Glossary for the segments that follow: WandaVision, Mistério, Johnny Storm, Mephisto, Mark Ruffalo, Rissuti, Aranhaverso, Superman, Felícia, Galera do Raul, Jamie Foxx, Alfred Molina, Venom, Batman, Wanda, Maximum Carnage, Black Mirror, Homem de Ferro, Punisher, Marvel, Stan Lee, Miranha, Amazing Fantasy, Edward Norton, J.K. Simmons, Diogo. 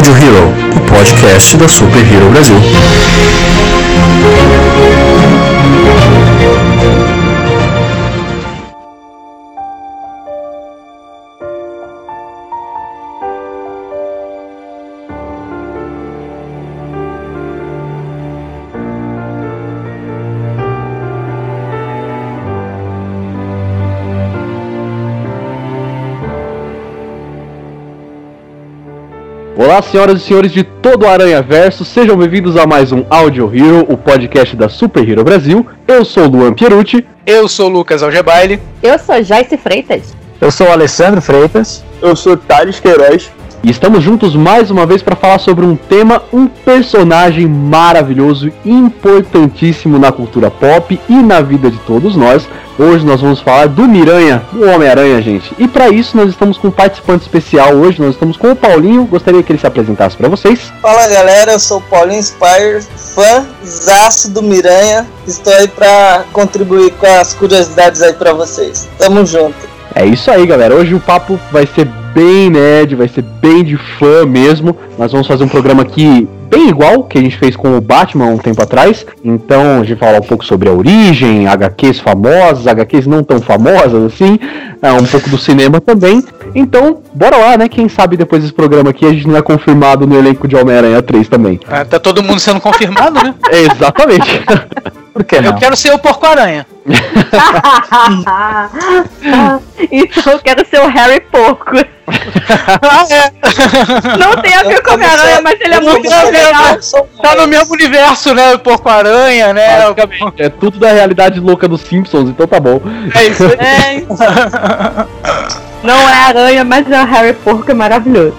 Audio Hero, o podcast da Super Hero Brasil. Olá, senhoras e senhores de todo o Aranha Verso, sejam bem-vindos a mais um Audio Hero, o podcast da Super Hero Brasil. Eu sou o Luan Pierucci. Eu sou o Lucas Algebaile. Eu sou a Joyce Freitas. Eu sou o Alessandro Freitas. Eu sou o Thales Queiroz. E estamos juntos mais uma vez para falar sobre um tema, um personagem maravilhoso, importantíssimo na cultura pop e na vida de todos nós. Hoje nós vamos falar do Miranha, do Homem-Aranha, gente. E para isso nós estamos com um participante especial hoje, nós estamos com o Paulinho. Gostaria que ele se apresentasse para vocês. Fala galera, eu sou o Paulinho Inspire, fãzaço do Miranha. Estou aí para contribuir com as curiosidades aí para vocês. Tamo junto. É isso aí galera, hoje o papo vai ser bem nerd, vai ser bem de fã mesmo. Nós vamos fazer um programa aqui bem igual que a gente fez com o Batman um tempo atrás. Então a gente vai falar um pouco sobre a origem, HQs famosas, HQs não tão famosas assim, um pouco do cinema também. Então bora lá, né? Quem sabe depois desse programa aqui a gente não é confirmado no elenco de Homem-Aranha 3 também. É, tá todo mundo sendo confirmado, né? Exatamente. Por que não? Eu quero ser o Porco-Aranha. Então eu quero ser o Harry Porco. Não tem a ver com o Homem-Aranha, mas ele é muito legal. Tá no mesmo universo, né? O Porco-Aranha, né? É tudo da realidade louca dos Simpsons, então tá bom. É isso aí. Não é aranha, mas é o Harry Porco, é maravilhoso.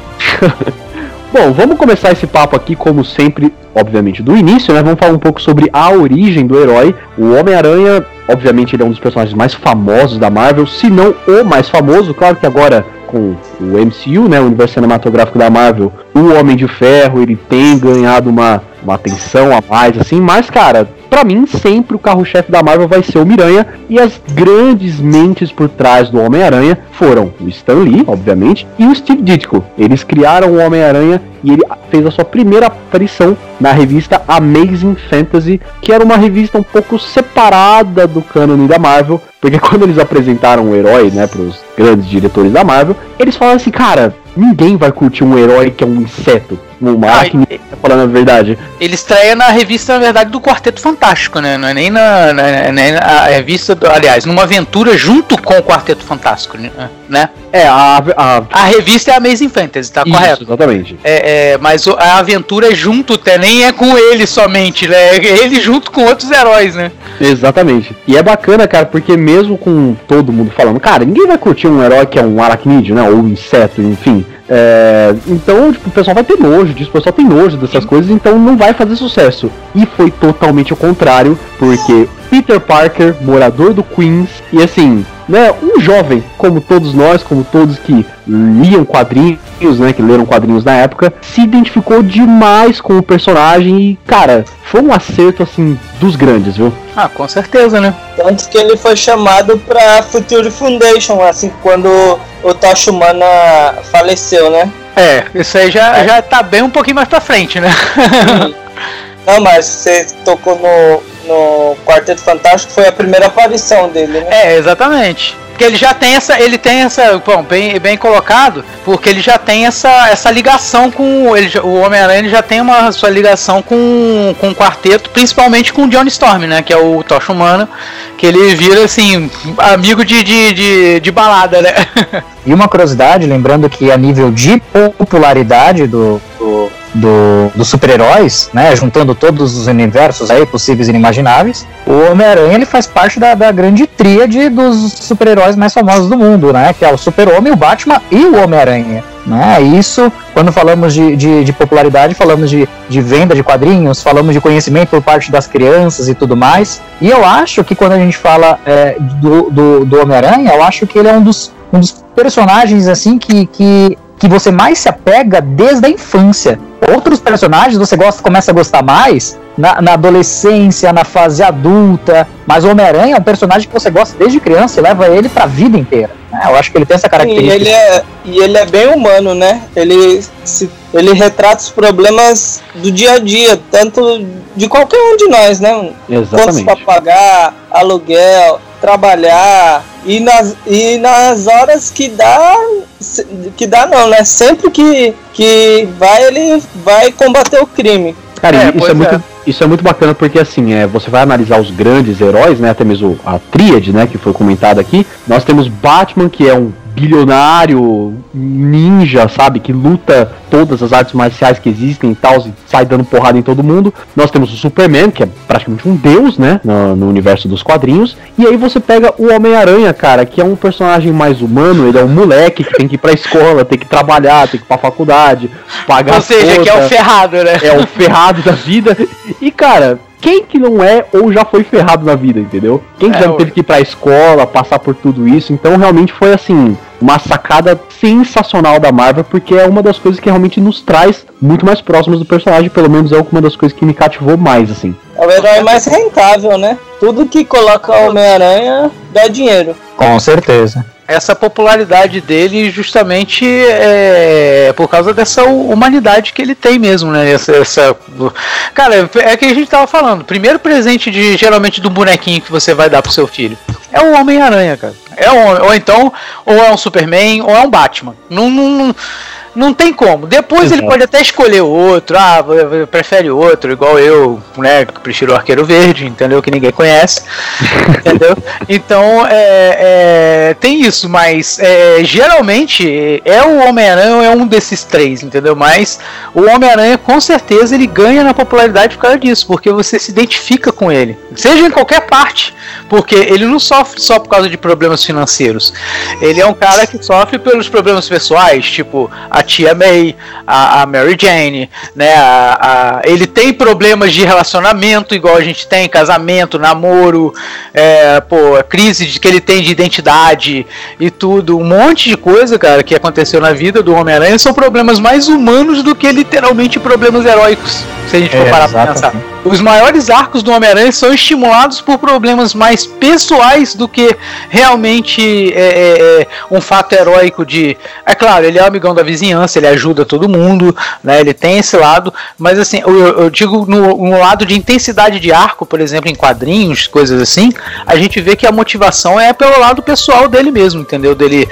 Bom, vamos começar esse papo aqui, como sempre, obviamente, do início, né? Vamos falar um pouco sobre a origem do herói. O Homem-Aranha, obviamente, ele é um dos personagens mais famosos da Marvel, se não o mais famoso. Claro que agora, com o MCU, né, o universo cinematográfico da Marvel, o Homem de Ferro, ele tem ganhado uma atenção a mais, assim. Mas, cara, pra mim, sempre o carro-chefe da Marvel vai ser o Miranha. E as grandes mentes por trás do Homem-Aranha foram o Stan Lee, obviamente, e o Steve Ditko. Eles criaram o Homem-Aranha e ele fez a sua primeira aparição na revista Amazing Fantasy, que era uma revista um pouco separada do cânone da Marvel, porque quando eles apresentaram o herói, né, pros grandes diretores da Marvel, eles falaram assim, cara, ninguém vai curtir um herói que é um inseto, uma máquina, tá falando a verdade. Ele estreia na revista, na verdade, do Quarteto Fantástico, né, não é nem na revista, aliás, numa aventura junto com o Quarteto Fantástico, né. É, a revista é a Amazing Fantasy, tá? Isso, correto? Exatamente. Mas a aventura é junto, até nem é com ele somente, né? É ele junto com outros heróis, né? Exatamente. E é bacana, cara, porque mesmo com todo mundo falando, cara, ninguém vai curtir um herói que é um aracnídeo, né? Ou um inseto, enfim. Então, tipo, o pessoal vai ter nojo disso, o pessoal tem nojo dessas coisas, então não vai fazer sucesso. E foi totalmente o contrário, porque Peter Parker, morador do Queens, e assim, né, um jovem, como todos nós, como todos que liam quadrinhos, né, que leram quadrinhos na época, se identificou demais com o personagem e, cara, foi um acerto, assim, dos grandes, viu? Ah, com certeza, né? Tanto que ele foi chamado pra Future Foundation, assim, quando o Tocha Humana faleceu, né? É, isso aí já tá bem um pouquinho mais pra frente, né? Não, mas você tocou no Quarteto Fantástico, foi a primeira aparição dele, né? É, exatamente. Porque ele já tem essa, bom, bem colocado, porque ele já tem essa ligação com o Homem-Aranha, ele já tem uma sua ligação com o Quarteto, principalmente com o Johnny Storm, né, que é o Tocha Humana, que ele vira assim amigo de balada, né? E uma curiosidade, lembrando que a nível de popularidade dos super-heróis, né, juntando todos os universos aí possíveis e inimagináveis, o Homem-Aranha ele faz parte da grande tríade dos super-heróis mais famosos do mundo, né, que é o Super-Homem, o Batman e o Homem-Aranha, né? Isso, quando falamos de popularidade, falamos de venda de quadrinhos, falamos de conhecimento por parte das crianças e tudo mais. E eu acho que quando a gente fala do Homem-Aranha, eu acho que ele é um dos personagens assim que que você mais se apega desde a infância. Outros personagens você gosta, começa a gostar mais na adolescência, na fase adulta, mas o Homem-Aranha é um personagem que você gosta desde criança e leva ele pra vida inteira, né? Eu acho que ele tem essa característica. Sim, ele é bem humano, né? Ele retrata os problemas do dia a dia, tanto de qualquer um de nós, né? Exatamente. Contas pra pagar, aluguel, trabalhar, e nas horas que dá não, né? Sempre que vai, ele vai combater o crime. Cara, isso é muito bacana, porque assim, você vai analisar os grandes heróis, né? Até mesmo a tríade, né, que foi comentada aqui. Nós temos Batman, que é um bilionário ninja, sabe, que luta todas as artes marciais que existem e tal, sai dando porrada em todo mundo. Nós temos o Superman, que é praticamente um deus, né, no universo dos quadrinhos. E aí você pega o Homem-Aranha, cara, que é um personagem mais humano. Ele é um moleque que tem que ir pra escola, tem que trabalhar, tem que ir pra faculdade, pagar as contas. Ou seja, que é o ferrado, né? É o ferrado da vida. E, cara, quem que não é ou já foi ferrado na vida, entendeu? Quem que já teve que ir pra escola, passar por tudo isso. Então realmente foi assim, uma sacada sensacional da Marvel, porque é uma das coisas que realmente nos traz muito mais próximos do personagem. Pelo menos é uma das coisas que me cativou mais, assim. É o herói mais rentável, né? Tudo que coloca o Homem-Aranha dá dinheiro. Com certeza. Essa popularidade dele justamente é por causa dessa humanidade que ele tem mesmo, né? Cara, é o que a gente tava falando. Primeiro presente geralmente do bonequinho que você vai dar pro seu filho é o Homem-Aranha, cara. Ou é um Superman, ou é um Batman. Não tem como. Depois Ele pode até escolher outro. Prefere outro, igual eu, né? Que prefiro o Arqueiro Verde, entendeu? Que ninguém conhece. Entendeu? Então, tem isso, mas geralmente é o Homem-Aranha ou é um desses três, entendeu? Mas o Homem-Aranha, com certeza, ele ganha na popularidade por causa disso, porque você se identifica com ele, seja em qualquer parte, porque ele não sofre só por causa de problemas financeiros. Ele é um cara que sofre pelos problemas pessoais, tipo a Tia May, a Mary Jane, né? Ele tem problemas de relacionamento, igual a gente tem, casamento, namoro, a crise que ele tem de identidade e tudo. Um monte de coisa, cara, que aconteceu na vida do Homem-Aranha são problemas mais humanos do que literalmente problemas heróicos, se a gente for parar pra pensar. Os maiores arcos do Homem-Aranha são estimulados por problemas mais pessoais do que realmente um fato heróico de... É claro, ele é um amigão da vizinhança, ele ajuda todo mundo, né? Ele tem esse lado, mas assim, eu digo no lado de intensidade de arco, por exemplo, em quadrinhos, coisas assim, a gente vê que a motivação é pelo lado pessoal dele mesmo, entendeu? Dele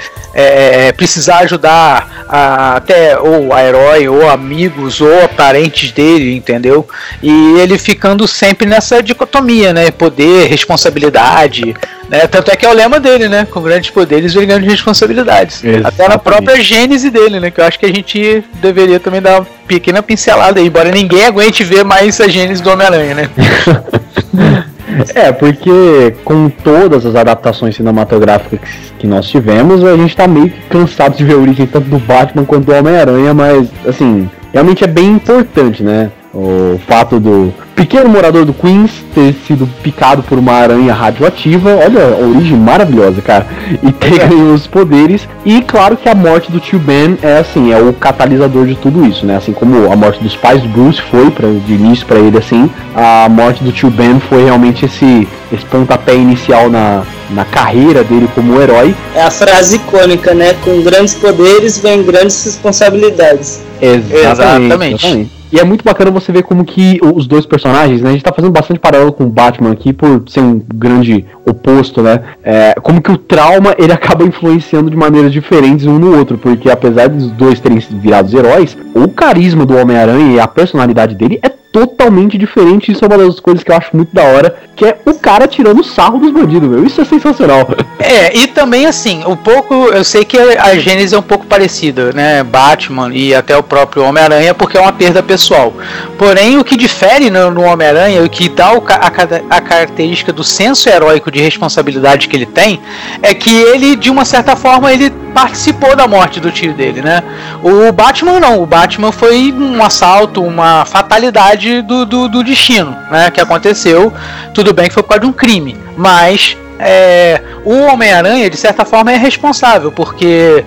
precisar ajudar até ou a herói, ou amigos, ou a parentes dele, entendeu? E ele ficando sempre nessa dicotomia, né? Poder, responsabilidade, né? Tanto é que é o lema dele, né? Com grandes poderes vem grandes responsabilidades. Exatamente. Até na própria gênese dele, né? Que eu acho que a gente deveria também dar uma pequena pincelada aí, embora ninguém aguente ver mais a gênese do Homem-Aranha, né? Porque com todas as adaptações cinematográficas que nós tivemos, a gente tá meio que cansado de ver a origem tanto do Batman quanto do Homem-Aranha, mas, assim, realmente é bem importante, né? O fato do pequeno morador do Queens ter sido picado por uma aranha radioativa. Olha a origem maravilhosa, cara. E ter ganho os poderes. E claro que a morte do Tio Ben é assim, é o catalisador de tudo isso, né? Assim como a morte dos pais do Bruce foi de início pra ele, assim, a morte do Tio Ben foi realmente esse pontapé inicial na carreira dele como herói. É a frase icônica, né? Com grandes poderes vem grandes responsabilidades. Exatamente. E é muito bacana você ver como que os dois personagens, né? A gente tá fazendo bastante paralelo com o Batman aqui, por ser um grande oposto, né? Como que o trauma, ele acaba influenciando de maneiras diferentes um no outro, porque apesar dos dois terem sido virados heróis, o carisma do Homem-Aranha e a personalidade dele é totalmente diferente. Isso é uma das coisas que eu acho muito da hora, que é o cara tirando sarro dos bandidos, meu. Isso é sensacional. E também assim, um pouco, eu sei que a gênese é um pouco parecida, né? Batman e até o próprio Homem-Aranha, porque é uma perda pessoal. Porém, o que difere no Homem-Aranha, o que dá a característica do senso heróico de responsabilidade que ele tem, é que ele, de uma certa forma, ele participou da morte do tio dele, né? O Batman não. O Batman foi um assalto, uma fatalidade do destino, né, que aconteceu. Tudo bem que foi por causa de um crime, mas o Homem-Aranha, de certa forma, é responsável, porque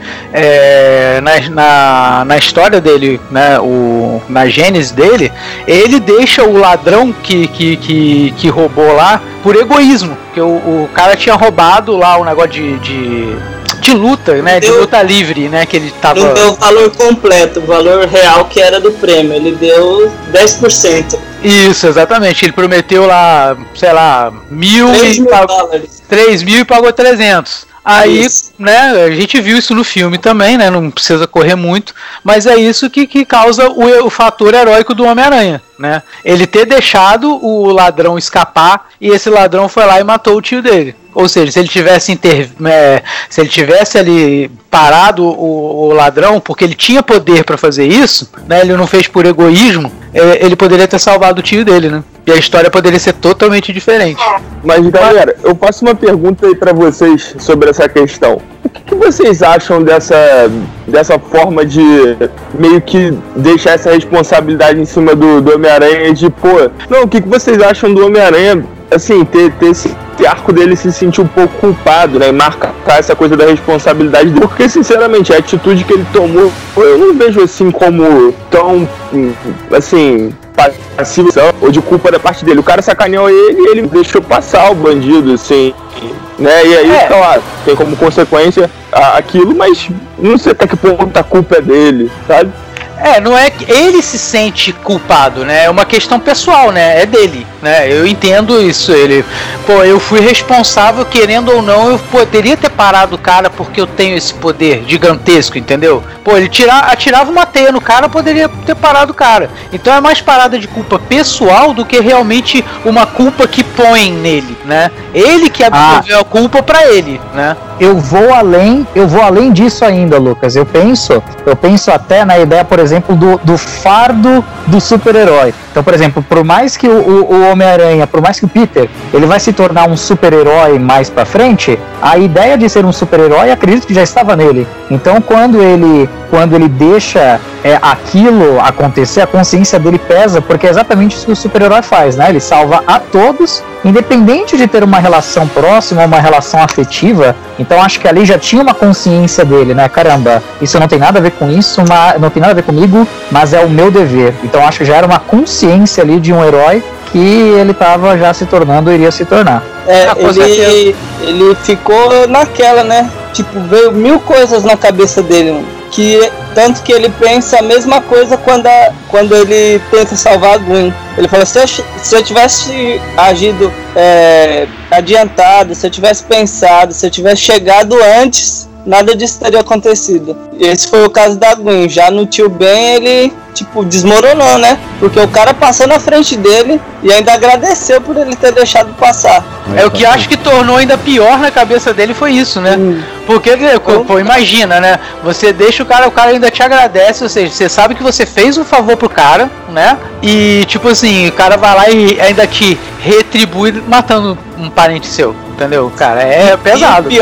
na história dele, né, na gênese dele, ele deixa o ladrão que roubou lá por egoísmo, porque o cara tinha roubado lá o negócio de luta, né? De luta livre, né? Que ele tava... Não deu o valor completo, o valor real que era do prêmio. Ele deu 10%. Isso, exatamente. Ele prometeu lá, sei lá, 3 mil e pagou 300. Aí, isso, né, a gente viu isso no filme também, né, não precisa correr muito, mas é isso que causa o fator heróico do Homem-Aranha, né, ele ter deixado o ladrão escapar e esse ladrão foi lá e matou o tio dele. Ou seja, se ele tivesse se ele tivesse ali parado o ladrão, porque ele tinha poder pra fazer isso, né, ele não fez por egoísmo, ele poderia ter salvado o tio dele, né, e a história poderia ser totalmente diferente. Mas galera, eu faço uma pergunta aí pra vocês sobre essa questão. O que vocês acham dessa forma de meio que deixar essa responsabilidade em cima do Homem-Aranha de, pô... Não, o que vocês acham do Homem-Aranha, assim, ter esse arco dele se sentir um pouco culpado, né? E marcar essa coisa da responsabilidade dele. Porque, sinceramente, a atitude que ele tomou, eu não vejo, assim, como tão, assim... passiva ou de culpa da parte dele. O cara sacaneou ele e ele deixou passar o bandido, assim, né? E aí, claro, tem como consequência aquilo, mas não sei até que ponto a culpa é dele, sabe? Não é que ele se sente culpado, né? É uma questão pessoal, né? É dele, né? Eu entendo isso. Ele, pô, eu fui responsável, querendo ou não, eu poderia ter parado o cara porque eu tenho esse poder gigantesco, entendeu? Pô, ele atirava uma teia no cara, poderia ter parado o cara. Então é mais parada de culpa pessoal do que realmente uma culpa que põe nele, né? Ele que absorveu a culpa pra ele, né? Eu vou além disso ainda, Lucas. Eu penso até na ideia, por exemplo, do fardo do super-herói. Então, por exemplo, por mais que o Homem-Aranha, por mais que o Peter, ele vai se tornar um super-herói mais pra frente, a ideia de ser um super-herói, acredito que já estava nele. Então, quando ele deixa aquilo acontecer, a consciência dele pesa, porque é exatamente isso que o super-herói faz, né? Ele salva a todos, independente de ter uma relação próxima, uma relação afetiva. Então acho que ali já tinha uma consciência dele, né? Caramba, isso não tem nada a ver com isso, não tem nada a ver comigo, mas é o meu dever. Então acho que já era uma consciência ali de um herói que ele estava já se tornando, iria se tornar. Ele ficou naquela, né? Tipo, veio mil coisas na cabeça dele, que tanto que ele pensa a mesma coisa quando ele tenta salvar a Gwen. Ele fala, se eu tivesse agido adiantado, se eu tivesse pensado, se eu tivesse chegado antes, nada disso teria acontecido. Esse foi o caso da Gwen. Já no Tio Ben, ele, tipo, desmoronou, né? Porque o cara passou na frente dele e ainda agradeceu por ele ter deixado passar. O que acho que tornou ainda pior na cabeça dele foi isso, né? Porque, pô, imagina, né? Você deixa o cara ainda te agradece, ou seja, você sabe que você fez um favor pro cara, né? E, tipo assim, o cara vai lá e ainda te retribui matando um parente seu, entendeu? Cara, é pesado. E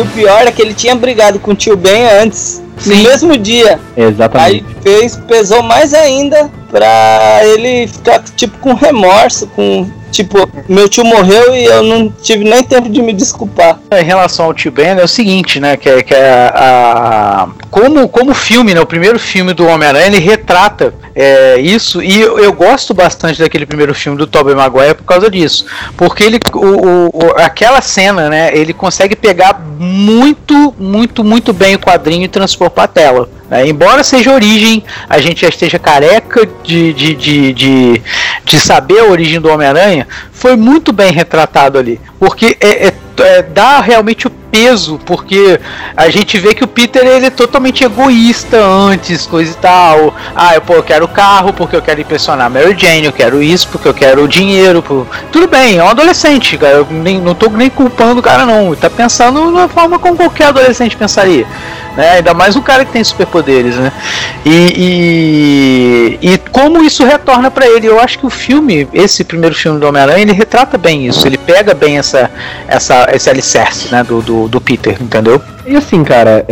o pior é que ele tinha brigado com o Tio Ben antes, no mesmo dia. Exatamente. Aí pesou mais ainda pra ele ficar, tipo, com remorso, com... Tipo, meu tio morreu e eu não tive nem tempo de me desculpar. Em relação ao Tio Ben, é o seguinte, né? Como filme, né? O primeiro filme do Homem-Aranha, ele retrata isso. E eu gosto bastante daquele primeiro filme do Tobey Maguire por causa disso. Porque ele, aquela cena, né? Ele consegue pegar muito, muito, muito bem o quadrinho e transpor pra tela. Embora seja origem, a gente já esteja careca de saber a origem do Homem-Aranha, foi muito bem retratado ali, porque dá realmente o peso, porque a gente vê que o Peter, ele é totalmente egoísta antes, coisa e tal. Eu quero carro porque eu quero impressionar a Mary Jane, eu quero isso porque eu quero dinheiro. Tudo bem, é um adolescente, cara, eu não tô nem culpando o cara, não. Ele tá pensando na forma como qualquer adolescente pensaria, né? Ainda mais um cara que tem superpoderes, né? E como isso retorna pra ele, eu acho que o filme, esse primeiro filme do Homem-Aranha, ele retrata bem isso, ele pega bem esse alicerce, né, do Peter, entendeu? E assim, cara,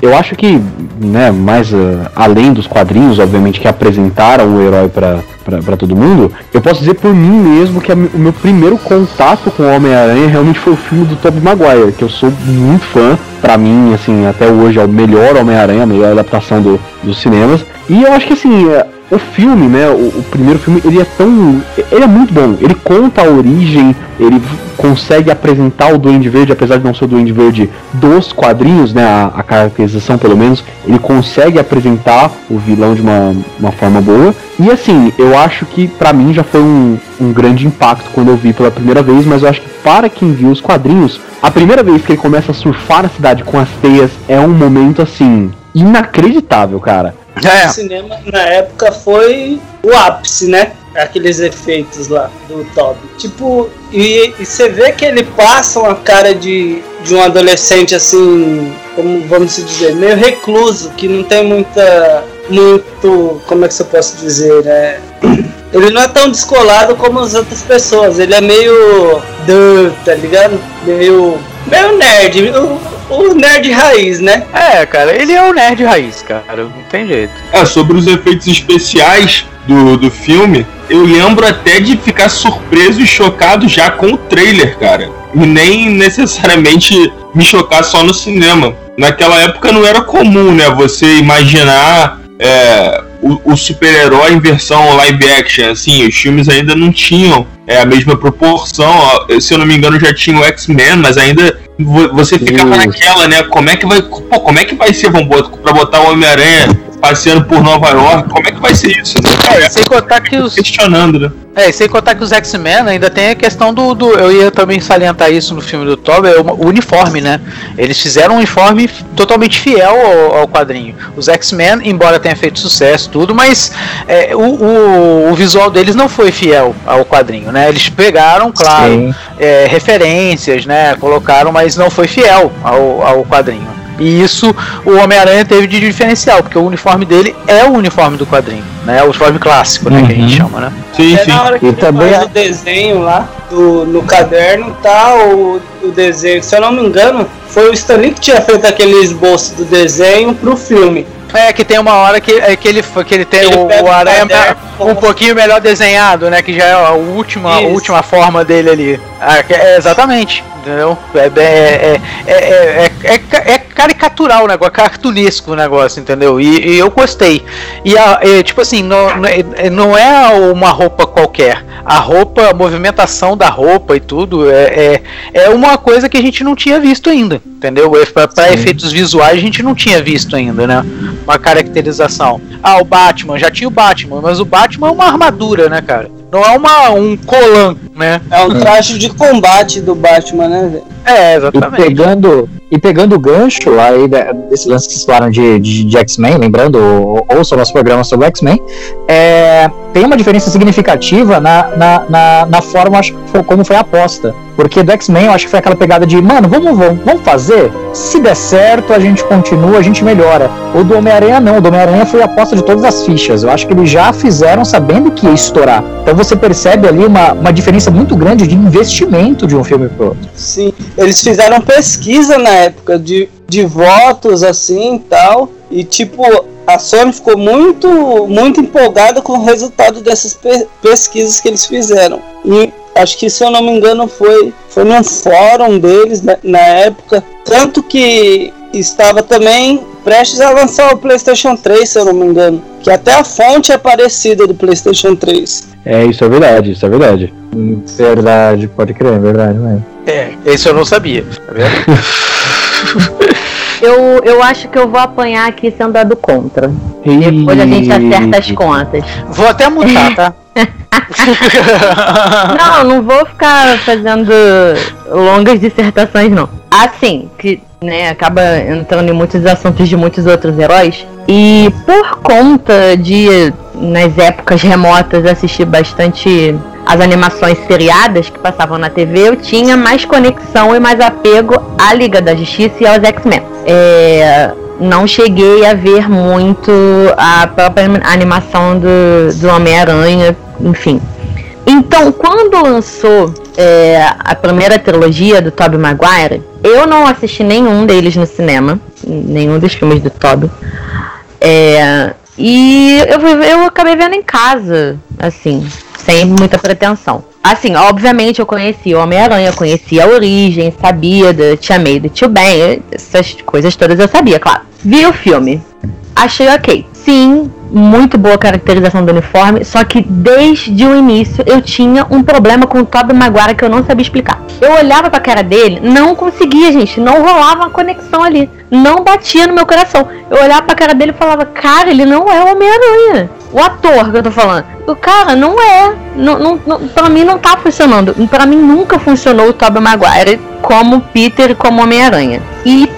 Eu acho que, né, mais além dos quadrinhos, obviamente, que apresentaram o herói pra todo mundo, eu posso dizer por mim mesmo que o meu primeiro contato com o Homem-Aranha realmente foi o filme do Tobey Maguire, que eu sou muito fã. Pra mim, assim, até hoje é o melhor Homem-Aranha, a melhor adaptação dos cinemas. E eu acho que, assim, o filme, né, o primeiro filme, ele é muito bom. Ele conta a origem, ele consegue apresentar o Duende Verde, apesar de não ser o Duende Verde dos quadrinhos, né, a caracterização pelo menos, ele consegue apresentar o vilão de uma forma boa. E assim, eu acho que pra mim já foi um grande impacto quando eu vi pela primeira vez, mas eu acho que para quem viu os quadrinhos, a primeira vez que ele começa a surfar a cidade com as teias é um momento, assim, inacreditável, cara. É. O cinema, na época, foi o ápice, né? Aqueles efeitos lá do Tobey. Tipo, e você vê que ele passa uma cara de um adolescente, assim, como vamos dizer, meio recluso, que não tem muito, como é que eu posso dizer, né? Ele não é tão descolado como as outras pessoas, ele é meio doido, tá ligado? Meio nerd, o nerd raiz, né? É, cara, ele é o nerd raiz, cara, não tem jeito. É, sobre os efeitos especiais do filme, eu lembro até de ficar surpreso e chocado já com o trailer, cara. E nem necessariamente me chocar só no cinema. Naquela época não era comum, né, você imaginar o super-herói em versão live action, assim, os filmes ainda não tinham a mesma proporção. Se eu não me engano já tinha o X-Men, mas ainda você ficava naquela, né, como é que vai ser, pra botar o Homem-Aranha passeando por Nova York, como é que vai ser isso, né? Sem contar que os... questionando, né? Sem contar que os X-Men ainda tem a questão do... Eu ia também salientar isso no filme do Tobey, o uniforme, né? Eles fizeram um uniforme totalmente fiel ao quadrinho. Os X-Men, embora tenha feito sucesso, tudo, mas o visual deles não foi fiel ao quadrinho, né? Eles pegaram, claro, referências, né? Colocaram, mas não foi fiel ao quadrinho. E isso o Homem-Aranha teve de diferencial, porque o uniforme dele é o uniforme do quadrinho, né? O uniforme clássico, né? Que a gente chama, né? Sim, até sim. Na hora que ele faz o desenho lá no caderno, tá? O desenho, se eu não me engano, foi o Stan Lee que tinha feito aquele esboço do desenho pro filme. É, que tem uma hora que ele tem o aranha um pouquinho melhor desenhado, né? Que já é a última forma dele ali. Exatamente, entendeu? É caricatural o negócio, cartunesco o negócio, entendeu? E eu gostei. E tipo assim, não é uma roupa qualquer. A roupa, a movimentação da roupa e tudo é uma coisa que a gente não tinha visto ainda, entendeu? Para efeitos visuais a gente não tinha visto ainda, né? Uma caracterização. O Batman, já tinha o Batman, mas o Batman é uma armadura, né, cara? Não é um colã, né? É um traje de combate do Batman, né? Exatamente. E pegando o gancho aí desse lance que vocês falaram de X-Men, lembrando, ouçam nosso programa sobre X-Men, tem uma diferença significativa na forma como foi a aposta. Porque do X-Men eu acho que foi aquela pegada de, mano, vamos fazer? Se der certo, a gente continua, a gente melhora. O do Homem-Aranha não, o do Homem-Aranha foi a aposta de todas as fichas. Eu acho que eles já fizeram sabendo que ia estourar. Então você percebe ali uma diferença muito grande de investimento de um filme pro outro. Sim, eles fizeram pesquisa na época de votos assim e tal. E tipo, a Sony ficou muito, muito empolgada com o resultado dessas pesquisas que eles fizeram. E acho que, se eu não me engano, foi num fórum deles, né, na época. Tanto que estava também prestes a lançar o PlayStation 3, se eu não me engano. Que até a fonte é parecida do PlayStation 3. Isso é verdade. Verdade, pode crer, é verdade mesmo. Isso eu não sabia, tá vendo? Eu acho que eu vou apanhar aqui sendo dado contra. Depois a gente acerta as contas. Vou até mudar, tá? Não vou ficar fazendo longas dissertações, não. Assim, que, né, acaba entrando em muitos assuntos de muitos outros heróis. E por conta de, nas épocas remotas, assistir bastante as animações seriadas que passavam na TV, eu tinha mais conexão e mais apego à Liga da Justiça e aos X-Men. Não cheguei a ver muito a própria animação do Homem-Aranha, enfim. Então, quando lançou a primeira trilogia do Tobey Maguire, eu não assisti nenhum deles no cinema. nenhum dos filmes do Tobey. E eu acabei vendo em casa, assim, sem muita pretensão. Assim, obviamente eu conheci o Homem-Aranha, conheci a origem, sabia da Tia May, do Tio Ben, essas coisas todas eu sabia, claro. Vi o filme, achei ok. Sim, muito boa caracterização do uniforme, só que desde o início eu tinha um problema com o Tobey Maguire que eu não sabia explicar. Eu olhava pra cara dele, não conseguia, gente, não rolava uma conexão ali, não batia no meu coração. Eu olhava pra cara dele e falava, cara, ele não é o Homem-Aranha. O ator que eu tô falando, o cara não é, pra mim não tá funcionando. Pra mim nunca funcionou o Tobey Maguire como Peter, como Homem-Aranha. E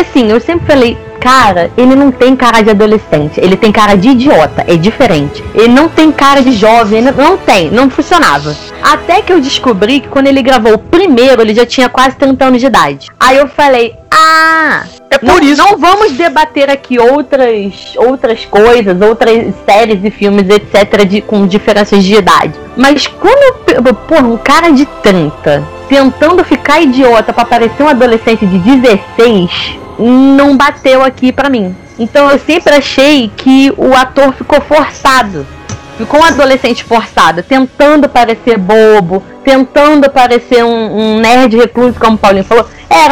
assim, eu sempre falei, cara, ele não tem cara de adolescente, ele tem cara de idiota, é diferente. Ele não tem cara de jovem, não funcionava. Até que eu descobri que quando ele gravou o primeiro, ele já tinha quase 30 anos de idade. Aí eu falei, é por isso. Não vamos debater aqui outras coisas, outras séries e filmes, etc, com diferenças de idade. Mas quando um cara de 30 tentando ficar idiota pra parecer um adolescente de 16, não bateu aqui pra mim. Então eu sempre achei que o ator ficou forçado, ficou um adolescente forçado, tentando parecer bobo, tentando parecer um nerd recluso, como o Paulinho falou.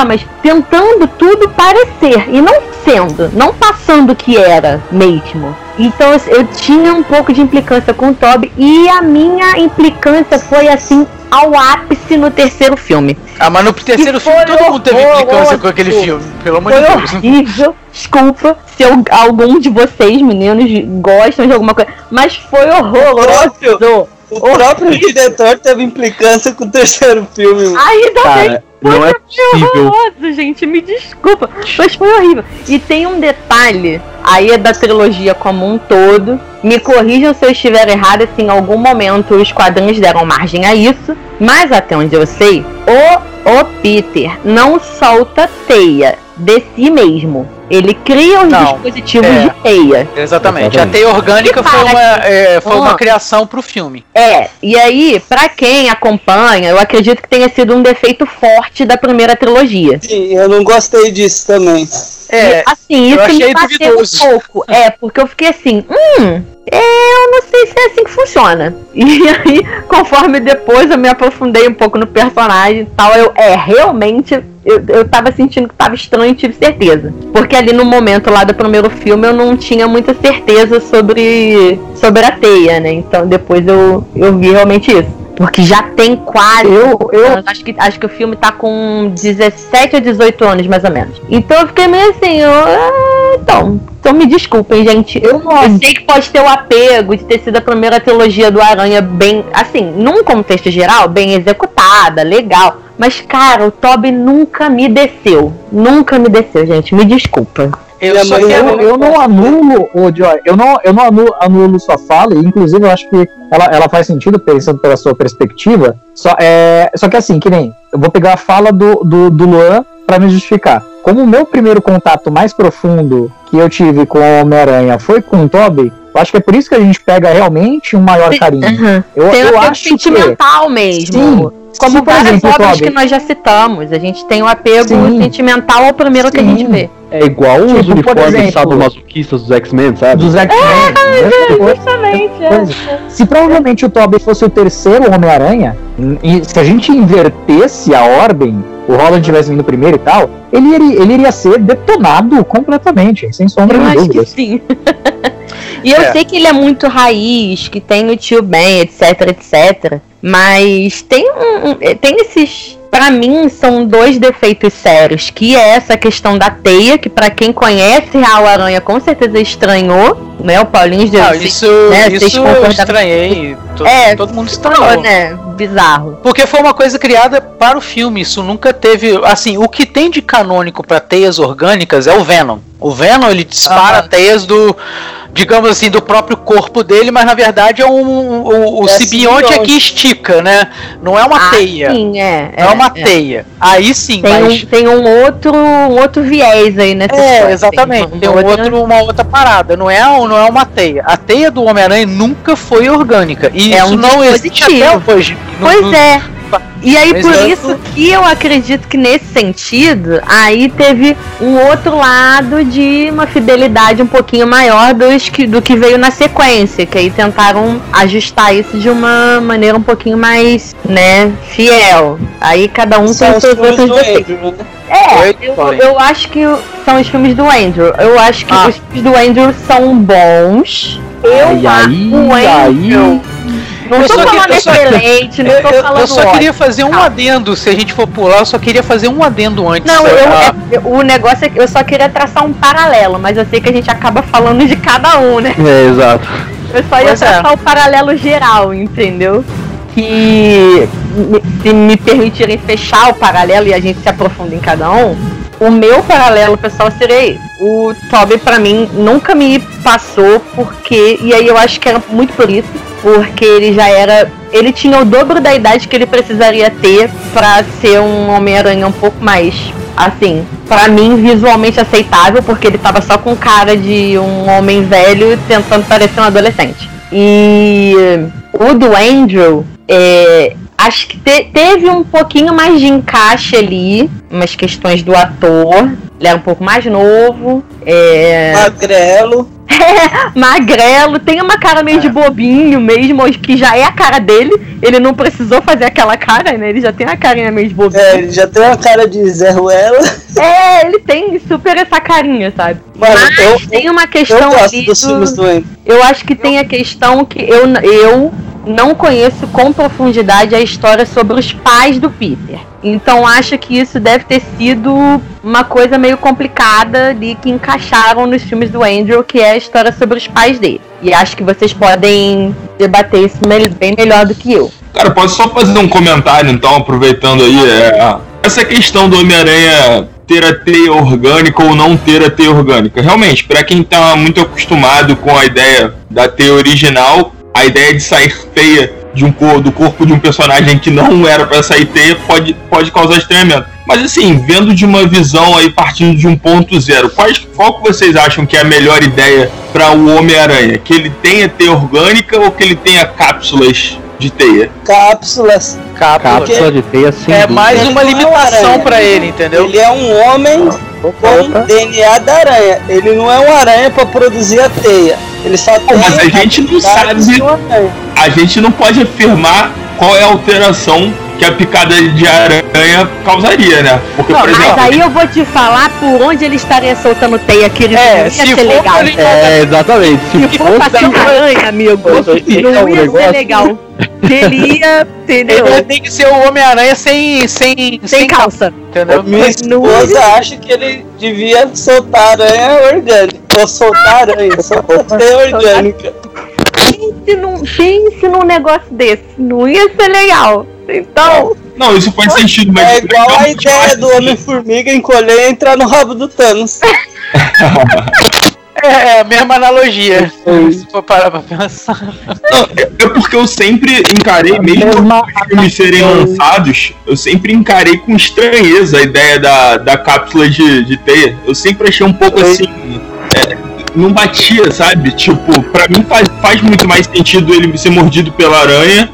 Mas tentando tudo parecer, e não sendo, não passando o que era mesmo. Então eu tinha um pouco de implicância com o Tobey, e a minha implicância foi assim ao ápice no terceiro filme. Mas no terceiro filme todo mundo teve implicância com aquele filme, pelo amor de Deus. Foi horrível, desculpa se algum de vocês, meninos, gostam de alguma coisa, mas foi horroroso. O próprio diretor teve implicância com o terceiro filme. Ainda bem. Não é possível. Horroroso, gente, me desculpa, mas foi horrível. E tem um detalhe, aí é da trilogia como um todo, me corrijam se eu estiver errada, se em algum momento os quadrinhos deram margem a isso, mas até onde eu sei, o Peter não solta teia de si mesmo. Ele cria os dispositivos de teia. Exatamente. A teia orgânica foi uma criação pro filme. E aí, pra quem acompanha, eu acredito que tenha sido um defeito forte da primeira trilogia. Sim, eu não gostei disso também. Assim, isso me bateu um pouco. Porque eu fiquei assim, eu não sei se é assim que funciona. E aí, conforme depois eu me aprofundei um pouco no personagem e tal, realmente, eu tava sentindo que tava estranho e tive certeza. Porque ali no momento lá do primeiro filme eu não tinha muita certeza sobre a teia, né? Então depois eu vi realmente isso. Porque já tem quase... Acho que o filme tá com 17 ou 18 anos, mais ou menos. Então eu fiquei meio assim... Então me desculpem, gente. Eu sei que pode ter o apego de ter sido a primeira trilogia do Aranha bem... Assim, num contexto geral, bem executada, legal. Mas, cara, o Tobey nunca me desceu. Nunca me desceu, gente. Me desculpa. Eu não anulo sua fala, e inclusive eu acho que ela faz sentido pensando pela sua perspectiva. Só que assim, que nem eu vou pegar a fala do Luan pra me justificar. Como o meu primeiro contato mais profundo que eu tive com o Homem-Aranha foi com o Tobey, eu acho que é por isso que a gente pega realmente um maior carinho. Eu acho sentimental mesmo. Sim. Como várias obras que nós já citamos, a gente tem um apego sentimental ao primeiro que a gente vê. É igual os uniformes sadomasoquistas dos X-Men, sabe? Dos X-Men. Justamente. Se provavelmente o Tobey fosse o terceiro Homem-Aranha, e se a gente invertesse a ordem, o Holland tivesse vindo primeiro e tal, ele iria ser detonado completamente, sem sombra de dúvidas. Eu acho que sim. E eu sei que ele é muito raiz, que tem o Tio Ben, etc, etc. Mas tem esses... Pra mim, são dois defeitos sérios. Que é essa questão da teia, que pra quem conhece Real Aranha, com certeza estranhou, né? O Paulinho... Isso eu estranhei. Todo mundo estranhou, né? Bizarro. Porque foi uma coisa criada para o filme. Isso nunca teve... Assim, o que tem de canônico pra teias orgânicas é o Venom. O Venom, ele dispara teias do... digamos assim, do próprio corpo dele, mas na verdade é o simbionte é que estica, né? Não é uma teia. Sim, é uma teia. Aí sim, tem um outro viés aí nessa história. Exatamente. Tem uma outra parada. Não é uma teia. A teia do Homem-Aranha nunca foi orgânica. E isso não existe até hoje. Pois é. Opa. E aí, mas por isso que eu acredito que nesse sentido, aí teve um outro lado de uma fidelidade um pouquinho maior do que veio na sequência, que aí tentaram ajustar isso de uma maneira um pouquinho mais, né, fiel. Aí cada um tem seus outros defeitos. É, eu acho que são os filmes do Andrew. Eu acho que os filmes do Andrew são bons. Eu acho o Andrew... Não tô falando excelente. Eu só queria fazer um adendo. Se a gente for pular, eu só queria fazer um adendo antes. Não, o negócio é que eu só queria traçar um paralelo, mas eu sei que a gente acaba falando de cada um, né? É, exato. Eu só ia traçar o paralelo geral, entendeu? Que se me permitirem fechar o paralelo e a gente se aprofunda em cada um, o meu paralelo, pessoal, seria esse. O Tobey, pra mim, nunca me passou, porque... E aí eu acho que era muito por isso, porque ele já era... Ele tinha o dobro da idade que ele precisaria ter pra ser um Homem-Aranha um pouco mais, assim, pra mim, visualmente aceitável, porque ele tava só com cara de um homem velho tentando parecer um adolescente. E o do Andrew... acho que teve um pouquinho mais de encaixe ali, umas questões do ator. Ele era um pouco mais novo. Magrelo. Magrelo, tem uma cara meio de bobinho mesmo, que já é a cara dele. Ele não precisou fazer aquela cara, né? Ele já tem a carinha meio de bobinho. É, ele já tem uma cara de Zé Ruela. É, ele tem super essa carinha, sabe? Mas tem uma questão ali do... Eu acho que tem a questão que eu não conheço com profundidade a história sobre os pais do Peter. Então acho que isso deve ter sido uma coisa meio complicada de que encaixaram nos filmes do Andrew, que é a história sobre os pais dele. E acho que vocês podem debater isso bem melhor do que eu. Cara, posso só fazer um comentário então, aproveitando aí essa questão do Homem-Aranha ter a teia orgânica ou não ter a teia orgânica. Realmente, pra quem tá muito acostumado com a ideia da teia original, a ideia de sair teia do corpo de um personagem que não era para sair teia pode causar estranhamento. Mas assim, vendo de uma visão aí partindo de um ponto zero, qual que vocês acham que é a melhor ideia para o Homem-Aranha? Que ele tenha teia orgânica ou que ele tenha cápsulas de teia? Cápsula de teia, sim. É mais uma limitação para ele, entendeu? Ele é um homem com DNA da aranha. Ele não é um aranha para produzir a teia. Ele só tem... Mas a gente não sabe. A gente não pode afirmar qual é a alteração que a picada de aranha causaria, né? Porque, não, por exemplo, mas aí eu vou te falar por onde ele estaria soltando teia, que ele não ia ser legal. Exatamente. Se for passando aranha, amigo, não ia ser legal. Teria, entendeu? Ele tem que ser o Homem-Aranha sem calça, entendeu? Minha esposa acha que ele devia soltar aranha orgânica. Ou soltar aranha, soltar teia orgânica. Pense num negócio desse, não ia ser legal. Então... Não, isso faz sentido, mas... É igual a ideia do Homem-Formiga encolher e entrar no rabo do Thanos. É a mesma analogia. Se for parar pra pensar. Não, é porque eu sempre encarei, mesmo os filmes serem lançados, eu sempre encarei com estranheza a ideia da cápsula de teia. Eu sempre achei um pouco assim... não batia, sabe? Tipo, pra mim faz muito mais sentido ele ser mordido pela aranha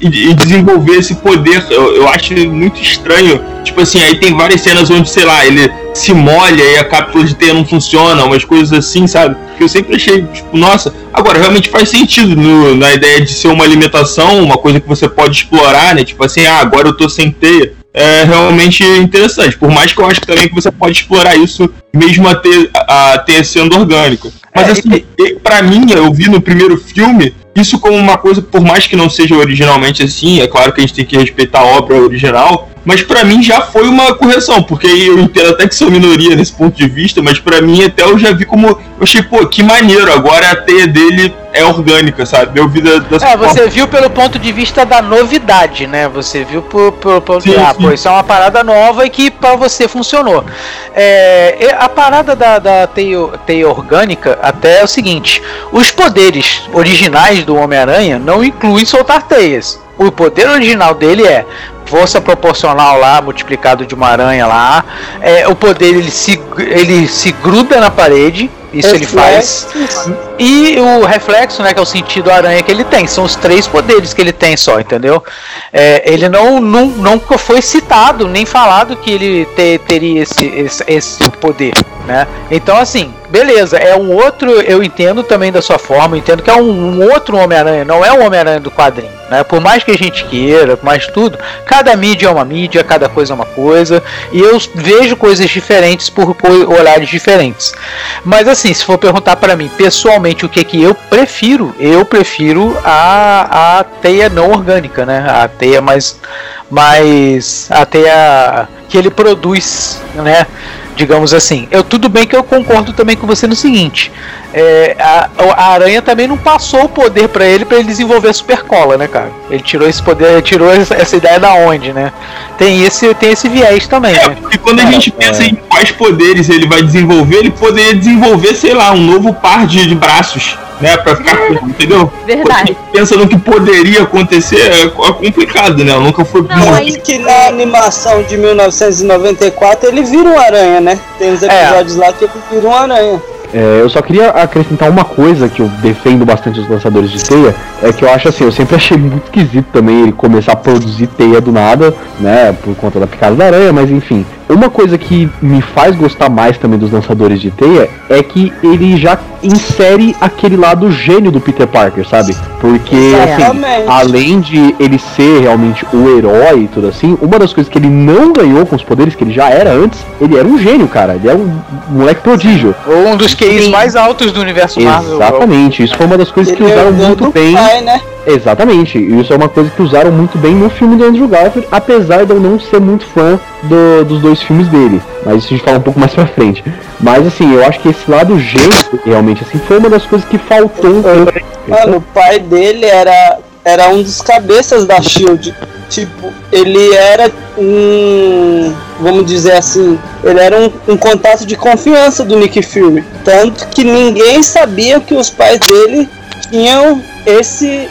e desenvolver esse poder. Eu acho muito estranho. Tipo assim, aí tem várias cenas onde, sei lá, ele se molha e a cápsula de teia não funciona, umas coisas assim, sabe? Que eu sempre achei, tipo, nossa. Agora, realmente faz sentido na ideia de ser uma alimentação, uma coisa que você pode explorar, né? Tipo assim, agora eu tô sem teia. É realmente interessante, por mais que eu acho que também que você pode explorar isso mesmo a ter sendo orgânico. Mas assim, pra mim, eu vi no primeiro filme isso como uma coisa, por mais que não seja originalmente assim, é claro que a gente tem que respeitar a obra original, mas pra mim já foi uma correção, porque eu entendo até que sou minoria nesse ponto de vista, mas pra mim até eu já vi como, eu achei, pô, que maneiro, agora a teia dele é orgânica, sabe? Eu vi dessa forma. Você viu pelo ponto de vista da novidade, né? Você viu pelo ponto de vista, pô, isso é uma parada nova e que pra você funcionou. A parada da teia orgânica até é o seguinte, os poderes originais do Homem-Aranha não incluem soltar teias. O poder original dele é força proporcional lá, multiplicado de uma aranha lá. O poder ele se gruda na parede Isso reflexos. Ele faz. E o reflexo, né, que é o sentido aranha que ele tem. São os três poderes que ele tem só, entendeu? É, ele nunca foi citado, nem falado que ele teria esse poder, né? Então, assim, beleza, é um outro, eu entendo também da sua forma, eu entendo que é um outro Homem-Aranha, não é o Homem-Aranha do quadrinho, né? Por mais que a gente queira, por mais tudo, cada mídia é uma mídia, cada coisa é uma coisa, e eu vejo coisas diferentes por olhares diferentes. Mas assim, se for perguntar pra mim, pessoalmente, o que eu prefiro? Eu prefiro a teia não orgânica, né? A teia mais a teia que ele produz, né? Digamos assim, tudo bem que eu concordo também com você no seguinte, a aranha também não passou o poder pra ele desenvolver a supercola, né, cara? Ele tirou esse poder, ele tirou essa ideia da onde, né? Tem esse viés também, né? E quando a gente pensa em quais poderes ele vai desenvolver, ele poderia desenvolver, sei lá, um novo par de braços, né? Pra ficar, entendeu? Verdade. Quando a gente pensa no que poderia acontecer, é complicado, né? Eu nunca fui... que na animação de 1994 ele vira um aranha, né? Tem uns episódios lá que ele vira um aranha. Eu só queria acrescentar uma coisa que eu defendo bastante os lançadores de teia, é que eu acho assim, eu sempre achei muito esquisito também ele começar a produzir teia do nada, né, por conta da picada da aranha, mas enfim. Uma coisa que me faz gostar mais também dos lançadores de teia é que ele já insere aquele lado gênio do Peter Parker, sabe? Porque, assim, além de ele ser realmente o herói e tudo assim, uma das coisas que ele não ganhou com os poderes que ele já era antes, ele era um gênio, cara. Ele era um moleque prodígio. Ou um dos QIs mais altos do universo Marvel. Exatamente. Isso foi uma das coisas que usaram muito bem. Pai, né? Exatamente, isso é uma coisa que usaram muito bem no filme do Andrew Garfield, apesar de eu não ser muito fã dos dois filmes dele, mas isso a gente fala um pouco mais pra frente. Mas assim, eu acho que esse lado jeito, realmente, assim, foi uma das coisas que faltou um pouco. Mano, o pai dele era um dos cabeças da S.H.I.E.L.D., tipo, ele era um, vamos dizer assim, ele era um contato de confiança do Nick Fury, tanto que ninguém sabia que os pais dele tinham esse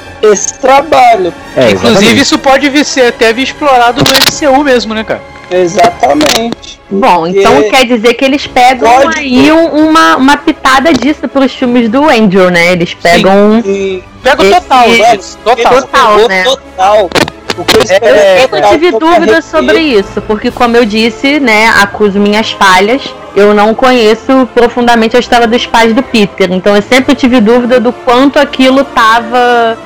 trabalho. Inclusive isso pode ser até explorado no MCU mesmo, né, cara? Exatamente. Bom, então quer dizer que eles pegam aí uma pitada disso pros filmes do Andrew, né? Eles pegam... Sim. Pega o total, velho. Total, né? Total. Eu tive dúvida sobre isso, porque como eu disse, né, acuso minhas falhas, eu não conheço profundamente a história dos pais do Peter, então eu sempre tive dúvida do quanto aquilo tava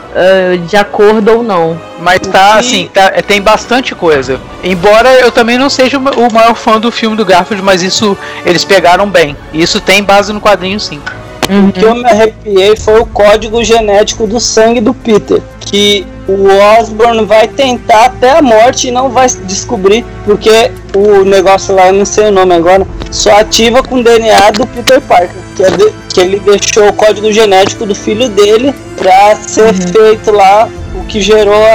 de acordo ou não. Mas tá, assim, tem bastante coisa. Embora eu também não seja o maior fã do filme do Garfield, mas isso eles pegaram bem, isso tem base no quadrinho, sim. O que eu me arrepiei foi o código genético do sangue do Peter, que o Osborn vai tentar até a morte e não vai descobrir, porque o negócio lá, eu não sei o nome agora, só ativa com o DNA do Peter Parker, que ele deixou o código genético do filho dele pra ser feito lá, o que gerou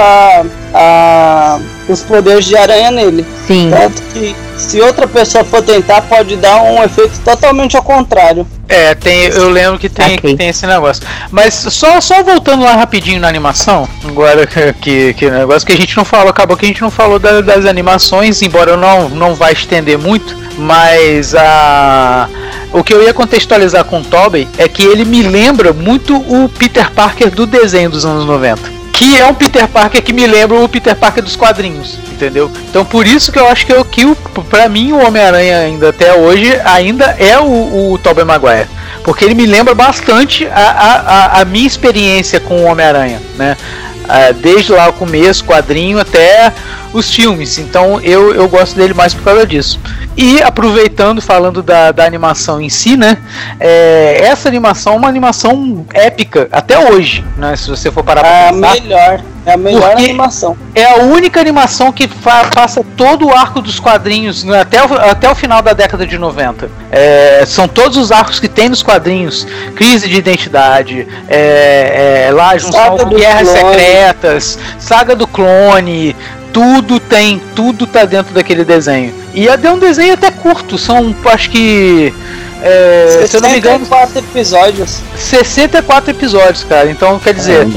os poderes de aranha nele. Sim. Tanto que se outra pessoa for tentar, pode dar um efeito totalmente ao contrário. Eu lembro que tem esse negócio. Mas só voltando lá rapidinho na animação, agora que negócio que a gente não falou, acabou que a gente não falou das animações, embora eu não vá estender muito, mas o que eu ia contextualizar com o Tobey é que ele me lembra muito o Peter Parker do desenho dos anos 90. Que é um Peter Parker que me lembra o Peter Parker dos quadrinhos, entendeu? Então por isso que eu acho que pra mim o Homem-Aranha ainda até hoje ainda é o Tobey Maguire, porque ele me lembra bastante a minha experiência com o Homem-Aranha, né? Desde lá o começo, quadrinho, até os filmes. Então eu gosto dele mais por causa disso. E aproveitando, falando da animação em si, né? Essa animação é uma animação épica até hoje, né? Se você for parar pra pensar, é a melhor animação. É a única animação que passa todo o arco dos quadrinhos, né, até o final da década de 90. São todos os arcos que tem nos quadrinhos: crise de identidade, lá junção com guerras secretas, saga do clone. Tudo tá dentro daquele desenho. E é um desenho até curto, são, acho que... 64 episódios. 64 episódios, cara. Então, quer dizer,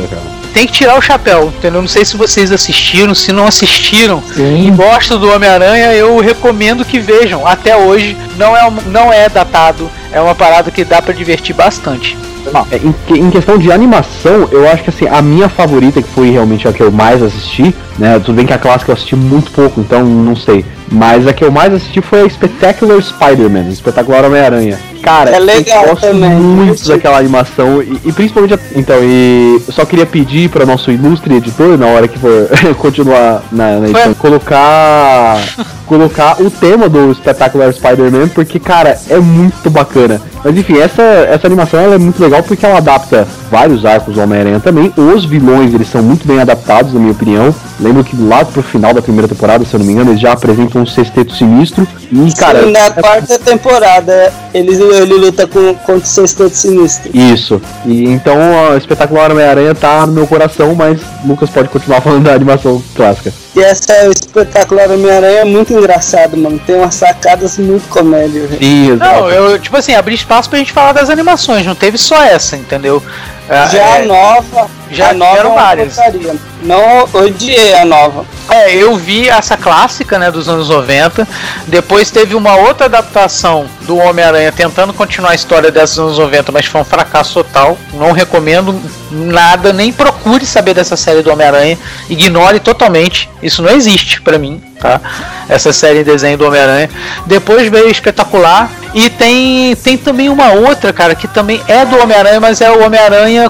tem que tirar o chapéu, entendeu? Não sei se vocês assistiram, se não assistiram, e gostam do Homem-Aranha, eu recomendo que vejam. Até hoje, não é datado. é uma parada que dá pra divertir bastante. Não, em questão de animação, eu acho que assim, a minha favorita, que foi realmente a que eu mais assisti, né? Tudo bem que a clássica eu assisti muito pouco, então não sei. Mas a que eu mais assisti foi a Spectacular Spider-Man, a Espetacular Homem-Aranha. Cara, é legal, eu gosto também muito daquela animação e principalmente a... Então, e eu só queria pedir para nosso ilustre editor, na hora que for continuar na edição, colocar o tema do Espetacular Spider-Man, porque, cara, é muito bacana. Mas enfim, essa animação ela é muito legal porque ela adapta vários arcos do Homem-Aranha também. Os vilões, eles são muito bem adaptados, na minha opinião. Lembro que lá pro final da primeira temporada, se eu não me engano, eles já apresentam um sexteto sinistro. E, cara, sim, na quarta temporada ele luta contra o sexteto sinistro. Isso. E então o Espetacular Homem-Aranha tá no meu coração, mas Lucas pode continuar falando da animação clássica. E essa Espetacular Homem-Aranha é muito engraçado, mano. Tem umas sacadas muito comédia. Sim, exato. Não, eu, tipo assim, abri espaço pra gente falar das animações, não teve só essa, entendeu? Já a nova eram várias. Não odiei a nova. É, eu vi essa clássica, né, dos anos 90. Depois teve uma outra adaptação do Homem-Aranha tentando continuar a história desses anos 90, mas foi um fracasso total. Não recomendo nada, nem procure saber dessa série do Homem-Aranha. Ignore totalmente. Isso não existe pra mim, tá? Essa série em desenho do Homem-Aranha. Depois veio Espetacular. E tem também uma outra, cara, que também é do Homem-Aranha, mas é o Homem-Aranha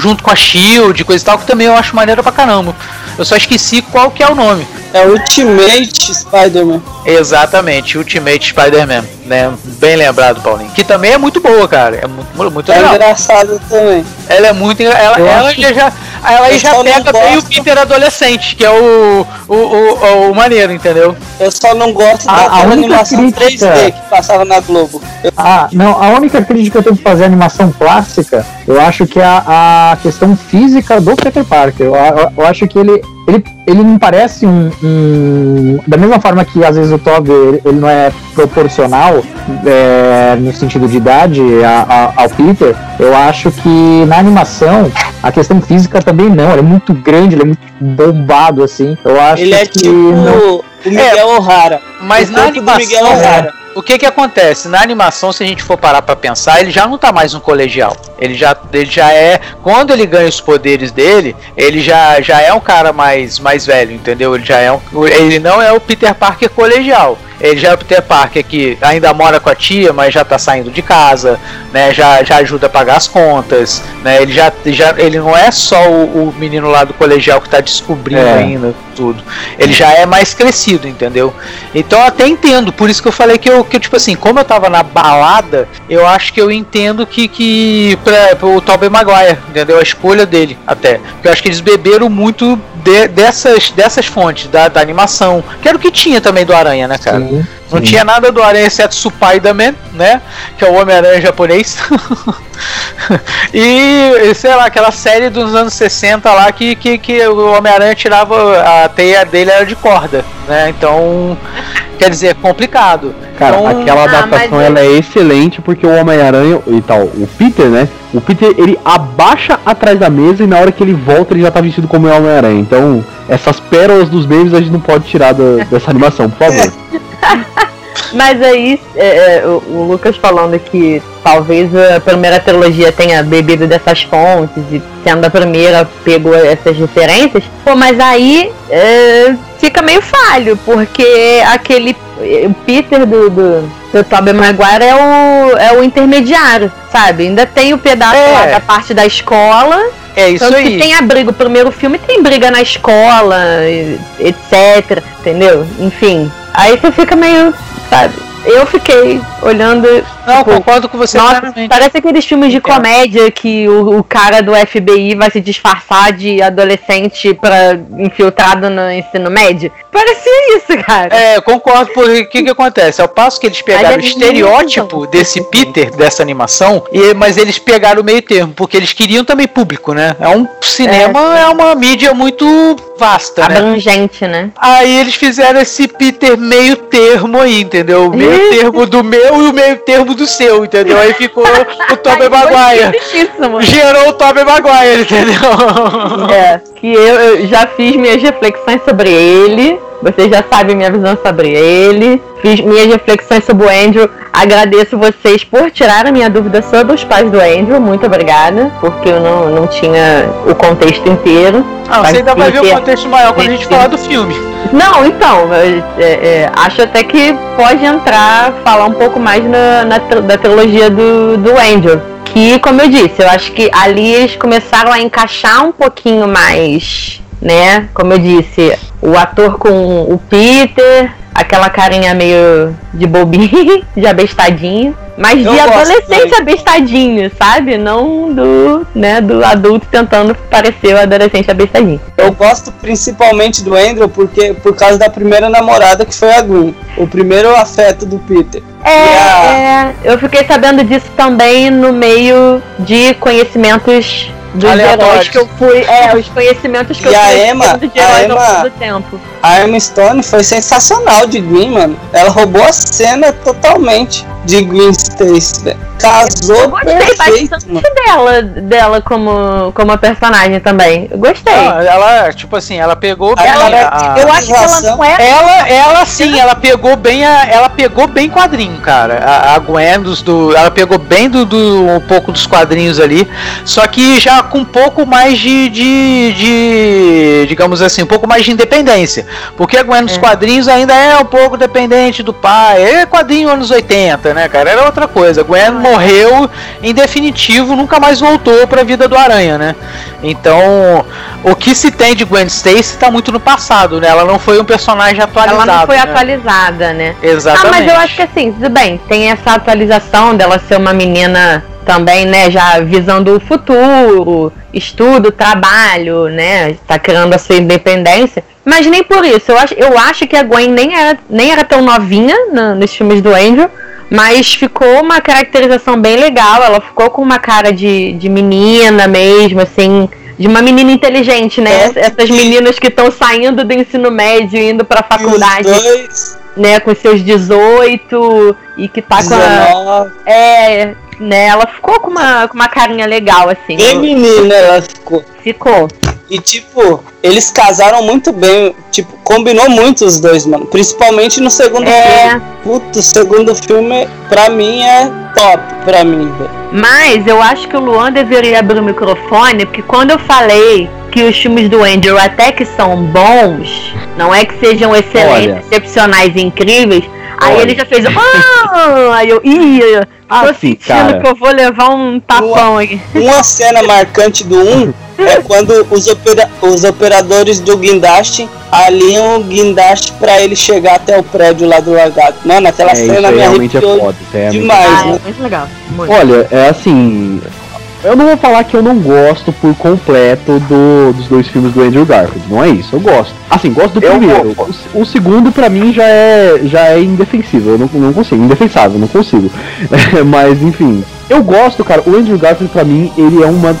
junto com a S.H.I.E.L.D., coisa e tal, que também eu acho maneira pra caramba. Eu só esqueci qual que é o nome. É Ultimate Spider-Man. Exatamente, Ultimate Spider-Man, né? Bem lembrado, Paulinho. Que também é muito boa, cara. É muito legal. É engraçada também. Ela é muito engraçada. Ela aí já pega bem o Peter adolescente, que é o maneiro, entendeu? Eu só não gosto daquela animação crítica 3D que passava na Globo. A única crítica que eu tenho que fazer à animação clássica, eu acho que é a questão física do Peter Parker. Eu acho que ele não parece um... Da mesma forma que, às vezes, o Tobey, ele não é proporcional, no sentido de idade, ao Peter. Eu acho que, na animação, a questão física também não. Ele é muito grande, ele é muito bombado, assim. Eu acho ele é que tipo o Miguel O'Hara. Mas na animação... Miguel O'Hara. O que acontece? Na animação, se a gente for parar pra pensar, ele já não tá mais um colegial. Ele já é... Quando ele ganha os poderes dele, ele já é um cara mais velho, entendeu? Ele não é o Peter Parker colegial. Ele já é o Peter Parker que ainda mora com a tia, mas já tá saindo de casa, né? Já ajuda a pagar as contas, né? Ele não é só o menino lá do colegial que tá descobrindo ainda tudo. Ele já é mais crescido, entendeu? Então eu até entendo, por isso que eu falei que tipo assim, como eu tava na balada, eu acho que eu entendo que o Tobey Maguire, entendeu? A escolha dele até. Porque eu acho que eles beberam muito dessas fontes, da animação. Que era o que tinha também do Aranha, né, cara? Sim. Não tinha nada do Aranha exceto Spider-Man, né? Que é o Homem-Aranha japonês. E, sei lá, aquela série dos anos 60 lá que o Homem-Aranha tirava a teia dele, era de corda, né? Então, quer dizer, complicado. Cara, então, aquela adaptação ela é excelente porque o Homem-Aranha e tal, o Peter, né? O Peter, ele abaixa atrás da mesa e na hora que ele volta ele já tá vestido como o Homem-Aranha. Então, essas pérolas dos memes a gente não pode tirar dessa animação, por favor. Mas aí, o Lucas falando que talvez a primeira trilogia tenha bebido dessas fontes e sendo a primeira pegou essas referências, pô, mas aí fica meio falho, porque aquele Peter do Tobey Maguire é o intermediário, sabe? Ainda tem o pedaço lá da parte da escola. É isso aí. Que tem a briga, o primeiro filme tem briga na escola, etc, entendeu? Enfim, aí você fica meio, sabe? Eu fiquei olhando... Não, tipo, concordo com você. Nossa, claramente. Parece aqueles filmes de comédia que o cara do FBI vai se disfarçar de adolescente pra infiltrado no ensino médio. Parecia isso, cara. É, eu concordo, porque o que acontece? Ao passo que eles pegaram o estereótipo desse Peter, dessa animação, mas eles pegaram o meio termo, porque eles queriam também público, né? É um cinema, é uma mídia muito vasta, abrangente, né? Aí eles fizeram esse Peter meio termo aí, entendeu? O meio termo do meu e o meio termo do seu, entendeu? Aí ficou o Tobey Maguire. Gerou o Tobey Maguire, entendeu? É, que eu já fiz minhas reflexões sobre ele. Vocês já sabem minha visão sobre ele. Fiz minhas reflexões sobre o Andrew. Agradeço vocês por tirar a minha dúvida sobre os pais do Andrew. Muito obrigada. Porque eu não tinha o contexto inteiro. Ah, você ainda vai ver o contexto maior quando a gente falar do filme. Não, então. Acho até que pode entrar, falar um pouco mais da trilogia do Andrew. Que, como eu disse, eu acho que ali eles começaram a encaixar um pouquinho mais, né? Como eu disse, o ator com o Peter, aquela carinha meio de bobinho, de abestadinho, mas eu de adolescente abestadinho, sabe? Não do adulto tentando parecer o adolescente abestadinho. Eu gosto principalmente do Andrew porque, por causa da primeira namorada, que foi a Gwen, o primeiro afeto do Peter. Eu fiquei sabendo disso também no meio de conhecimentos dos heróis que eu fui. Os conhecimentos que eu fui de heróis ao longo do tempo. A Emma Stone foi sensacional de Gwen, mano. Ela roubou a cena totalmente de Gwen Stacy, velho. Casou. Eu gostei perfeito, bastante, mano, dela como a personagem também. Eu gostei. Ela, tipo assim, ela pegou bem. Eu acho que ela não é. Ela sim, ela pegou bem. Ela pegou bem quadrinho, cara. A Gwen ela pegou bem um pouco dos quadrinhos ali. Só que já com um pouco mais de digamos assim, um pouco mais de independência. Porque a Gwen nos quadrinhos ainda é um pouco dependente do pai. É quadrinho anos 80, né, cara? Era outra coisa. A Gwen morreu em definitivo, nunca mais voltou pra vida do Aranha, né? Então, o que se tem de Gwen Stacy tá muito no passado, né? Ela não foi um personagem atualizado. Ela não foi atualizada, né? Exatamente. Ah, mas eu acho que assim, tudo bem, tem essa atualização dela ser uma menina também, né, já visando o futuro, estudo, trabalho, né, tá criando a sua independência, mas nem por isso. Eu acho que a Gwen nem era tão novinha nos filmes do Andrew, mas ficou uma caracterização bem legal. Ela ficou com uma cara de menina mesmo, assim, de uma menina inteligente, né? Essas meninas que estão saindo do ensino médio e indo pra faculdade, né, com seus 18 e que tá com 19. Né, ela ficou com uma carinha legal, assim. E menina, ela ficou. E, tipo, eles casaram muito bem. Tipo, combinou muito os dois, mano. Principalmente no segundo filme. Puto, o segundo filme, pra mim, é top. Pra mim, velho. Mas eu acho que o Luan deveria abrir o microfone, porque quando eu falei que os filmes do Andrew até que são bons, não é que sejam excelentes, excepcionais e incríveis, aí ele já fez... Aí eu... tô sentindo que eu vou levar um tapão aqui. Uma cena marcante do 1 é quando os operadores do guindaste alinham o guindaste pra ele chegar até o prédio lá do Lagarto. Mano, aquela cena me arrepiou demais, né? É muito legal. Muito. Olha, é assim... Eu não vou falar que eu não gosto por completo dos dois filmes do Andrew Garfield. Não é isso, eu gosto. Assim, gosto do primeiro. O segundo, pra mim, já é indefensível. Eu não consigo, indefensável, não consigo. Mas, enfim... Eu gosto, cara, o Andrew Garfield pra mim, ele é uma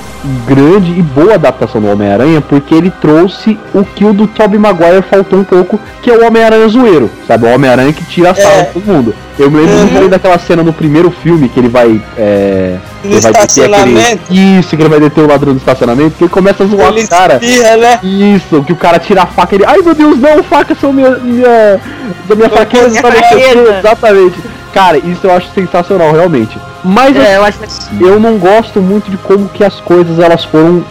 grande e boa adaptação do Homem-Aranha, porque ele trouxe o que o do Tobey Maguire faltou um pouco, que é o Homem-Aranha zoeiro, sabe? O Homem-Aranha que tira a sala de todo mundo. Eu me lembro muito daquela cena no primeiro filme, que ele vai... No ele estacionamento. Vai deter aquele... Isso, que ele vai deter o ladrão do estacionamento, que ele começa a zoar o cara. Espirra, né? Isso, que o cara tira a faca e ele... Ai, meu Deus, não, faca são minha fraqueza. Exatamente. Cara, isso eu acho sensacional, realmente. Mas eu não gosto muito de como que as coisas elas foram,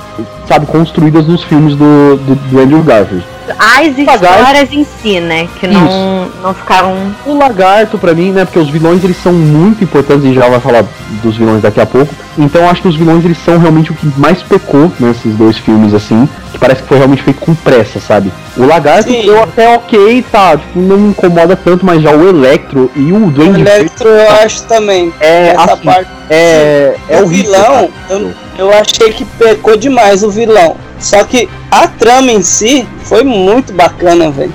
sabe, construídas nos filmes do Andrew Garfield. As histórias em si, né, que não ficaram... O Lagarto, pra mim, né, porque os vilões eles são muito importantes, e já vai falar dos vilões daqui a pouco, então acho que os vilões eles são realmente o que mais pecou nesses dois filmes, assim, que parece que foi realmente feito com pressa, sabe? O Lagarto, eu até tá, tipo, não me incomoda tanto, mas já o Electro e o Duende Verde... O Electro eu acho também, essa assim, parte... o vilão, eu achei que pecou demais o vilão. Só que a trama em si foi muito bacana, velho.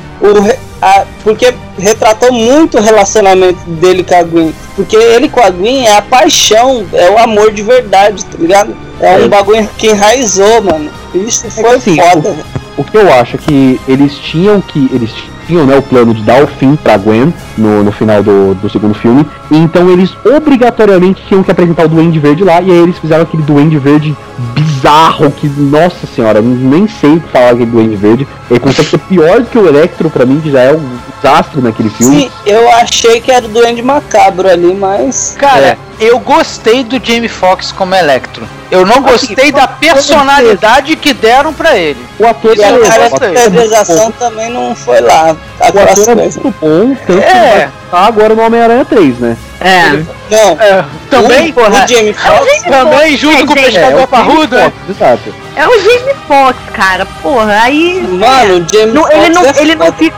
Porque retratou muito o relacionamento dele com a Gwen. Porque ele com a Gwen é a paixão, é o amor de verdade, tá ligado? É um bagulho que enraizou, mano. Isso foi foda, velho. O que eu acho é que eles tinham que... tinham, né, o plano de dar o fim pra Gwen no final do segundo filme. E então eles obrigatoriamente tinham que apresentar o Duende Verde lá. E aí eles fizeram aquele Duende Verde bizarro que, nossa senhora, eu nem sei falar aquele Duende Verde. Ele consegue ser pior do que o Electro pra mim, que já é um desastre naquele filme. Sim, eu achei que era o Duende Macabro ali, mas... Cara, eu gostei do Jamie Foxx como Electro. Eu não gostei da personalidade que deram pra ele. O ator e a interpretação também não foi lá. O ator é muito bom, tanto que tá agora no Homem-Aranha 3, né? É. Não. É. Também, porra. O Jamie Foxx. Também, junto com o pescador parrudo. Exato. É o Jamie Foxx, cara, porra, aí... Mano, o Jamie Foxx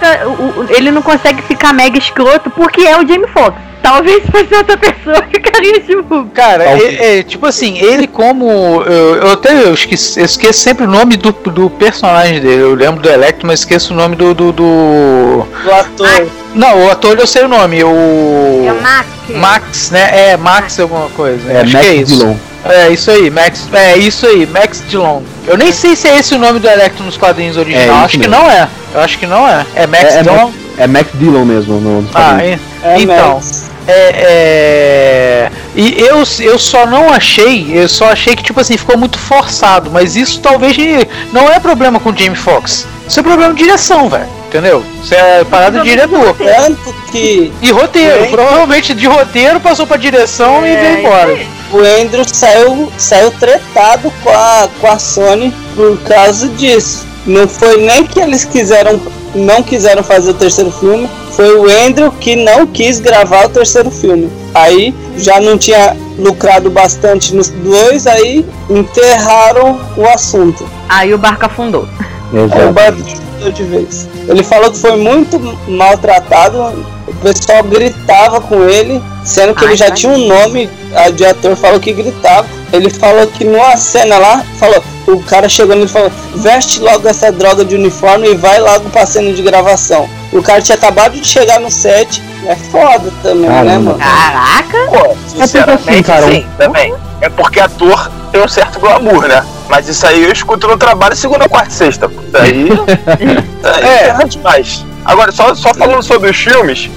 ele não consegue ficar mega escroto porque é o Jamie Foxx. Talvez se fosse outra pessoa, ficaria tipo... Cara, tipo assim, ele como... Eu esqueço sempre o nome do personagem dele. Eu lembro do Electro, mas esqueço o nome do ator. Não, o ator eu sei o nome. É o Max. Max, né? É, Max alguma coisa. É, acho Max que é isso. Dillon. É, isso aí, Max. É, isso aí, Max Dillon. Eu nem sei se é esse o nome do Electro nos quadrinhos originais. Eu acho que não é. É Max Dillon. É Max Dillon mesmo. Então... Max. E eu só achei que tipo assim, ficou muito forçado, mas isso talvez não é problema com o Jamie Foxx, isso é problema de direção, velho, entendeu? Isso é parada de diretor. Tanto que... E roteiro, provavelmente de roteiro passou pra direção e veio embora. O Andrew saiu tretado com a Sony por causa disso. Não foi nem que eles não quiseram fazer o terceiro filme, foi o Andrew que não quis gravar o terceiro filme. Aí já não tinha lucrado bastante nos dois, aí enterraram o assunto. Aí o barco afundou. Aí o barco afundou de vez. Ele falou que foi muito maltratado, o pessoal gritava com ele, sendo que ele já tinha um nome, o ator falou que gritava. Ele falou que numa cena lá, o cara chegou nele e falou: veste logo essa droga de uniforme e vai logo pra cena de gravação. O cara tinha acabado de chegar no set. É foda também, né, mano? Caraca! Pô, sinceramente, sim, também. É porque ator tem um certo glamour, né? Mas isso aí eu escuto no trabalho segunda, quarta e sexta. Isso aí é demais. Agora, só falando sobre os filmes,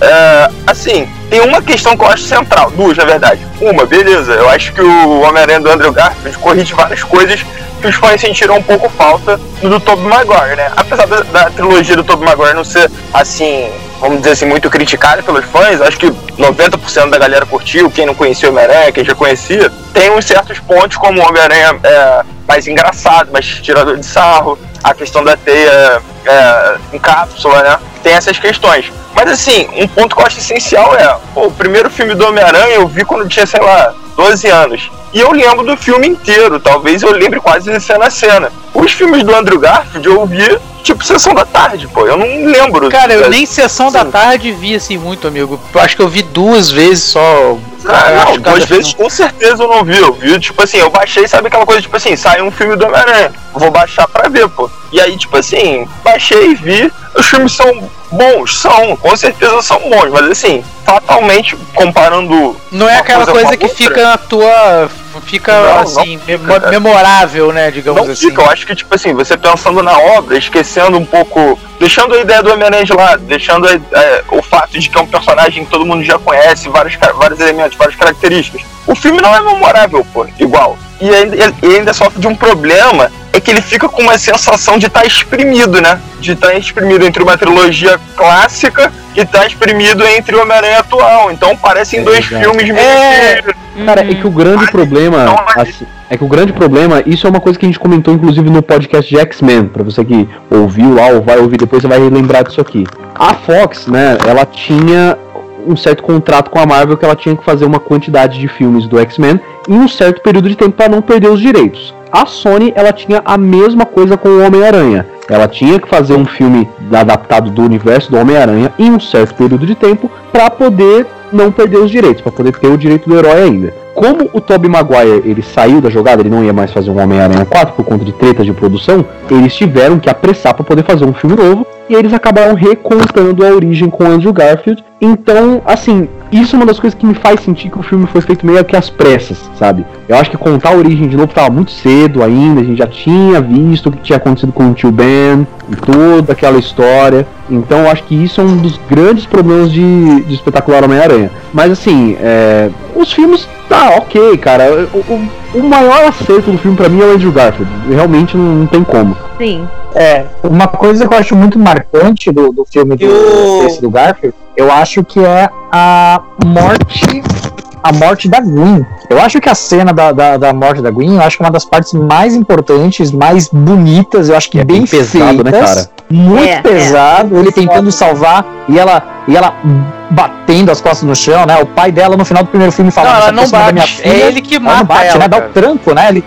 tem uma questão que eu acho central. Duas, na verdade. Uma, beleza, eu acho que o Homem-Aranha do Andrew Garfield corrige várias coisas que os fãs sentiram um pouco falta do Tobey Maguire, né? Apesar da trilogia do Tobey Maguire não ser, assim, vamos dizer assim, muito criticada pelos fãs, acho que 90% da galera curtiu, quem não conhecia o Homem-Aranha, quem já conhecia, tem uns certos pontos como o Homem-Aranha mais engraçado, mais tirador de sarro, a questão da teia em cápsula, né? Tem essas questões. Mas assim, um ponto que eu acho essencial é, o primeiro filme do Homem-Aranha eu vi quando eu tinha, 12 anos. E eu lembro do filme inteiro, talvez eu lembre quase de cena a cena. Os filmes do Andrew Garfield eu vi, tipo, sessão da tarde, pô, eu não lembro. Cara, eu nem sessão da tarde vi assim muito, amigo. Eu acho que eu vi duas vezes só. Não, duas vezes com certeza eu não vi. Eu vi, tipo assim, eu baixei, sabe aquela coisa, tipo assim, saiu um filme do Homem-Aranha, vou baixar pra ver, pô. E aí, tipo assim, baixei e vi. Os filmes são bons, com certeza são bons, mas assim, fatalmente comparando. Não é aquela coisa que fica na tua. Não fica memorável, né? Digamos assim. Não fica, eu acho que, tipo assim, você pensando na obra, esquecendo um pouco, deixando a ideia do Homem-Aranha de lado, deixando o fato de que é um personagem que todo mundo já conhece, vários elementos, várias características. O filme não é memorável, pô, igual. E ele ainda sofre de um problema, é que ele fica com uma sensação de estar exprimido, né? De estar exprimido entre uma trilogia clássica e estar exprimido entre o Homem-Aranha atual. Então parecem dois filmes mesmo. Cara, é que o grande problema... isso é uma coisa que a gente comentou, inclusive, no podcast de X-Men. Pra você que ouviu lá ou vai ouvir depois, você vai lembrar disso aqui. A Fox, né, ela tinha um certo contrato com a Marvel que ela tinha que fazer uma quantidade de filmes do X-Men em um certo período de tempo para não perder os direitos. A Sony, ela tinha a mesma coisa com o Homem-Aranha. Ela tinha que fazer um filme adaptado do universo do Homem-Aranha em um certo período de tempo para poder não perder os direitos, para poder ter o direito do herói ainda. Como o Tobey Maguire, ele saiu da jogada, ele não ia mais fazer um Homem-Aranha 4 por conta de tretas de produção, eles tiveram que apressar para poder fazer um filme novo e eles acabaram recontando a origem com Andrew Garfield Então, assim, isso é uma das coisas que me faz sentir que o filme foi feito meio que às pressas, sabe? Eu acho que contar a origem de novo tava muito cedo ainda, a gente já tinha visto o que tinha acontecido com o Tio Ben e toda aquela história. Então eu acho que isso é um dos grandes problemas de Espetacular Homem-Aranha. Mas assim, os filmes, tá, ok, cara. O maior acerto do filme pra mim é o Andrew Garfield. Realmente não tem como. Sim. Uma coisa que eu acho muito marcante do filme do Garfield, eu acho que é a morte da Gwen. Eu acho que a cena da morte da Gwen, eu acho que é uma das partes mais importantes, mais bonitas, eu acho que é bem pesado, né, cara? Muito pesado, ele tentando salvar e ela batendo as costas no chão, né? O pai dela no final do primeiro filme fala: não, ela não bate, da minha filha, é ele que mata ela, né? Dá o tranco, né? Ele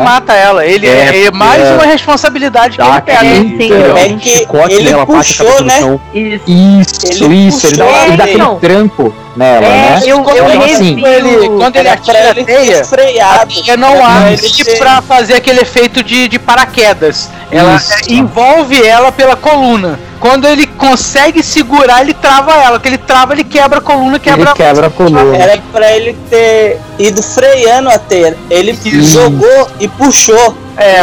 mata ela. Ele é mais uma responsabilidade que ele pega. Ele puxou, né? Isso. Ele dá aquele tranco nela, né? Quando ele atira a teia, não abre pra fazer aquele efeito de paraquedas. Ela envolve ela pela coluna. Quando ele consegue segurar, ele trava ela. Quando ele trava, ele quebra a coluna, quebra a coluna. Era pra ele ter ido freando a teia. Ele jogou e puxou.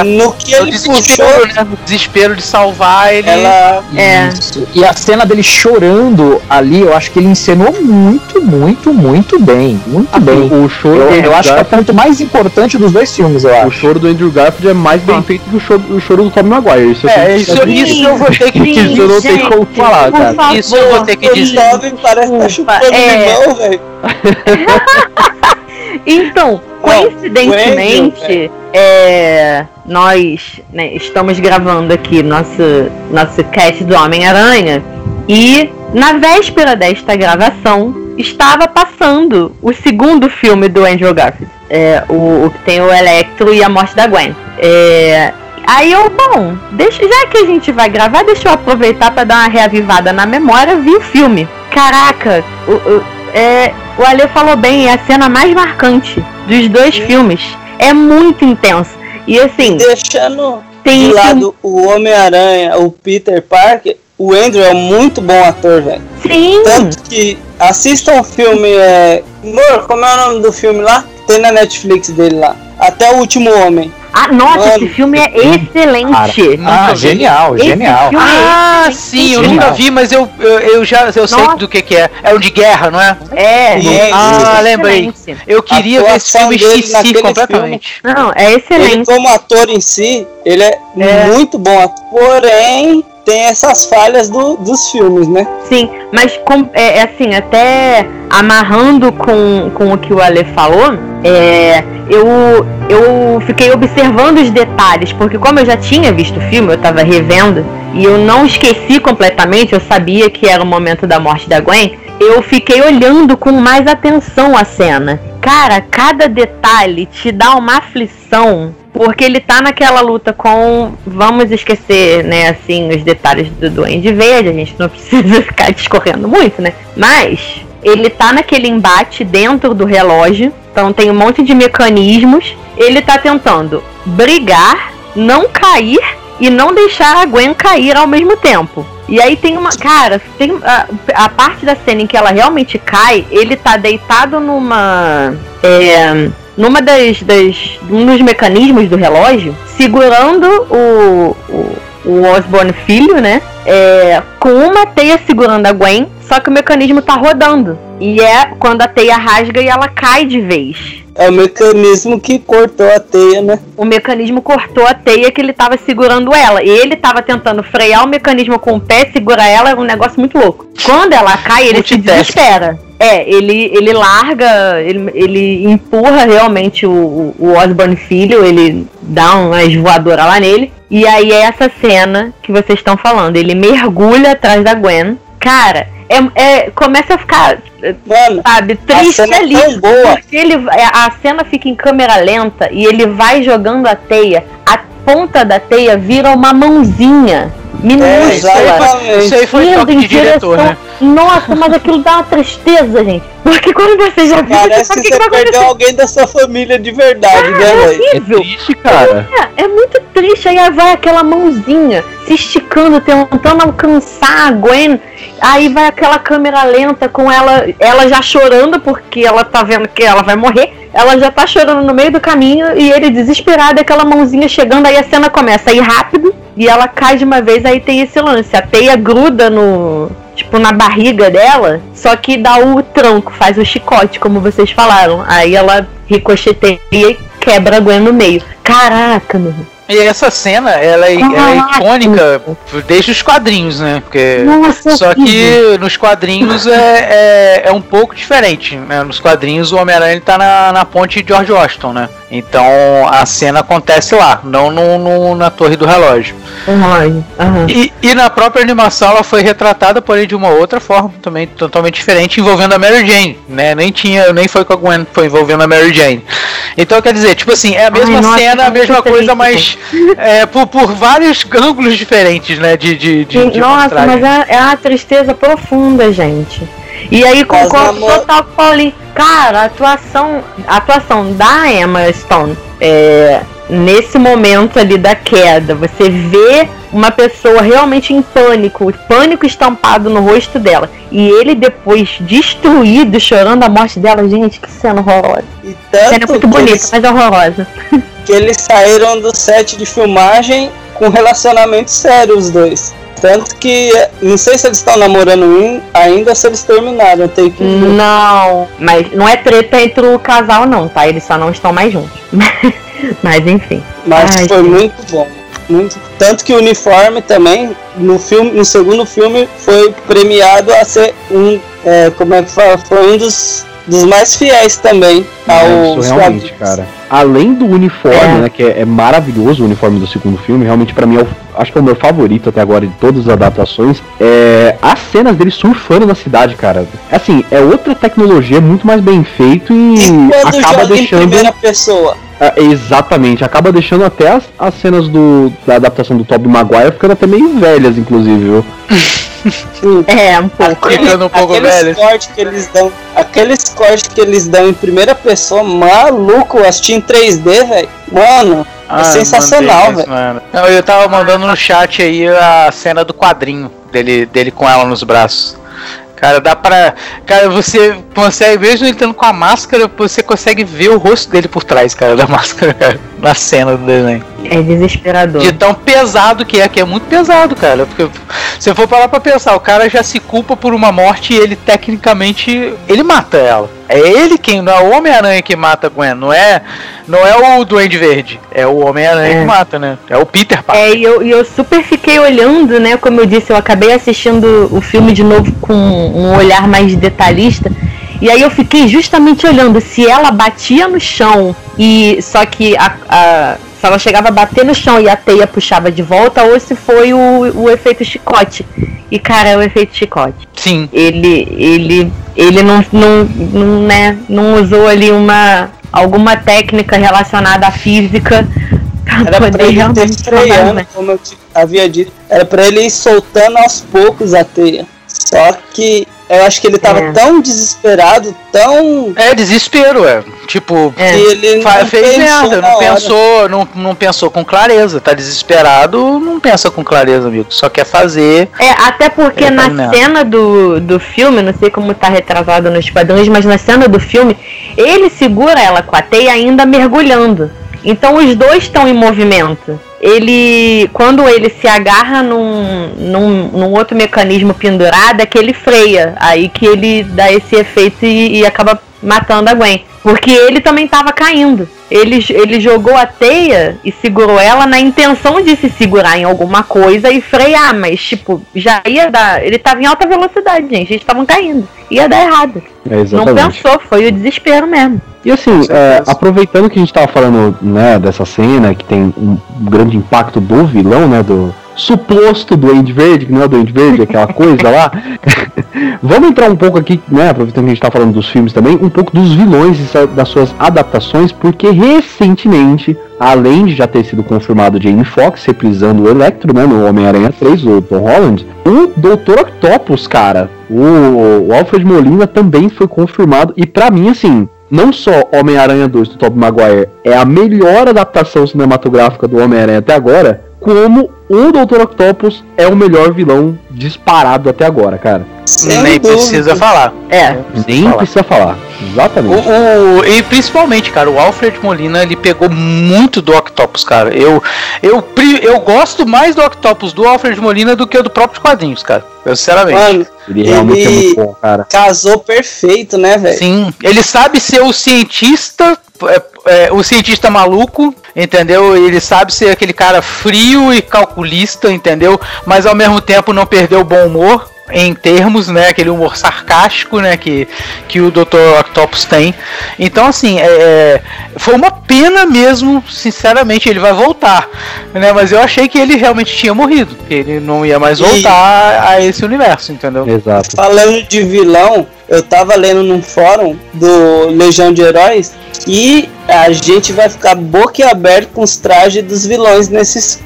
No que ele puxou, né? O desespero de salvar ele. E a cena dele chorando ali, eu acho que ele encenou muito, muito, muito bem. O choro eu acho que é o ponto mais importante dos dois filmes, eu acho. O choro do Andrew Garfield é mais bem feito que o choro do Tobey Maguire. Isso eu vou ter que dizer. Isso eu não tenho como falar, cara. Isso eu vou ter que dizer. O Tobey parece que tá chupando limão, velho. Então, coincidentemente, nós, né, estamos gravando aqui nosso cast do Homem-Aranha e na véspera desta gravação estava passando o segundo filme do Andrew Garfield, o que tem o Electro e a morte da Gwen. Aí eu, já que a gente vai gravar, deixa eu aproveitar para dar uma reavivada na memória, vi o filme. Caraca, o Ale falou bem, é a cena mais marcante dos dois filmes. É muito intenso. E assim, deixando de lado o Homem-Aranha, o Peter Parker, o Andrew é um muito bom ator, velho. Sim. Tanto que assistam o filme, como é o nome do filme lá? Tem na Netflix dele lá. Até o Último Homem. Ah, nossa, esse filme é excelente. Genial. Sim, eu nunca vi, mas eu sei do que é. É o de guerra, não é? Lembrei. Eu queria ver esse filme, esqueci completamente. Filme. Não, é excelente. Ele, como ator em si, ele é muito bom ator, porém tem essas falhas dos filmes, né? Sim, mas assim, até amarrando com o que o Ale falou, eu fiquei observando os detalhes, porque como eu já tinha visto o filme, eu tava revendo, e eu não esqueci completamente, eu sabia que era o momento da morte da Gwen, eu fiquei olhando com mais atenção a cena. Cara, cada detalhe te dá uma aflição, porque ele tá naquela luta com... Vamos esquecer, né, assim, os detalhes do Duende Verde, a gente não precisa ficar discorrendo muito, né? Mas ele tá naquele embate dentro do relógio, então tem um monte de mecanismos. Ele tá tentando brigar, não cair e não deixar a Gwen cair ao mesmo tempo. E aí tem uma... Cara, tem a parte da cena em que ela realmente cai, ele tá deitado numa... numa um dos mecanismos do relógio, segurando o Osborne filho, né? Com uma teia segurando a Gwen, só que o mecanismo tá rodando. E é quando a teia rasga e ela cai de vez. É o mecanismo que cortou a teia, né? O mecanismo cortou a teia que ele tava segurando ela. E ele tava tentando frear o mecanismo com o pé, segurar ela, é um negócio muito louco. Quando ela cai, ele se desespera. Ele larga, ele empurra realmente o Osborne filho, ele dá uma esvoadora lá nele. E aí é essa cena que vocês estão falando. Ele mergulha atrás da Gwen. Cara, começa a ficar, mano, sabe, triste ali. Porque a cena fica em câmera lenta e ele vai jogando a teia ponta da teia vira uma mãozinha minúscula, isso aí foi toque de diretor, né? Nossa, mas aquilo dá uma tristeza, gente. Porque quando você já viu, parece que você perdeu alguém da sua família de verdade, né, mãe? É triste, cara. É muito triste. Aí vai aquela mãozinha se esticando, tentando alcançar a Gwen. Aí vai aquela câmera lenta com ela já chorando, porque ela tá vendo que ela vai morrer. Ela já tá chorando no meio do caminho e ele desesperado, aquela mãozinha chegando. Aí a cena começa a ir rápido e ela cai de uma vez. Aí tem esse lance, a teia gruda no... tipo, na barriga dela, só que dá o tranco, faz o chicote, como vocês falaram. Aí ela ricocheteia e quebra a Gwen no meio. Caraca, meu. E essa cena, ela é icônica desde os quadrinhos, né? Porque, nossa, só que nos quadrinhos é um pouco diferente, né? Nos quadrinhos o Homem-Aranha tá na ponte de George Washington, né? Então a cena acontece lá, não na torre do relógio. E na própria animação ela foi retratada, porém de uma outra forma, também totalmente diferente, envolvendo a Mary Jane, né? Nem foi com a Gwen, foi envolvendo a Mary Jane. Então quer dizer, tipo assim, é a mesma cena, a mesma coisa, mas por vários ângulos diferentes, né? Nossa, mas é uma tristeza profunda, gente. E aí concordo total com o Paulinho. Cara, a atuação da Emma Stone nesse momento ali da queda, você vê uma pessoa realmente em pânico estampado no rosto dela, e ele depois destruído, chorando a morte dela. Gente, que cena horrorosa. A cena é muito bonita, mas é horrorosa. Que eles saíram do set de filmagem com relacionamento sério, os dois. Tanto que, não sei se eles estão namorando ainda, se eles terminaram. Tem que... Não, mas não é treta entre o casal não, tá? Eles só não estão mais juntos. Mas enfim. Mas foi muito bom. Muito. Tanto que o uniforme também, no segundo filme, foi premiado a ser foi um dos mais fiéis também aos realmente, cara. Além do uniforme, né, que é maravilhoso o uniforme do segundo filme, realmente pra mim acho que é o meu favorito até agora de todas as adaptações, as cenas dele surfando na cidade, cara. Assim, é outra tecnologia muito mais bem feita e acaba deixando... em primeira pessoa. Exatamente, acaba deixando até as cenas da adaptação do Tobey Maguire ficando até meio velhas, inclusive. Um pouco. Aqueles cortes que eles dão em primeira pessoa, maluco, assistir em 3D, velho. Mano, é sensacional, velho. Eu tava mandando no chat aí a cena do quadrinho dele com ela nos braços. Cara, dá pra... Cara, você consegue, mesmo ele estando com a máscara, você consegue ver o rosto dele por trás, cara, da máscara, cara, na cena do desenho. É desesperador. De tão pesado que é muito pesado, cara. Porque se eu for parar pra pensar, o cara já se culpa por uma morte e ele, tecnicamente, ele mata ela. É ele quem... Não é o Homem-Aranha que mata a Gwen, não é o Duende Verde. É o Homem-Aranha que mata, né? É o Peter Parker. E eu super fiquei olhando, né? Como eu disse, eu acabei assistindo o filme de novo com um olhar mais detalhista. E aí eu fiquei justamente olhando se ela batia no chão e... Só que se ela chegava a bater no chão e a teia puxava de volta, ou se foi o efeito chicote. E, cara, é o efeito chicote. Sim. Ele não usou ali alguma técnica relacionada à física para poder realmente frear, né? Como eu havia dito, era pra ele ir soltando aos poucos a teia. Só que eu acho que ele tava tão desesperado, tão... Tipo, ele fez merda, não pensou com clareza. Tá desesperado, não pensa com clareza, amigo. Só quer fazer... até porque na cena do filme, não sei como tá retratado nos quadrinhos, mas na cena do filme, ele segura ela com a teia ainda mergulhando. Então os dois estão em movimento. Quando ele se agarra num outro mecanismo pendurado, é que ele freia. Aí que ele dá esse efeito e acaba matando a Gwen. Porque ele também estava caindo. Ele jogou a teia e segurou ela na intenção de se segurar em alguma coisa e frear. Mas, tipo, já ia dar... Ele estava em alta velocidade, gente. Eles estavam caindo. Ia dar errado. Não pensou, foi o desespero mesmo. E assim, aproveitando que a gente tava falando, né, dessa cena que tem um grande impacto do vilão, né, do suposto Duende Verde, que não é o Duende Verde, aquela coisa lá. Vamos entrar um pouco aqui, né, aproveitando que a gente tá falando dos filmes também, um pouco dos vilões e das suas adaptações, porque recentemente, além de já ter sido confirmado Jamie Foxx reprisando o Electro, né, no Homem-Aranha 3, o Tom Holland, o Doutor Octopus, cara, o Alfred Molina também foi confirmado, e pra mim, assim, não só Homem-Aranha 2 do Tobey Maguire é a melhor adaptação cinematográfica do Homem-Aranha até agora, como o Dr. Octopus é o melhor vilão disparado até agora, cara. Nem precisa falar. É, nem precisa falar. Exatamente. E principalmente, cara, o Alfred Molina, ele pegou muito do Octopus, cara. Eu gosto mais do Octopus do Alfred Molina do que do próprio quadrinhos, cara. Eu, sinceramente. Mano, ele realmente é muito bom, cara. Casou perfeito, né, velho? Sim. Ele sabe ser o cientista... o cientista maluco, entendeu? Ele sabe ser aquele cara frio e calculista, entendeu? Mas ao mesmo tempo não perdeu o bom humor em termos, né? Aquele humor sarcástico, né? Que o Dr. Octopus tem. Então, assim, foi uma pena mesmo, sinceramente, ele vai voltar, né? Mas eu achei que ele realmente tinha morrido, que ele não ia mais voltar a esse universo, entendeu? Exato. Falando de vilão, eu tava lendo num fórum do Legião de Heróis que a gente vai ficar boquiaberto com os trajes dos vilões nesse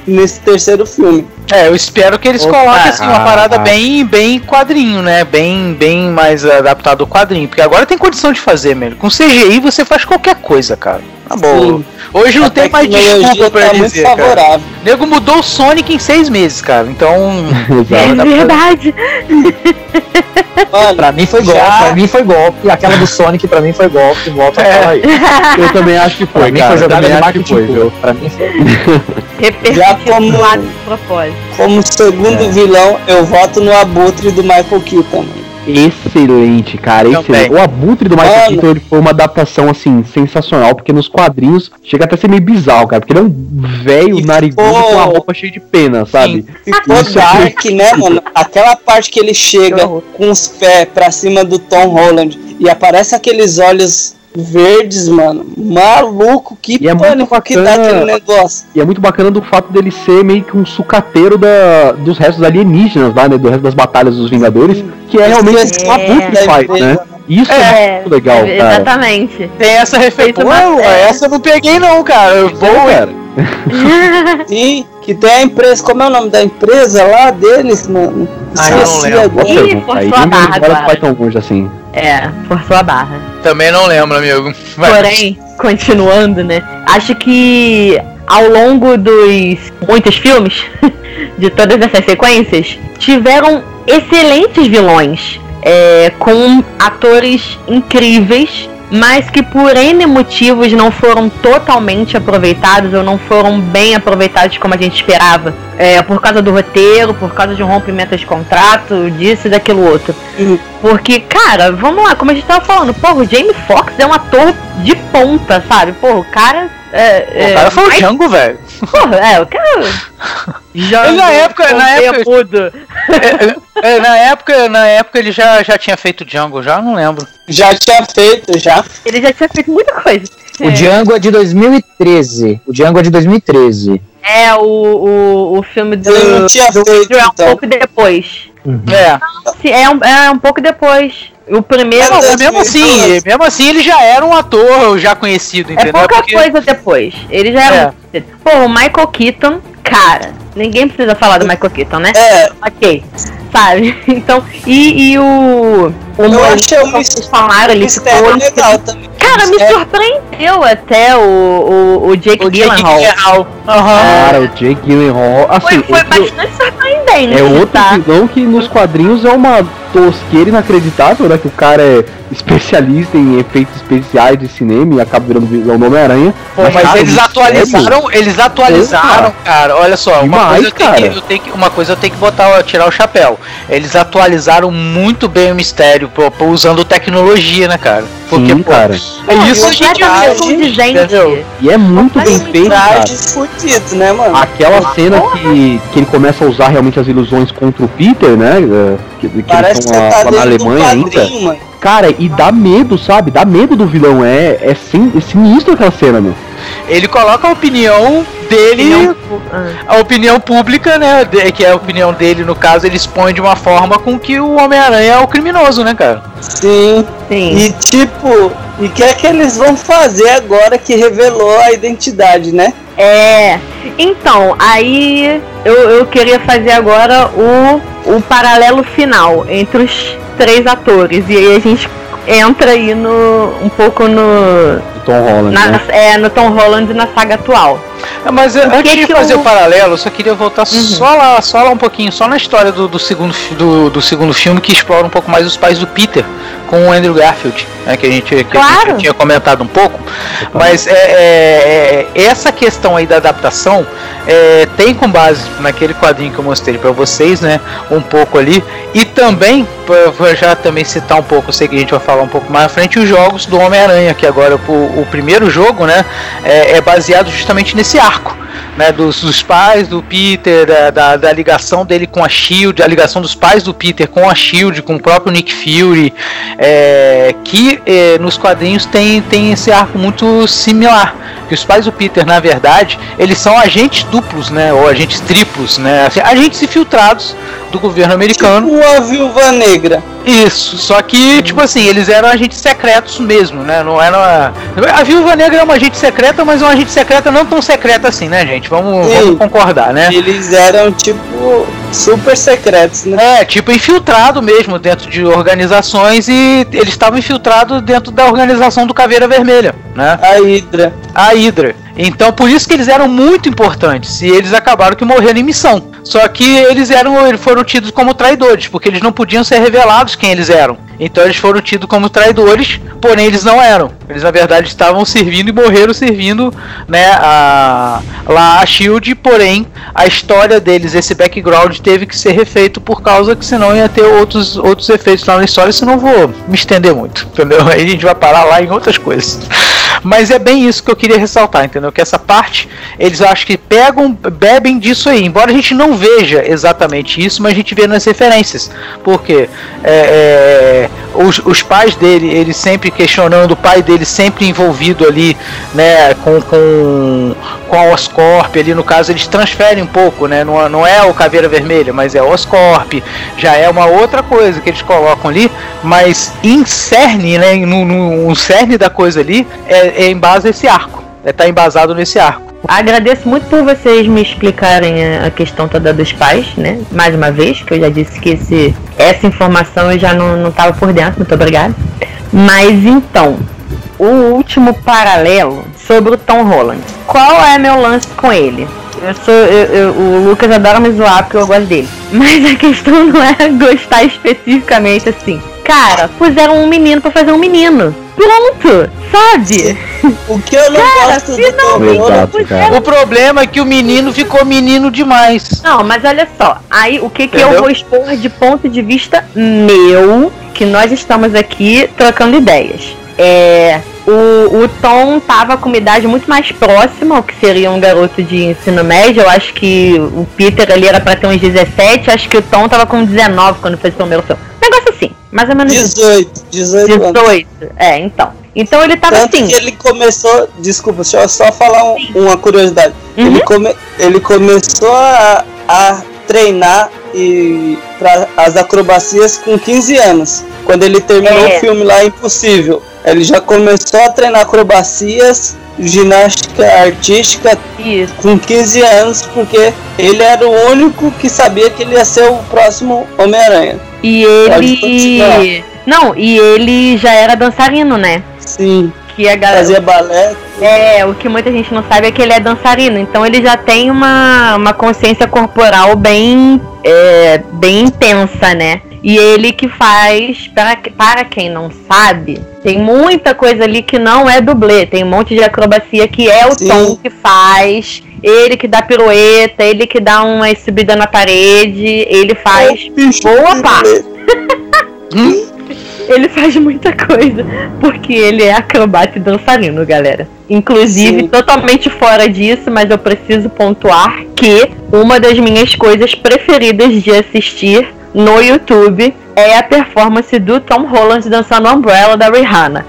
terceiro filme. Eu espero que eles coloquem assim, uma parada bem quadrinho, né? Bem mais adaptado ao quadrinho. Porque agora tem condição de fazer, mesmo. Com CGI você faz qualquer coisa, cara. Tá bom. Hoje não tem mais desculpa pra dizer, cara. O nego mudou o Sonic em 6 meses, cara. Então... é verdade. Olha, pra mim foi golpe. Aquela do Sonic pra mim foi golpe. Volta pra aí. Eu também acho que foi, cara. Eu também acho que foi, viu? Pra mim foi. Como segundo vilão, eu voto no Abutre do Michael Keaton. Excelente, cara, excelente. O Abutre do Michael Keaton, ele foi uma adaptação assim sensacional, porque nos quadrinhos chega até a ser meio bizarro, cara, porque ele é um velho narigudo com uma roupa cheia de pena, sabe? Ficou dark, né, mano? Aquela parte que ele chega com os pés pra cima do Tom Holland e aparece aqueles olhos verdes, mano, maluco, que pânico que dá aquele negócio. E é muito bacana do fato dele ser meio que um sucateiro dos restos alienígenas lá, né, do resto das batalhas dos Vingadores, que é realmente uma puta fight, né? Isso é muito legal, cara. Exatamente. Tem essa referência. Essa eu não peguei não, cara. Eu vou, cara. Sim, que tem a empresa, como é o nome da empresa lá deles, mano? Forçou a barra. Também não lembro, amigo. Vai. Porém, continuando, né? Acho que ao longo dos muitos filmes, de todas essas sequências, tiveram excelentes vilões, com atores incríveis, mas que por N motivos não foram totalmente aproveitados ou não foram bem aproveitados como a gente esperava. Por causa do roteiro, por causa de um rompimento de contrato, disso e daquilo outro. Porque, cara, vamos lá, como a gente tava falando, o Jamie Foxx é um ator de ponta, sabe? O cara... o cara foi o Django, velho. O cara... Django, na época ele já tinha feito Django, já não lembro. Ele já tinha feito muita coisa. O Django é de 2013. O filme do... Ele não tinha feito, é um pouco depois. É um pouco depois. O primeiro... Mesmo assim, ele já era um ator já conhecido, entendeu? Pouca coisa depois. Ele já era um... o Michael Keaton, cara... Ninguém precisa falar do Michael Keaton, né? Ok, sabe? Então, e o... Eu achei o mistério legal também. Cara, me surpreendeu até o Jake Gyllenhaal. Cara, o Jake Gyllenhaal... Assim, foi bastante surpreendente. É outro vilão que nos quadrinhos é uma tosqueira inacreditável, né? Que o cara é especialista em efeitos especiais de cinema e acaba virando vilão do Homem-Aranha. Mas eles atualizaram, cara. Olha só, uma coisa eu tenho que tirar o chapéu. Eles atualizaram muito bem o mistério, usando tecnologia, né, cara? Porque, sim, cara. Isso é gente. E é muito bem feito, cara. Fudido, né, mano? Aquela cena que ele começa a usar realmente as ilusões contra o Peter, né? Que eles estão lá na Alemanha ainda. Cara, e dá medo, sabe? Dá medo do vilão. É sinistro aquela cena, meu. Ele coloca a opinião dele, a opinião pública, né? Que é a opinião dele, no caso, ele expõe de uma forma com que o Homem-Aranha é o criminoso, né, cara? Sim, sim. E tipo, e o que é que eles vão fazer agora que revelou a identidade, né? É, então, aí eu queria fazer agora o paralelo final entre os três atores. E aí a gente entra aí um pouco no... Tom Holland, né? No Tom Holland na saga atual. Mas antes de fazer o paralelo, eu só queria voltar só lá um pouquinho, só na história do segundo filme, que explora um pouco mais os pais do Peter com o Andrew Garfield, né, que a gente tinha comentado um pouco. Mas essa questão aí da adaptação tem com base naquele quadrinho que eu mostrei para vocês, né, um pouco ali, e também vou já também citar um pouco, eu sei que a gente vai falar um pouco mais à frente, os jogos do Homem-Aranha, que agora o primeiro jogo, né, é baseado justamente nesse arco, né, dos pais do Peter, da ligação dele com a S.H.I.E.L.D., a ligação dos pais do Peter com a S.H.I.E.L.D., com o próprio Nick Fury, que nos quadrinhos tem esse arco muito similar, que os pais do Peter, na verdade, eles são agentes duplos, né, ou agentes triplos, né, assim, agentes infiltrados do governo americano. Tipo a Viúva Negra. Isso, só que, tipo assim, eles eram agentes secretos mesmo, né, não eram... A Viúva Negra é uma agente secreta, mas é uma agente secreta não tão secreta assim, né, gente? Vamos concordar, né? Eles eram, tipo, super secretos, né? Tipo, infiltrado mesmo dentro de organizações, e eles estavam infiltrados dentro da organização do Caveira Vermelha, né? A Hydra. Então, por isso que eles eram muito importantes, e eles acabaram que morreram em missão. Só que eles foram tidos como traidores, porque eles não podiam ser revelados quem eles eram. Então eles foram tidos como traidores, porém eles não eram. Eles na verdade estavam servindo e morreram servindo, né, a S.H.I.E.L.D., porém a história deles, esse background teve que ser refeito, por causa que senão ia ter outros efeitos lá na história, senão vou me estender muito, entendeu? Aí a gente vai parar lá em outras coisas. Mas é bem isso que eu queria ressaltar, entendeu? Que essa parte, eles acho que bebem disso aí, embora a gente não veja exatamente isso, mas a gente vê nas referências, porque os pais dele, ele sempre questionando, o pai dele sempre envolvido ali, né, com a Oscorp, ali no caso eles transferem um pouco, né, não é o Caveira Vermelha, mas é a Oscorp, já é uma outra coisa que eles colocam ali, mas em cerne, né, no cerne da coisa ali, é em base a esse arco, tá embasado nesse arco. Agradeço muito por vocês me explicarem a questão toda dos pais, né? Mais uma vez, que eu já disse que essa informação eu já não estava por dentro, muito obrigada. Mas então, o último paralelo sobre o Tom Holland. Qual é meu lance com ele? O Lucas adora me zoar porque eu gosto dele. Mas a questão não é gostar especificamente assim. Cara, puseram um menino pra fazer um menino. Pronto, sabe? O que eu não gosto do Tom. O problema é que o menino ficou menino demais. Não, mas olha só. Aí o que eu vou expor de ponto de vista meu, que nós estamos aqui trocando ideias. O Tom tava com uma idade muito mais próxima ao que seria um garoto de ensino médio. Eu acho que o Peter ali era pra ter uns 17, acho que o Tom tava com 19 quando fez o primeiro filme. Negócio assim, mais ou menos 18 anos. Então ele tava tanto assim. Que ele começou, desculpa, deixa eu só falar uma curiosidade. Ele começou a treinar pra as acrobacias com 15 anos. Quando ele terminou o filme lá, Impossível, ele já começou a treinar acrobacias, ginástica artística. Isso. Com 15 anos, porque ele era o único que sabia que ele ia ser o próximo Homem-Aranha. E ele... Não, e ele já era dançarino, né? Sim, que a galera... fazia balé. O que muita gente não sabe é que ele é dançarino, então ele já tem uma consciência corporal bem intensa, né? E ele que faz, para quem não sabe, tem muita coisa ali que não é dublê. Tem um monte de acrobacia que é o Tom que faz. Ele que dá pirueta, ele que dá uma subida na parede. Ele faz boa parte. Ele faz muita coisa, porque ele é acrobata e dançarino, galera. Inclusive, totalmente fora disso, mas eu preciso pontuar que uma das minhas coisas preferidas de assistir no YouTube é a performance do Tom Holland dançando Umbrella da Rihanna.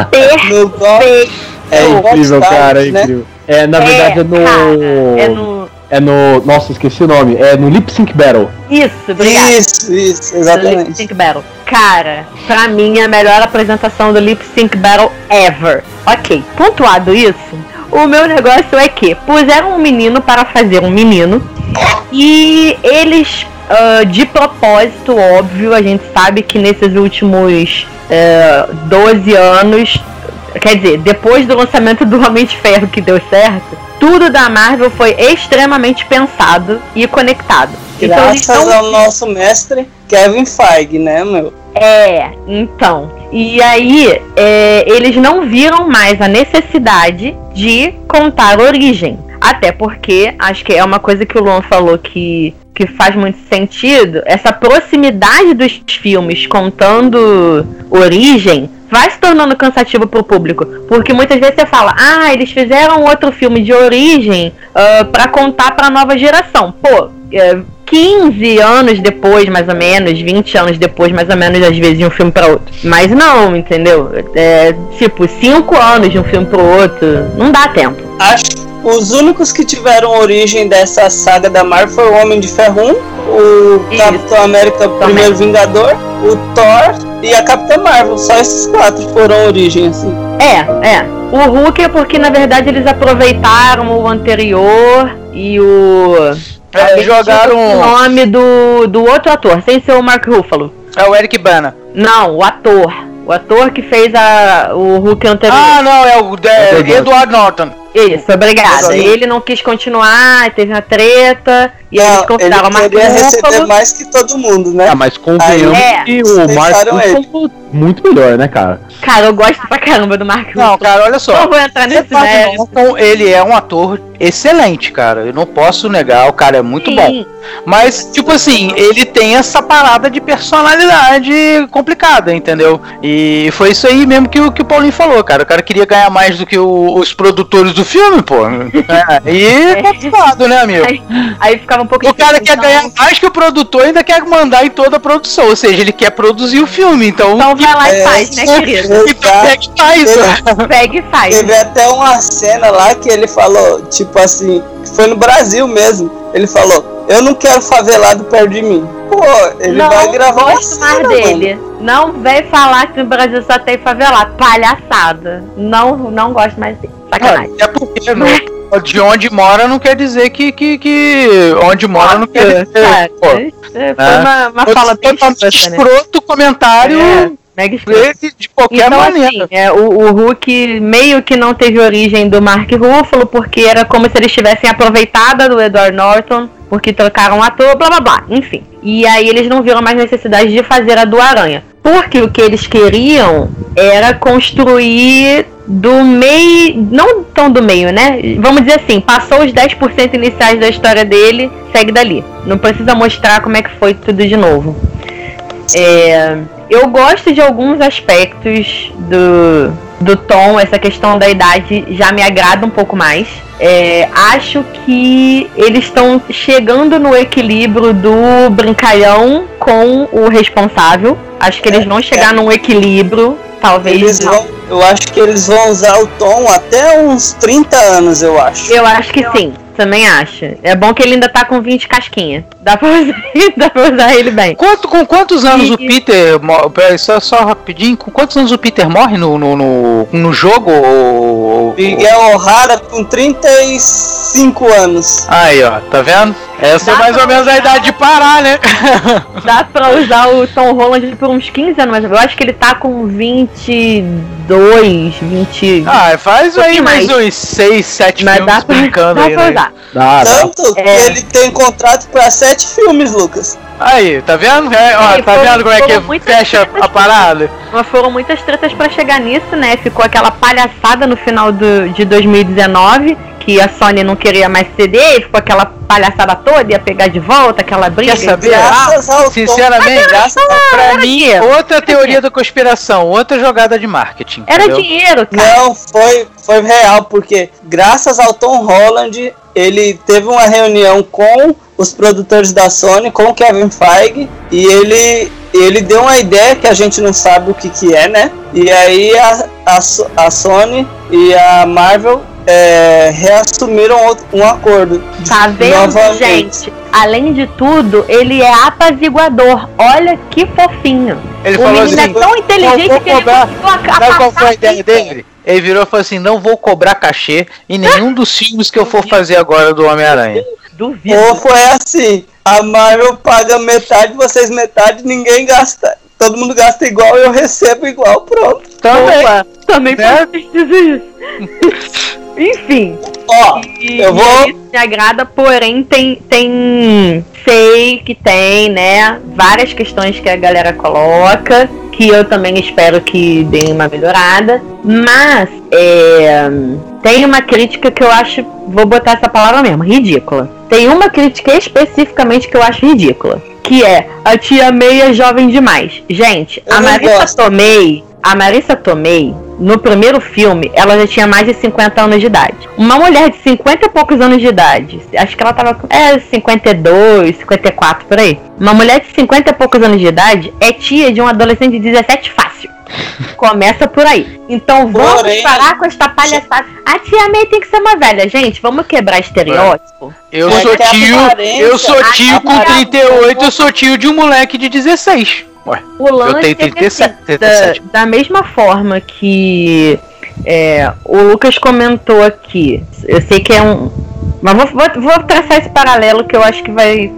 É perfeito. É incrível, cara, é incrível. É, na verdade, é no... Cara, é no... É no... Nossa, esqueci o nome. É no Lip Sync Battle. Isso, obrigado. Isso, exatamente. No Lip Sync Battle. Cara, pra mim é a melhor apresentação do Lip Sync Battle ever. Ok, pontuado isso, o meu negócio é que puseram um menino para fazer um menino. E eles, de propósito, óbvio, a gente sabe que nesses últimos 12 anos... Quer dizer, depois do lançamento do Homem de Ferro que deu certo, tudo da Marvel foi extremamente pensado e conectado. Graças ao nosso mestre Kevin Feige, né, meu? É, então. E aí, eles não viram mais a necessidade de contar a origem. Até porque, acho que é uma coisa que o Luan falou que faz muito sentido, essa proximidade dos filmes contando origem vai se tornando cansativo pro público, porque muitas vezes você fala, ah, eles fizeram outro filme de origem pra contar pra nova geração. Pô, 15 anos depois, mais ou menos, 20 anos depois, mais ou menos, às vezes, de um filme pra outro. Mas não, entendeu? É, tipo, 5 anos de um filme pro outro, não dá tempo. Acho os únicos que tiveram origem dessa saga da Marvel foi o Homem de Ferro 1, o Capitão América Primeiro Vingador, o Thor e a Capitã Marvel. Só esses 4 foram origem, assim. É. O Hulk é porque, na verdade, eles aproveitaram o anterior e o... jogaram o nome do outro ator, sem ser o Mark Ruffalo. É o Eric Bana. Não, o ator. O ator que fez o Hulk anterior. Ah, não, é o Edward Norton. Isso, obrigado. Ele não quis continuar, teve uma treta. E aí eles conquistaram o Mark Ruffalo. Ele queria receber mais que todo mundo, né? Ah, mas convenhamos que o Mark Ruffalo muito melhor, né, cara? Cara, eu gosto pra caramba do Mark Ruffalo. Não, cara, olha só. Não vou entrar nesse mérito. Ele é um ator excelente, cara. Eu não posso negar, o cara é muito bom. Mas, tipo assim, ele tem essa parada de personalidade complicada, entendeu? E foi isso aí mesmo que o Paulinho falou, cara. O cara queria ganhar mais do que os produtores do filme, pô. E complicado, né, amigo? Aí ficava um pouco difícil. O cara quer ganhar mais que o produtor e ainda quer mandar em toda a produção. Ou seja, ele quer produzir o filme, então... Então vai lá e faz, né, querido? Pega e faz. Teve até uma cena lá que ele falou, tipo assim... Foi no Brasil mesmo. Ele falou, eu não quero favelado perto de mim. Pô, ele não vai gravar uma cena, dele. Mano. Não vem falar que no Brasil só tem favelado. Palhaçada. Não gosto mais dele. Sacanagem. É porque não, de onde mora não quer dizer que onde mora não quer dizer. Cara, pô, foi uma fala bem escrota, né? Comentário... Mega de qualquer maneira. Assim, o Hulk meio que não teve origem do Mark Ruffalo, porque era como se eles tivessem aproveitado do Edward Norton, porque trocaram o ator, blá blá blá, enfim. E aí eles não viram mais necessidade de fazer a do Aranha, porque o que eles queriam era construir do meio, não tão do meio, né? Vamos dizer assim, passou os 10% iniciais da história dele, segue dali. Não precisa mostrar como é que foi tudo de novo. Eu gosto de alguns aspectos do Tom, essa questão da idade já me agrada um pouco mais. Acho que eles estão chegando no equilíbrio do brincalhão com o responsável. Acho que eles vão chegar num equilíbrio, talvez. Eu acho que eles vão usar o Tom até uns 30 anos, eu acho. Eu acho que sim. Também acha. É bom que ele ainda tá com 20 casquinha. Dá pra usar ele bem. Com quantos anos o Peter... Só rapidinho. Com quantos anos o Peter morre no jogo? Miguel O'Hara com 35 anos. Aí, ó. Tá vendo? Essa é mais ou menos a idade de parar, né? Dá pra usar o Tom Holland por uns 15 anos, mas eu acho que ele tá com 22, 20... Ah, faz aí mais uns 6, 7 filmes brincando aí, né? Tanto que ele tem contrato pra 7 filmes, Lucas. Aí, tá vendo? Tá vendo como é que fecha a parada? Mas foram muitas tretas pra chegar nisso, né? Ficou aquela palhaçada no final de 2019, que a Sony não queria mais ceder, e ficou aquela palhaçada toda, ia pegar de volta, aquela briga. Quer saber? Sinceramente, pra mim, outra teoria da conspiração, outra jogada de marketing. Era dinheiro, cara. Não, foi real, porque graças ao Tom Holland, ele teve uma reunião com os produtores da Sony, com o Kevin Feige, e ele deu uma ideia que a gente não sabe o que é, né? E aí a Sony e a Marvel reassumiram um acordo. Tá vendo, novamente. Gente? Além de tudo, ele é apaziguador. Olha que fofinho. Ele o menino assim, é tão inteligente que ele conseguiu sabe qual foi a ideia dele? Ele virou e falou assim, não vou cobrar cachê em nenhum dos filmes que eu for fazer agora do Homem-Aranha. Duvido. Ou foi assim, a Marvel paga metade, vocês metade, ninguém gasta. Todo mundo gasta igual, eu recebo igual, pronto. Também pode dizer isso. Enfim. Ó, eu vou... Isso me agrada, porém tem... Sei que tem, né? Várias questões que a galera coloca, que eu também espero que dê uma melhorada. Mas, tem uma crítica que eu acho... Vou botar essa palavra mesmo, ridícula. Tem uma crítica especificamente que eu acho ridícula, que é, a Tia May é jovem demais. Gente, a Marissa Tomei, no primeiro filme, ela já tinha mais de 50 anos de idade. Uma mulher de 50 e poucos anos de idade, acho que ela tava com 52, 54, por aí. Uma mulher de 50 e poucos anos de idade é tia de um adolescente de 17 fácil. Começa por aí. Então vamos parar com esta palhaçada. A Tia May tem que ser uma velha, gente. Vamos quebrar estereótipo. Eu sou tio com 38, eu sou tio de um moleque de 16. Ué, o lance eu tenho 37. Da mesma forma que o Lucas comentou aqui, eu sei que é um... Mas vou traçar esse paralelo que eu acho que vai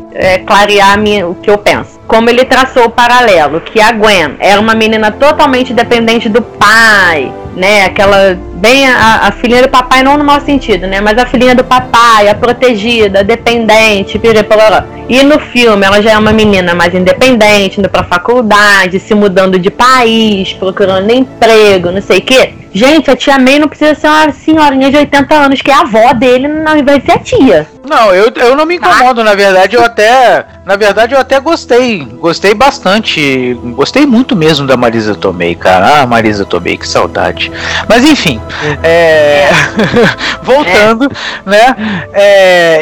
clarear o que eu penso. Como ele traçou o paralelo, que a Gwen era uma menina totalmente dependente do pai, né? Aquela, bem a filhinha do papai, não no mau sentido, né? Mas a filhinha do papai, a protegida, a dependente, piripoloró. E no filme ela já é uma menina mais independente, indo pra faculdade, se mudando de país, procurando emprego, não sei o quê. Gente, a Tia May não precisa ser uma senhorinha de 80 anos, que é a avó dele, não vai ser a tia. Não, eu não me incomodo, na verdade, eu até gostei. Gostei bastante. Gostei muito mesmo da Marisa Tomei, cara. Ah, Marisa Tomei, que saudade. Mas enfim, voltando, né?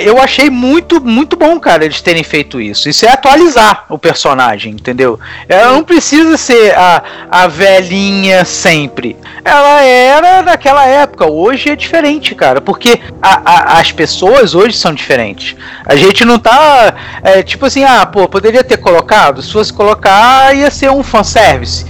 Eu achei muito, muito bom, cara, eles terem feito isso. Isso é atualizar o personagem, entendeu? Ela não precisa ser a velhinha sempre. Ela era daquela época, hoje é diferente, cara, porque as pessoas hoje são diferentes. A gente não tá, tipo assim, poderia ter colocado, se fosse colocar ia ser um fanservice,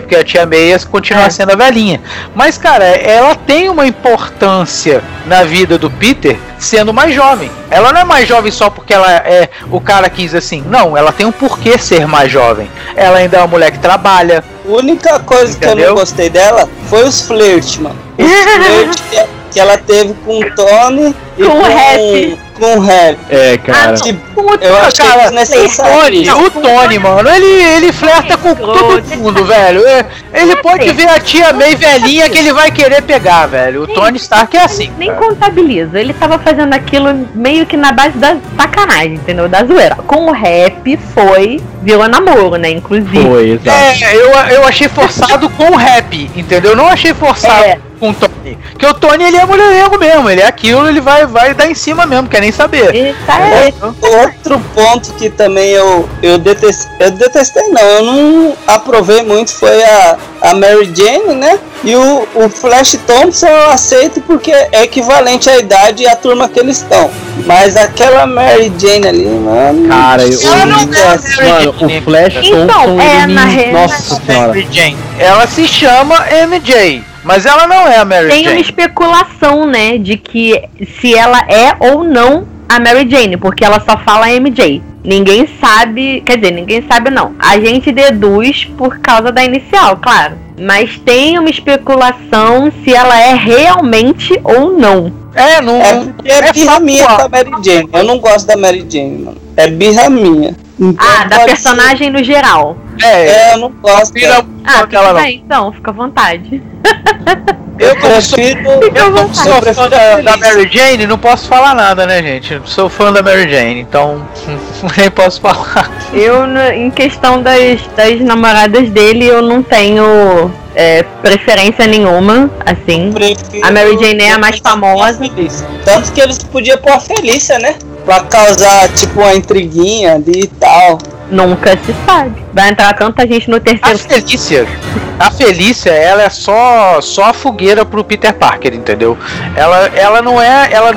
porque a Tia May ia continuar sendo a velhinha, mas cara, ela tem uma importância na vida do Peter sendo mais jovem. Ela não é mais jovem só porque ela é o cara que diz assim, não, ela tem um porquê ser mais jovem, ela ainda é uma mulher que trabalha. A única coisa que eu não gostei dela foi os flirts, mano. Os flirts que ela teve com o Tony e com o Happy. Com o Harry. É, cara. Eu acho que é desnecessário. O Tony, mano, ele flerta com todo mundo, velho. Ele pode ver a Tia May velhinha que ele vai querer pegar, velho. O Tony Stark é assim. Nem contabiliza. Ele tava fazendo aquilo meio que na base da sacanagem, entendeu? Da zoeira. Com o rap virou namoro, né? Inclusive. Foi, exato. Eu achei forçado com o rap, entendeu? Eu não achei forçado com o Tony. Porque o Tony, ele é mulherengo mesmo. Ele é aquilo, ele vai dar em cima mesmo, quer nem saber. Outro ponto que também eu detestei, não, eu não aprovei muito, foi a Mary Jane, né? E o Flash Thompson eu aceito porque é equivalente à idade e à turma que eles estão. Mas aquela Mary Jane ali, mano... Cara, o Flash Thompson... Nossa senhora. Mary Jane. Ela se chama MJ. Mas ela não é a Mary Jane. Tem uma especulação, né, de que se ela é ou não a Mary Jane, porque ela só fala MJ. Ninguém sabe, quer dizer, não. A gente deduz por causa da inicial, claro. Mas tem uma especulação se ela é realmente ou não. É birra minha da Mary Jane. Eu não gosto da Mary Jane, mano. É birra minha. Então, da personagem no geral. Eu não gosto. Então, fica à vontade. Eu sou fã da Mary Jane, não posso falar nada, né, gente? Sou fã da Mary Jane, então nem posso falar. Em questão das namoradas dele, eu não tenho preferência nenhuma, assim. A Mary Jane é a mais famosa. Tanto que eles podiam pôr a Felícia, né? Pra causar, tipo, uma intriguinha ali e tal. Nunca se sabe. Vai entrar tanta gente no terceiro. A Felícia, ela é só a fogueira pro Peter Parker, entendeu? Ela não é... Ela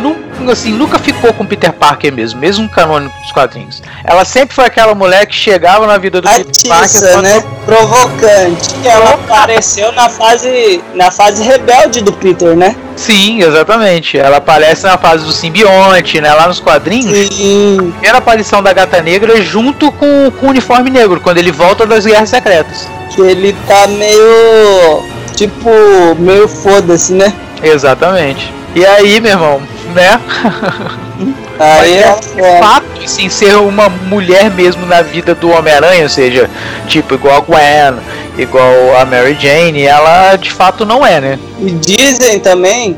assim, nunca ficou com o Peter Parker mesmo canônico dos quadrinhos. Ela sempre foi aquela mulher que chegava na vida do Peter Parker, né? Provocante. Ela apareceu na fase rebelde do Peter, né? Sim, exatamente. Ela aparece na fase do simbionte, né? Lá nos quadrinhos. Sim. A primeira aparição da Gata Negra é junto com o uniforme negro, quando ele volta das Guerras Secretas. Que ele tá meio... Tipo, meio foda-se, né? Exatamente. E aí, meu irmão, né? Aí é fato, assim, ser uma mulher mesmo na vida do Homem-Aranha, ou seja, tipo, igual a Gwen, igual a Mary Jane, ela de fato não é, né? E dizem também,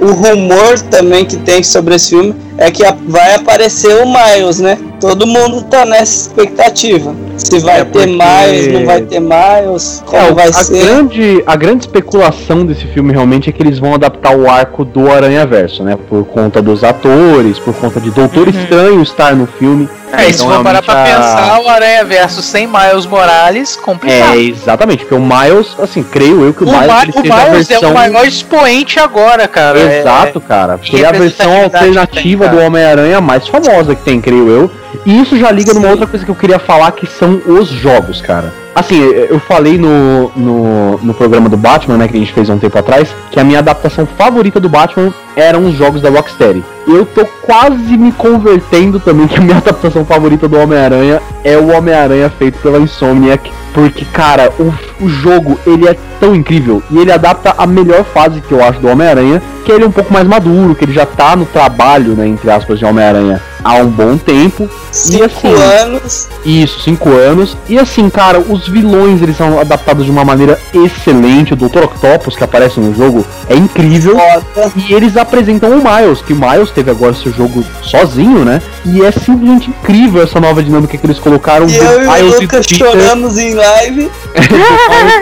o rumor também que tem sobre esse filme é que vai aparecer o Miles, né? Todo mundo tá nessa expectativa. Se vai ter Miles, não vai ter Miles, como vai ser? A grande especulação desse filme realmente é que eles vão adaptar o arco do Aranhaverso, né? Por conta dos atores, por conta de Doutor Estranho estar no filme. Então, se for parar pra pensar, o Aranhaverso sem Miles Morales, complicado. Exatamente, porque o Miles, assim, creio eu que o Miles é o maior expoente agora, cara. Exato, cara. Porque é a versão alternativa do Homem-Aranha mais famosa que tem, creio eu. E isso já liga numa outra coisa que eu queria falar, que são os jogos, cara. Assim, eu falei no programa do Batman, né, que a gente fez há um tempo atrás, que a minha adaptação favorita do Batman eram os jogos da Rocksteady. Eu tô quase me convertendo também que a minha adaptação favorita do Homem-Aranha é o Homem-Aranha feito pela Insomniac, porque, cara, o jogo, ele é tão incrível, e ele adapta a melhor fase que eu acho do Homem-Aranha, que ele é um pouco mais maduro, que ele já tá no trabalho, né, entre aspas, de Homem-Aranha há um bom tempo. 5 anos. Isso, 5 anos. E assim, cara, os vilões, eles são adaptados de uma maneira excelente. O Dr. Octopus, que aparece no jogo, é incrível. Nossa. E eles apresentam o Miles, que o Miles teve agora seu jogo sozinho, né? E é simplesmente incrível essa nova dinâmica que eles colocaram. E eu e o Lucas choramos em live.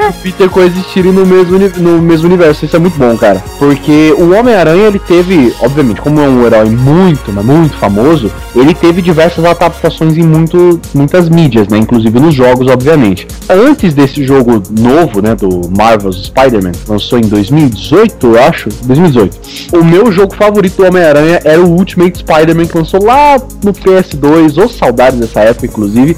O Peter coexistirem no mesmo universo. Isso é muito bom, cara. Porque o Homem-Aranha, ele teve, obviamente, como é um herói muito, mas muito famoso, ele teve diversas adaptações em muitas mídias, né? Inclusive nos jogos, obviamente. Antes desse jogo novo, né? Do Marvel's Spider-Man, lançou em 2018, eu acho. 2018. O meu jogo favorito do Homem-Aranha era o Ultimate Spider-Man, que lançou lá no PS2. Ou saudades dessa época, inclusive.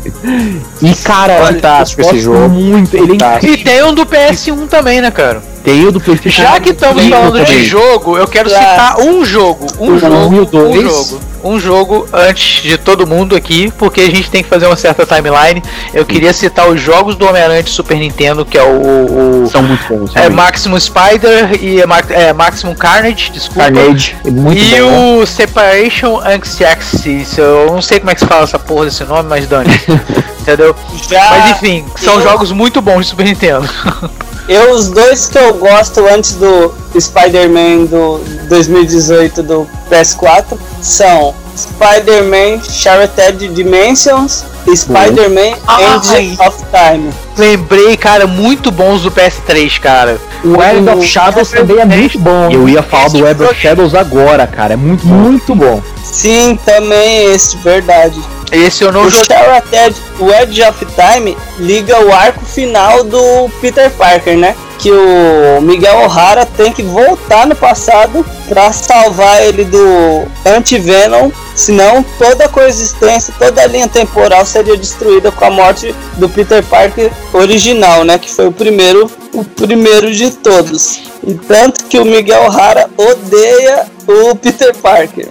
E, cara, fantástico esse jogo. Muito, ele é incrível. E tem um do PS1 também, né, cara? Tem o do PlayStation. Já que estamos falando de jogo, eu quero citar um jogo. Um jogo antes de todo mundo aqui, porque a gente tem que fazer uma certa timeline. Eu queria citar os jogos do Homem-Aranha de Super Nintendo, que é o são muito bons. É Maximum Spider e Maximum Carnage, desculpa. Carnage, é muito e bom, o Separation Anxieties. Eu não sei como é que se fala essa porra desse nome, mas dane. Entendeu? Mas enfim, são jogos muito bons de Super Nintendo. Os dois que eu gosto antes do Spider-Man do 2018 do PS4 são Spider-Man Shattered Dimensions e Spider-Man End of Time. Lembrei, cara, muito bons do PS3, cara. O Web of Shadows também é muito bom. Eu ia falar do Web of Shadows agora, cara. É muito, muito bom. Sim, também esse, verdade. Esse eu não joguei. O Edge of Time liga o arco final do Peter Parker, né? Que o Miguel O'Hara tem que voltar no passado pra salvar ele do anti-Venom. Senão toda a coexistência, toda a linha temporal seria destruída com a morte do Peter Parker original, né? Que foi o primeiro de todos. E tanto que o Miguel O'Hara odeia o Peter Parker.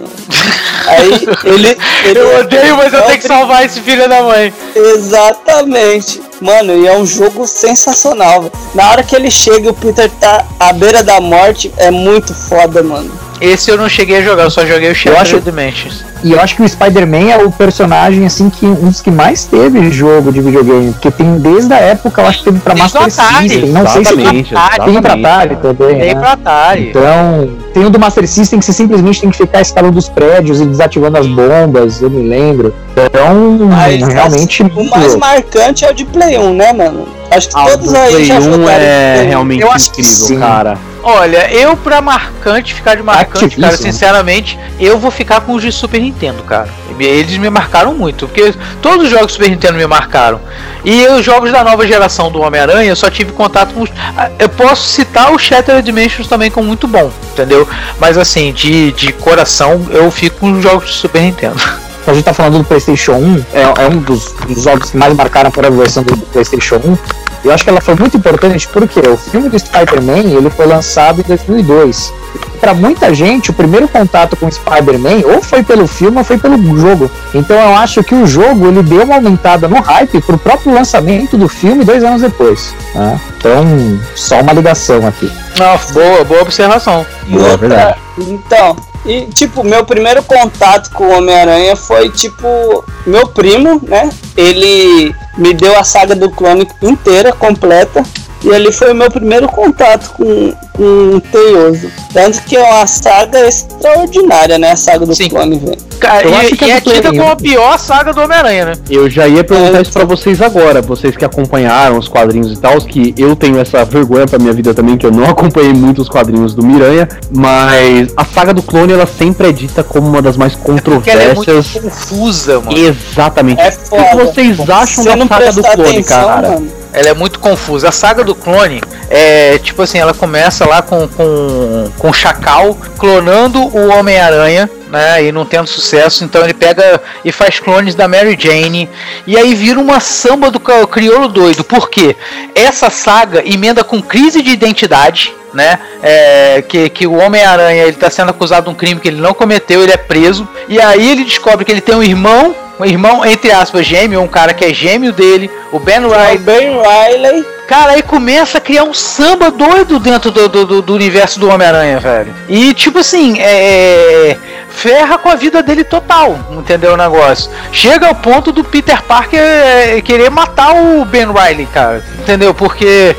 Aí ele eu odeio, mas eu tenho que salvar esse filho da mãe. Exatamente. Mano, e é um jogo sensacional, véio. Na hora que ele chega, o Peter tá à beira da morte. É muito foda, mano. Esse eu não cheguei a jogar, eu só joguei o Shadow do Mantis. E eu acho que o Spider-Man é o personagem, assim, que um dos que mais teve jogo de videogame. Porque tem desde a época, eu acho que teve pra Master System. Não sei se tem pra Atari também. Tem pra Atari. Então, tem o do Master System que você simplesmente tem que ficar escalando os prédios e desativando as bombas, eu me lembro. Então, mas, realmente. O mais marcante é o de Play 1, né, mano? Acho que todos aí Play já jogaram. É realmente eu acho incrível, cara. Olha, eu pra marcante, ficar de marcante, Activision, cara, sinceramente, eu vou ficar com os de Super Nintendo, cara. Eles me marcaram muito, porque todos os jogos do Super Nintendo me marcaram. E os jogos da nova geração do Homem-Aranha, eu só tive contato com... Eu posso citar o Shattered Dimensions também como muito bom, entendeu? Mas assim, de coração, eu fico com os jogos do Super Nintendo. A gente tá falando do PlayStation 1, é um dos jogos que mais marcaram para a versão do PlayStation 1. Eu acho que ela foi muito importante porque o filme do Spider-Man, ele foi lançado em 2002. Para muita gente, o primeiro contato com o Spider-Man ou foi pelo filme ou foi pelo jogo. Então eu acho que o jogo, ele deu uma aumentada no hype pro próprio lançamento do filme 2 anos depois, né? Então, só uma ligação aqui. Nossa, boa observação. Boa, é verdade. Então, e tipo, meu primeiro contato com o Homem-Aranha foi tipo, meu primo, né? Ele me deu a saga do clone inteira, completa. E ali foi o meu primeiro contato com o Teioso. Tanto que é uma saga extraordinária, né? A saga do clone, velho. Cara, e é tida como a pior saga do Homem-Aranha, né? Eu já ia perguntar isso pra vocês agora. Vocês que acompanharam os quadrinhos e tal, que eu tenho essa vergonha pra minha vida também, que eu não acompanhei muito os quadrinhos do Miranha. Mas a saga do clone, ela sempre é dita como uma das mais controversas. Ela é muito confusa, mano. Exatamente. É foda. O que vocês acham da saga do clone, atenção, cara? Mano. Ela é muito confusa. A saga do clone é tipo assim, ela começa lá com o Chacal clonando o Homem-Aranha, né, e não tendo sucesso, então ele pega e faz clones da Mary Jane, e aí vira uma samba do crioulo doido, porque essa saga emenda com crise de identidade, né, que o Homem-Aranha, ele tá sendo acusado de um crime que ele não cometeu, ele é preso, e aí ele descobre que ele tem um irmão, entre aspas, gêmeo, um cara que é gêmeo dele, o Ben Reilly. Cara, aí começa a criar um samba doido dentro do universo do Homem-Aranha, velho. E, tipo assim, ferra com a vida dele total, entendeu o negócio? Chega ao ponto do Peter Parker querer matar o Ben Reilly, cara, entendeu? Porque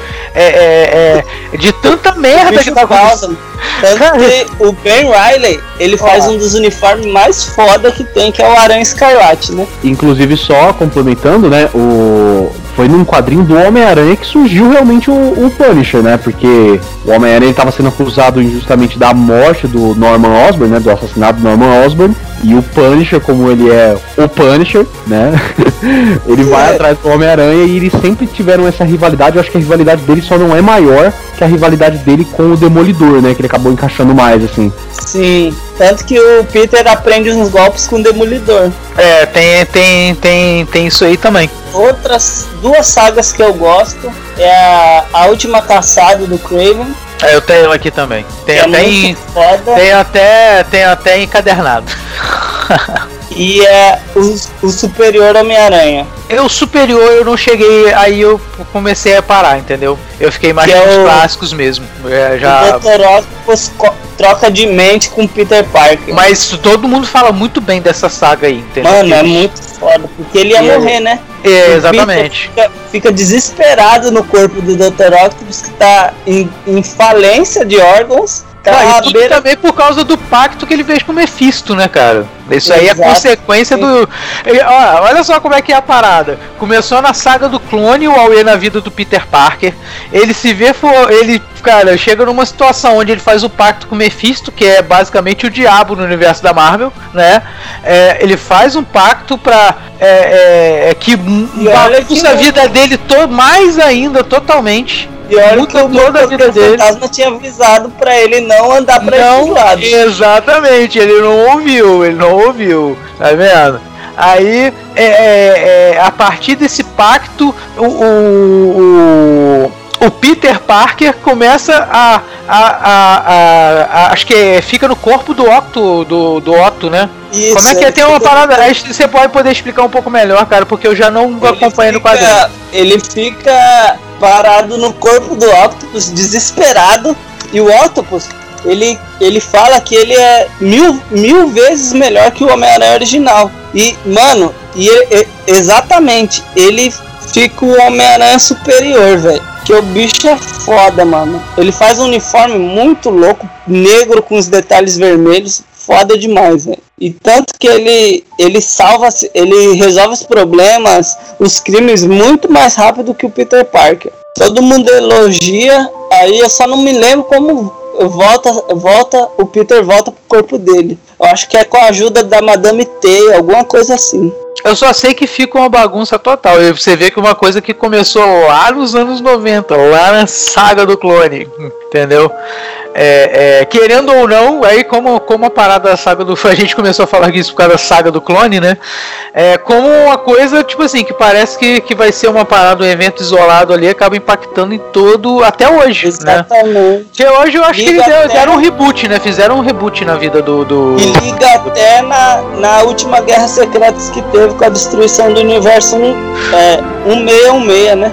de tanta merda que tá acontecendo. O Ben Reilly, ele faz um dos uniformes mais foda que tem, que é o Aranha Escarlate, né? Inclusive, só complementando, né, foi num quadrinho do Homem-Aranha que surgiu realmente o Punisher, né? Porque o Homem-Aranha estava sendo acusado injustamente da morte do Norman Osborn, né? Do assassinato do Norman Osborn. E o Punisher, como ele é o Punisher, né? Ele vai atrás do Homem-Aranha e eles sempre tiveram essa rivalidade. Eu acho que a rivalidade dele só não é maior que a rivalidade dele com o Demolidor, né? Que ele acabou encaixando mais, assim. Sim. Tanto que o Peter aprende uns golpes com o Demolidor. É, tem isso aí também. Outras duas sagas que eu gosto é a Última Caçada do Kraven. É, eu tenho aqui também. Tem até encadernado. E é o Superior Homem-Aranha. O Superior eu não cheguei, aí eu comecei a parar, entendeu? Eu fiquei mais nos clássicos mesmo. O Dr. Octopus troca de mente com Peter Parker. Mas todo mundo fala muito bem dessa saga aí, entendeu? Mano, é muito foda, porque ele ia morrer, né? É, exatamente. Fica desesperado no corpo do Dr. Octopus, que tá em falência de órgãos. Ah, e tudo também por causa do pacto que ele fez com o Mephisto, né, cara? Isso aí é consequência do... Olha só como é que é a parada. Começou na saga do clone, o Aue na vida do Peter Parker. Ele se vê... Ele, cara, chega numa situação onde ele faz o pacto com o Mephisto, que é basicamente o diabo no universo da Marvel, né? Ele faz um pacto pra... que bagunça a vida dele mais ainda, totalmente. E olha que toda a vida dele. O fantasma tinha avisado pra ele não andar pra esse lado. Exatamente, ele não ouviu, tá vendo? Aí, a partir desse pacto, o Peter Parker começa acho que fica no corpo do Octo, do Otto, né? Isso, como é que tem uma parada? Você pode explicar um pouco melhor, cara, porque eu já não acompanho no quadrinho. Ele fica parado no corpo do Octopus, desesperado, e o Octopus ele fala que ele é mil vezes melhor que o Homem-Aranha original. E, mano, exatamente, ele fica o Homem-Aranha superior, velho. Que o bicho é foda, mano. Ele faz um uniforme muito louco, negro com os detalhes vermelhos. Foda demais, velho. E tanto que ele salva, ele resolve os problemas, os crimes muito mais rápido que o Peter Parker. Todo mundo elogia, aí eu só não me lembro como o Peter volta pro corpo dele. Eu acho que é com a ajuda da Madame T, alguma coisa assim. Eu só sei que fica uma bagunça total. Você vê que uma coisa que começou lá nos anos 90, lá na saga do clone, entendeu? Querendo ou não, aí como a parada da saga do... A gente começou a falar disso por causa da saga do clone, né? Como uma coisa, tipo assim, que parece que vai ser uma parada, um evento isolado ali, acaba impactando em todo... Até hoje, exatamente, né? Até hoje eu acho que eles deram um reboot, né? Fizeram um reboot na vida do... E liga até na última Guerra Secretas que teve com a destruição do universo 1616, né?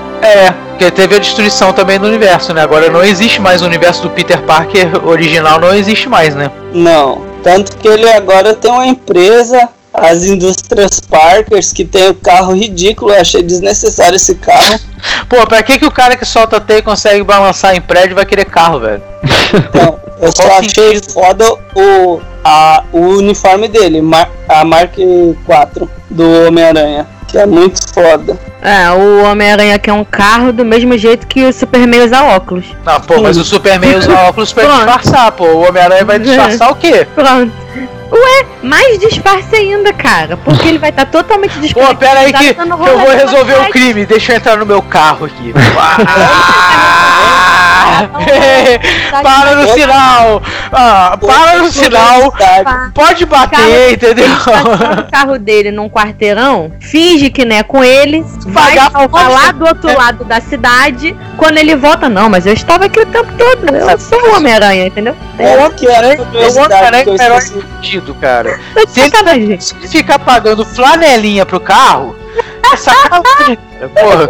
Porque teve a destruição também do universo, né? Agora não existe mais o universo do Peter Parker original, não existe mais, né? Não, tanto que ele agora tem uma empresa, as Indústrias Parkers, que tem o carro ridículo. Eu achei desnecessário esse carro. Pô, pra que o cara que solta T e consegue balançar em prédio vai querer carro, velho? Então, eu só achei foda o uniforme dele, a Mark IV do Homem-Aranha, que é muito foda. O Homem-Aranha quer um carro do mesmo jeito que o Superman usa óculos. Não, pô, mas o Superman usa óculos pra disfarçar, pô. O Homem-Aranha vai disfarçar o quê? Pronto. Ué, mais disfarce ainda, cara. Porque ele vai estar totalmente desconectado. Pô, pera aí que eu vou resolver o crime. Deixa eu entrar no meu carro aqui. Para no sinal. Para no sinal. Pode bater, entendeu? Tá o carro dele num quarteirão. Finge que não é com ele. Vai salvar lá do outro lado da cidade. Quando ele volta, não, mas eu estava aqui o tempo todo. Eu sou o Homem-Aranha, entendeu? O Homem-Aranha é o herói fudido, cara. Se ficar pagando flanelinha pro carro, é sacanagem. Porra.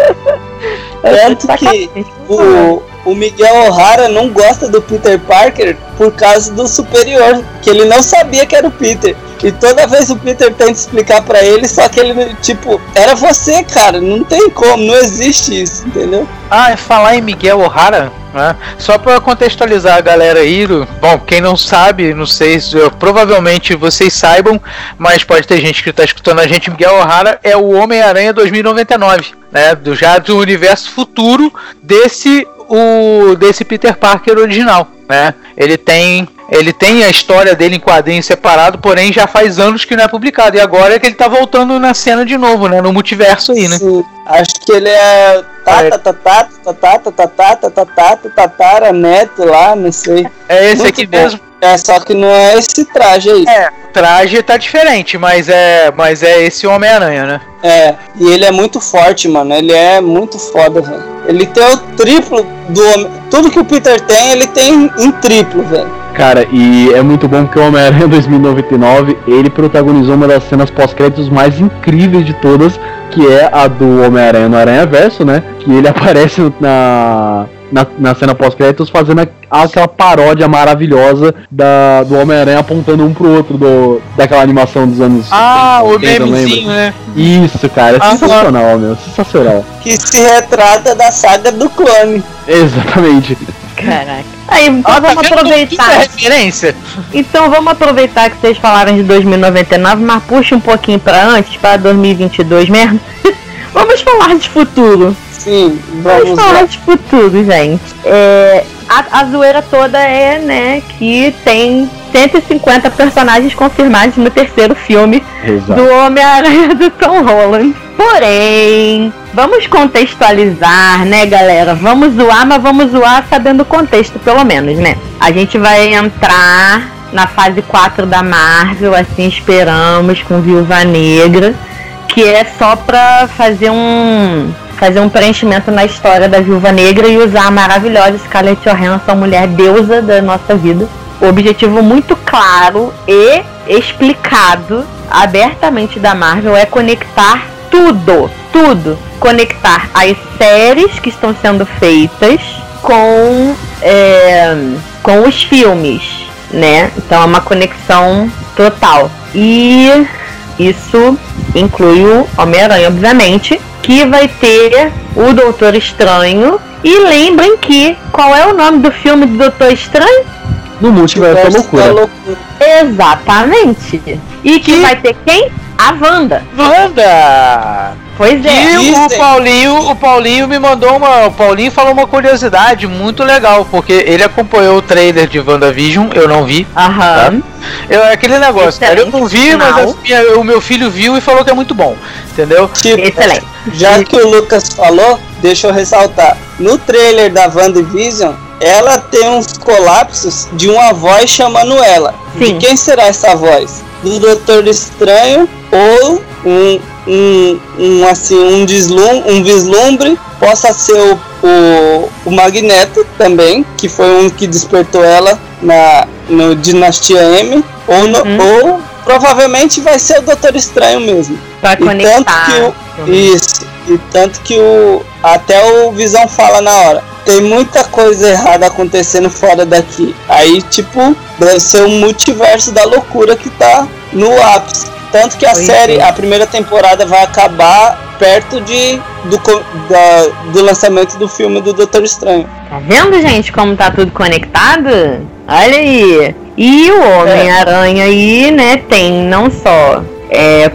Tanto que o Miguel O'Hara não gosta do Peter Parker por causa do superior, que ele não sabia que era o Peter. E toda vez o Peter tenta explicar pra ele, só que ele, tipo, era você, cara, não tem como, não existe isso, entendeu? Falar em Miguel O'Hara, né? Só pra contextualizar a galera aí, bom, quem não sabe, não sei, provavelmente vocês saibam, mas pode ter gente que tá escutando a gente. Miguel O'Hara é o Homem-Aranha 2099, né? Já do universo futuro desse Peter Parker original, né? Ele tem a história dele em quadrinho separado, porém já faz anos que não é publicado. E agora é que ele tá voltando na cena de novo, né? No multiverso aí, né? Sim, acho que ele é tatara neto lá, não sei. É esse aqui mesmo. É, só que não é esse traje aí. O traje tá diferente, mas é esse Homem-Aranha, né? E ele é muito forte, mano. Ele é muito foda, velho. Ele tem o triplo do Homem. Tudo que o Peter tem, ele tem em triplo, velho. Cara, e é muito bom porque o Homem-Aranha 2099, ele protagonizou uma das cenas pós-créditos mais incríveis de todas, que é a do Homem-Aranha no Aranhaverso, né? Que ele aparece na cena pós-créditos fazendo aquela paródia maravilhosa do Homem-Aranha apontando um pro outro daquela animação dos anos 70. O memezinho, né? Isso, cara, é sensacional, meu, sensacional. Que se retrata da saga do clone. Exatamente. Caraca. Aí, então vamos aproveitar. Então vamos aproveitar que vocês falaram de 2099, mas puxa um pouquinho pra antes, pra 2022 mesmo. Vamos falar de futuro. Sim, vamos falar de futuro, gente. A zoeira toda é, né, que tem 150 personagens confirmados no terceiro filme. Exato. Do Homem-Aranha do Tom Holland. Porém, vamos contextualizar, né, galera? Vamos zoar, mas vamos zoar sabendo o contexto, pelo menos, né? A gente vai entrar na fase 4 da Marvel, assim esperamos, com Viúva Negra, que é só pra fazer um preenchimento na história da Viúva Negra e usar a maravilhosa Scarlett Johansson, mulher deusa da nossa vida. O objetivo muito claro e explicado abertamente da Marvel é conectar tudo. Conectar as séries que estão sendo feitas com com os filmes, né? Então é uma conexão total. E isso inclui o Homem-Aranha, obviamente, que vai ter o Doutor Estranho. E lembrem que, qual é o nome do filme do Doutor Estranho? No Multiverso da Loucura. Exatamente. E que vai ter quem? A Wanda. Wanda! Pois é. E o Paulinho me mandou uma... O Paulinho falou uma curiosidade muito legal, porque ele acompanhou o trailer de WandaVision, eu não vi. Aham. Tá? Aquele negócio, cara, eu não vi, mas o meu filho viu e falou que é muito bom. Entendeu? Tipo, excelente. Já que o Lucas falou, deixa eu ressaltar. No trailer da WandaVision, ela tem uns colapsos de uma voz chamando ela. Sim. E quem será essa voz? Do Doutor Estranho ou um vislumbre, possa ser o Magneto também, que foi um que despertou ela no Dinastia M, ou provavelmente vai ser o Doutor Estranho mesmo. Pra conectar. E tanto que até o Visão fala na hora, tem muita coisa errada acontecendo fora daqui. Aí, tipo, deve ser um multiverso da loucura que tá no ápice. Tanto que a série, a primeira temporada vai acabar perto do lançamento do filme do Doutor Estranho. Tá vendo, gente, como tá tudo conectado? Olha aí! E o Homem-Aranha aí, né, tem não só,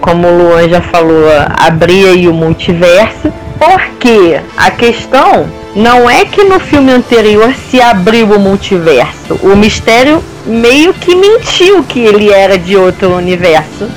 como o Luan já falou, abrir aí o multiverso. Porque a questão não é que no filme anterior se abriu o multiverso. O Mistério meio que mentiu que ele era de outro universo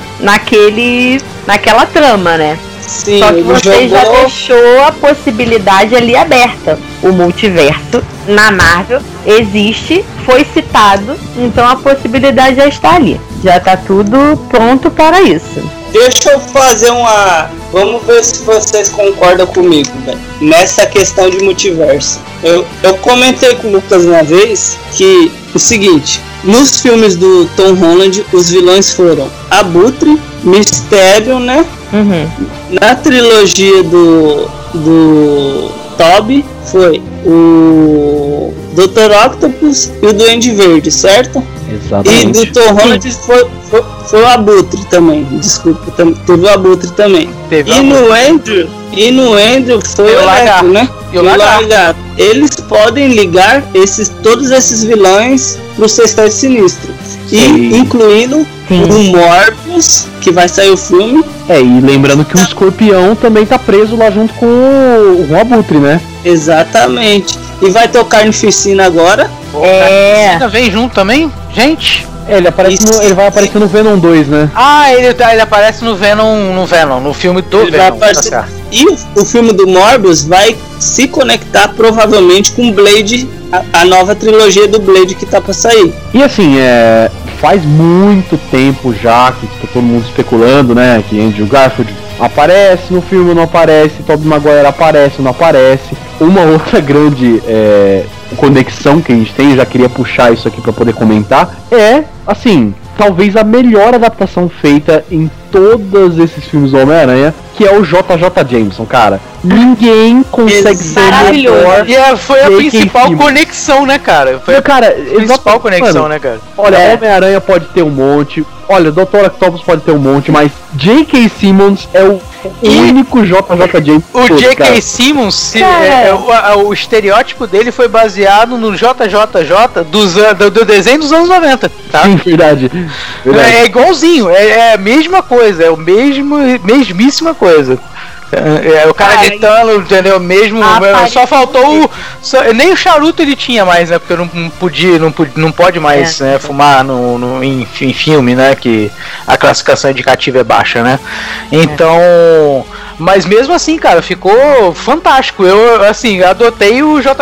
naquela trama, né? Sim, só que você já deixou a possibilidade ali aberta. O multiverso na Marvel existe, foi citado, então a possibilidade já está ali. Já está tudo pronto para isso. Deixa eu fazer uma... Vamos ver se vocês concordam comigo, velho. Nessa questão de multiverso. Eu comentei com o Lucas uma vez que o seguinte... Nos filmes do Tom Holland, os vilões foram Abutre, Mistério, né? Uhum. Na trilogia do Tobey foi o Dr. Octopus e o Duende Verde, certo? Exatamente. E do Tom Holland foi o Abutre também. Desculpa, teve o Abutre também. E no Andrew foi o Lagarto, né? E o Lagarto. Eles podem ligar todos esses vilões pro Sexteto Sinistro. Sim. E incluindo o Morbius, que vai sair o filme. E lembrando que o Escorpião também tá preso lá junto com o Abutre, né? Exatamente. E vai ter o Carnificina agora. Carnificina vem junto também, gente. Ele vai aparecer no Venom 2, né? Ele aparece no filme do Venom. Tá, e o filme do Morbius vai se conectar provavelmente com Blade, a nova trilogia do Blade que tá pra sair. E assim, faz muito tempo já que tá todo mundo especulando, né? Que Andrew Garfield aparece no filme, não aparece, Tobey Maguire aparece, não aparece. Uma outra grande conexão que a gente tem, eu já queria puxar isso aqui pra poder comentar, assim, talvez a melhor adaptação feita em todos esses filmes do Homem-Aranha, que é o JJ Jameson, cara. Ninguém consegue ser melhor. Foi a principal conexão, né, cara? Olha, Homem-Aranha pode ter um monte, olha, Dr. Octopus pode ter um monte, mas J.K. Simmons é o único JJ Jameson. O J.K. Simmons, o estereótipo dele foi baseado no JJJ do desenho dos anos 90, tá? Sim, verdade. É igualzinho, é a mesma coisa, é o mesmíssima coisa. O cara gritando, entendeu? Mesmo, só faltou nem o charuto ele tinha mais, né? Porque não pode mais fumar em filme, né? Que a classificação indicativa é baixa, né? Então, mas mesmo assim, cara, ficou fantástico. Eu, assim, adotei o JJJ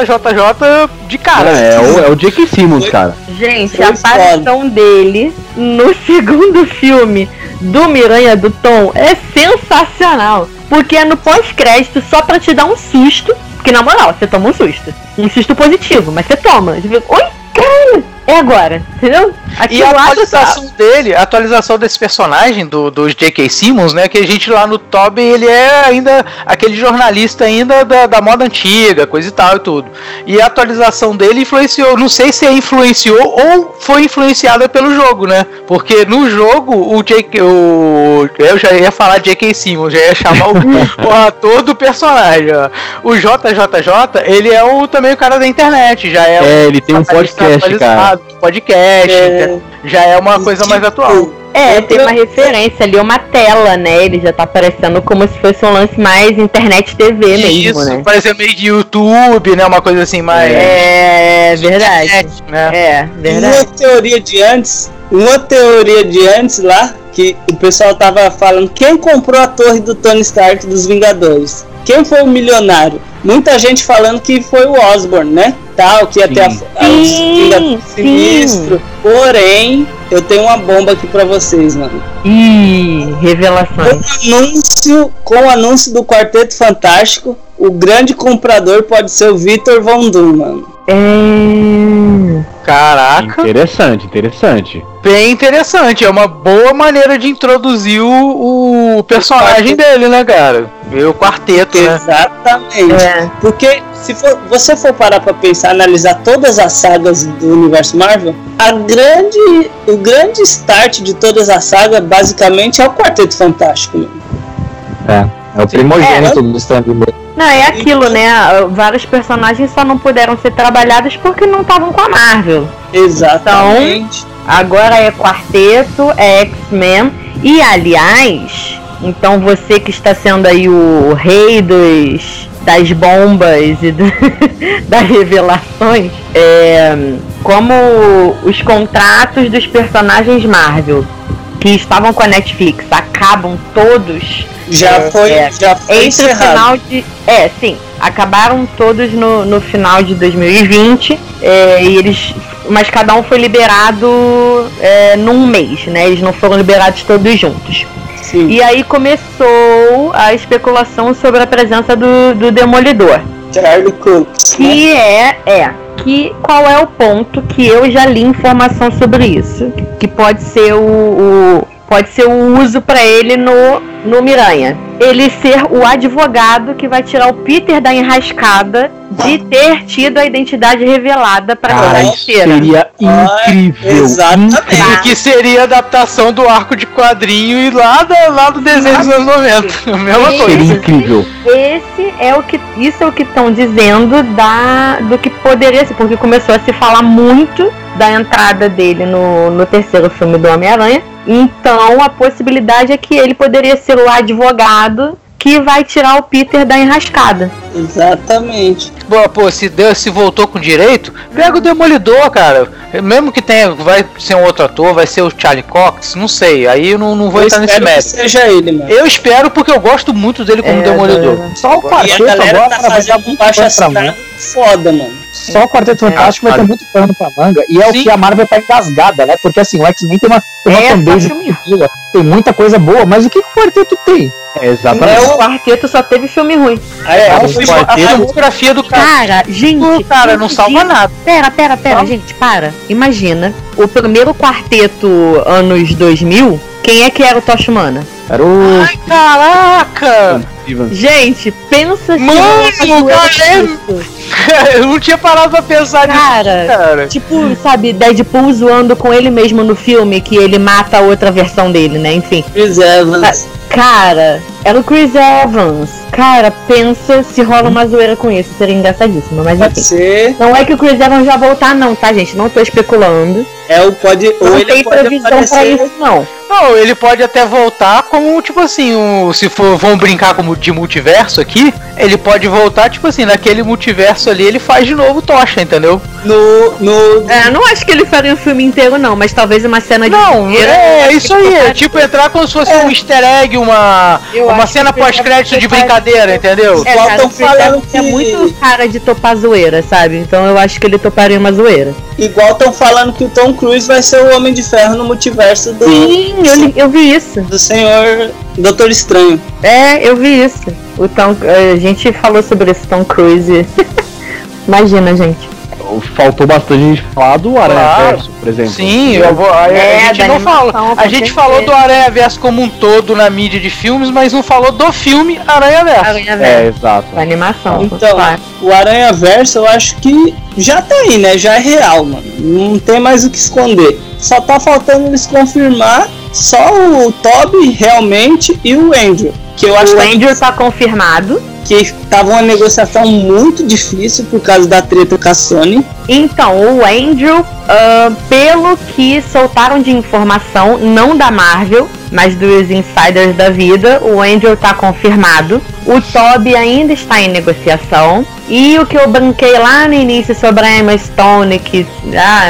de cara. É o J.K. Simmons, cara. Gente, a aparição dele no segundo filme do Miranha do Tom é sensacional. Porque é no pós-crédito, só pra te dar um susto. Porque, na moral, você toma um susto. Um susto positivo, mas você toma. Você fica, oi, cara! é agora, entendeu? Aqui e a atualização dele, a atualização desse personagem do J.K. Simmons, né? Que a gente lá no Tobey, ele é ainda aquele jornalista ainda da moda antiga, coisa e tal e tudo. E a atualização dele influenciou, não sei se influenciou ou foi influenciada pelo jogo, né? Porque no jogo, eu já ia falar J.K. Simmons, já ia chamar o ator do personagem. Ó. O JJJ, ele é também o cara da internet, já é. É, ele tem um podcast, cara. Podcast, é. Já é uma coisa mais atual. É, tem uma referência ali, uma tela, né? Ele já tá aparecendo como se fosse um lance mais internet TV mesmo, isso, né? Isso, parece meio que YouTube, né? Uma coisa assim mais... É, verdade. Internet, né? É, verdade. Uma teoria de antes lá, que o pessoal tava falando, quem comprou a torre do Tony Stark dos Vingadores? Quem foi o milionário? Muita gente falando que foi o Osborn, né? Tal, que até Sinistro. Porém, eu tenho uma bomba aqui pra vocês, mano. Revelações. Com o anúncio do Quarteto Fantástico, o grande comprador pode ser o Victor Von Doom, mano. Caraca. Interessante. Bem interessante, é uma boa maneira de introduzir o personagem dele, né, cara? O quarteto, né? Exatamente. É. Porque se você for parar pra pensar, analisar todas as sagas do universo Marvel, o grande start de todas as sagas, basicamente, é o Quarteto Fantástico. Né? É o primogênito do Stanley. Não, é aquilo, né? Vários personagens só não puderam ser trabalhados porque não estavam com a Marvel. Exatamente. Então, agora é quarteto, é X-Men. E, aliás, então você que está sendo aí o rei das bombas e das revelações, como os contratos dos personagens Marvel que estavam com a Netflix acabam todos... Já foi encerrado. Acabaram todos no final de 2020, mas cada um foi liberado num mês, né? Eles não foram liberados todos juntos. Sim. E aí começou a especulação sobre a presença do Demolidor. Charlie Cooks, né? Qual é o ponto que eu já li informação sobre isso? Que pode ser o uso pra ele no Miranha. Ele ser o advogado que vai tirar o Peter da enrascada de ter tido a identidade revelada pra galera inteira. Seria incrível. Exatamente. Tá. Que seria a adaptação do arco de quadrinho e lá do desenho dos anos 90. Mesma coisa. Seria incrível. Isso é o que estão dizendo do que poderia ser, porque começou a se falar muito da entrada dele no terceiro filme do Homem-Aranha. Então a possibilidade é que ele poderia ser o advogado que vai tirar o Peter da enrascada. Exatamente. Boa, pô, se voltou com direito, pega o Demolidor, cara. Mesmo que tenha, vai ser um outro ator, vai ser o Charlie Cox, não sei. Aí eu não vou entrar nesse mérito. Seja ele, mano. Eu espero, porque eu gosto muito dele como Demolidor. Só o quarteto agora tá fazendo um baixo assinado foda, mano. Só o Quarteto Fantástico vai ter muito pano pra manga. E é o que a Marvel tá engasgada, né? Porque assim, o X-Men tem uma fanbase tranquila, tem muita coisa boa, mas o que o Quarteto tem? Exatamente. O Quarteto só teve filme ruim. A fotografia do cara. Cara, gente. O cara não salva nada. Pera, gente, para. Imagina, o primeiro Quarteto anos 2000, quem é que era o Tocha Humana? Era o... Ai, caraca! Gente, pensa... Mano, eu não tinha parado pra pensar nisso, cara. Tipo, sabe, Deadpool zoando com ele mesmo no filme, que ele mata a outra versão dele, né? Enfim. Chris Evans. Cara, era o Chris Evans. Cara, pensa se rola uma zoeira com isso. Seria engraçadíssimo, mas pode ser. Não é que o Chris Evans já voltar, não, tá, gente? Não tô especulando. Não tem previsão pra isso, não. Não, ele pode até voltar como, tipo assim, se for, vão brincar como de multiverso aqui, ele pode voltar, tipo assim, naquele multiverso ali, ele faz de novo Tocha, entendeu? Não acho que ele faria um filme inteiro, não, mas talvez uma cena de... Não, isso aí, tipo, entrar como se fosse um easter egg, uma cena pós-crédito de brincadeira, entendeu? Cara, falando que é muito cara de topar zoeira, sabe? Então eu acho que ele toparia uma zoeira. Igual estão falando que o Tom Cruise vai ser o Homem de Ferro no multiverso do... Sim, eu vi isso. Do senhor Doutor Estranho. Eu vi isso. A gente falou sobre esse Tom Cruise. Imagina, gente. faltou bastante a gente falar do Aranha Verso, por exemplo. Sim, eu vou, a gente não fala. A gente falou do Aranha Verso como um todo na mídia de filmes, mas não falou do filme Aranha Verso. É, exato. A animação. Então, o Aranha Verso eu acho que já tá aí, né? Já é real, mano. Não tem mais o que esconder. Só tá faltando eles confirmar só o Tobey realmente e o Andrew. Que eu acho o Andrew tá confirmado. Que tava uma negociação muito difícil por causa da treta com a Sony. Então, o Andrew, pelo que soltaram de informação, não da Marvel, mas dos insiders da vida, o Andrew tá confirmado. O Tobey ainda está em negociação. E o que eu banquei lá no início sobre a Emma Stone, que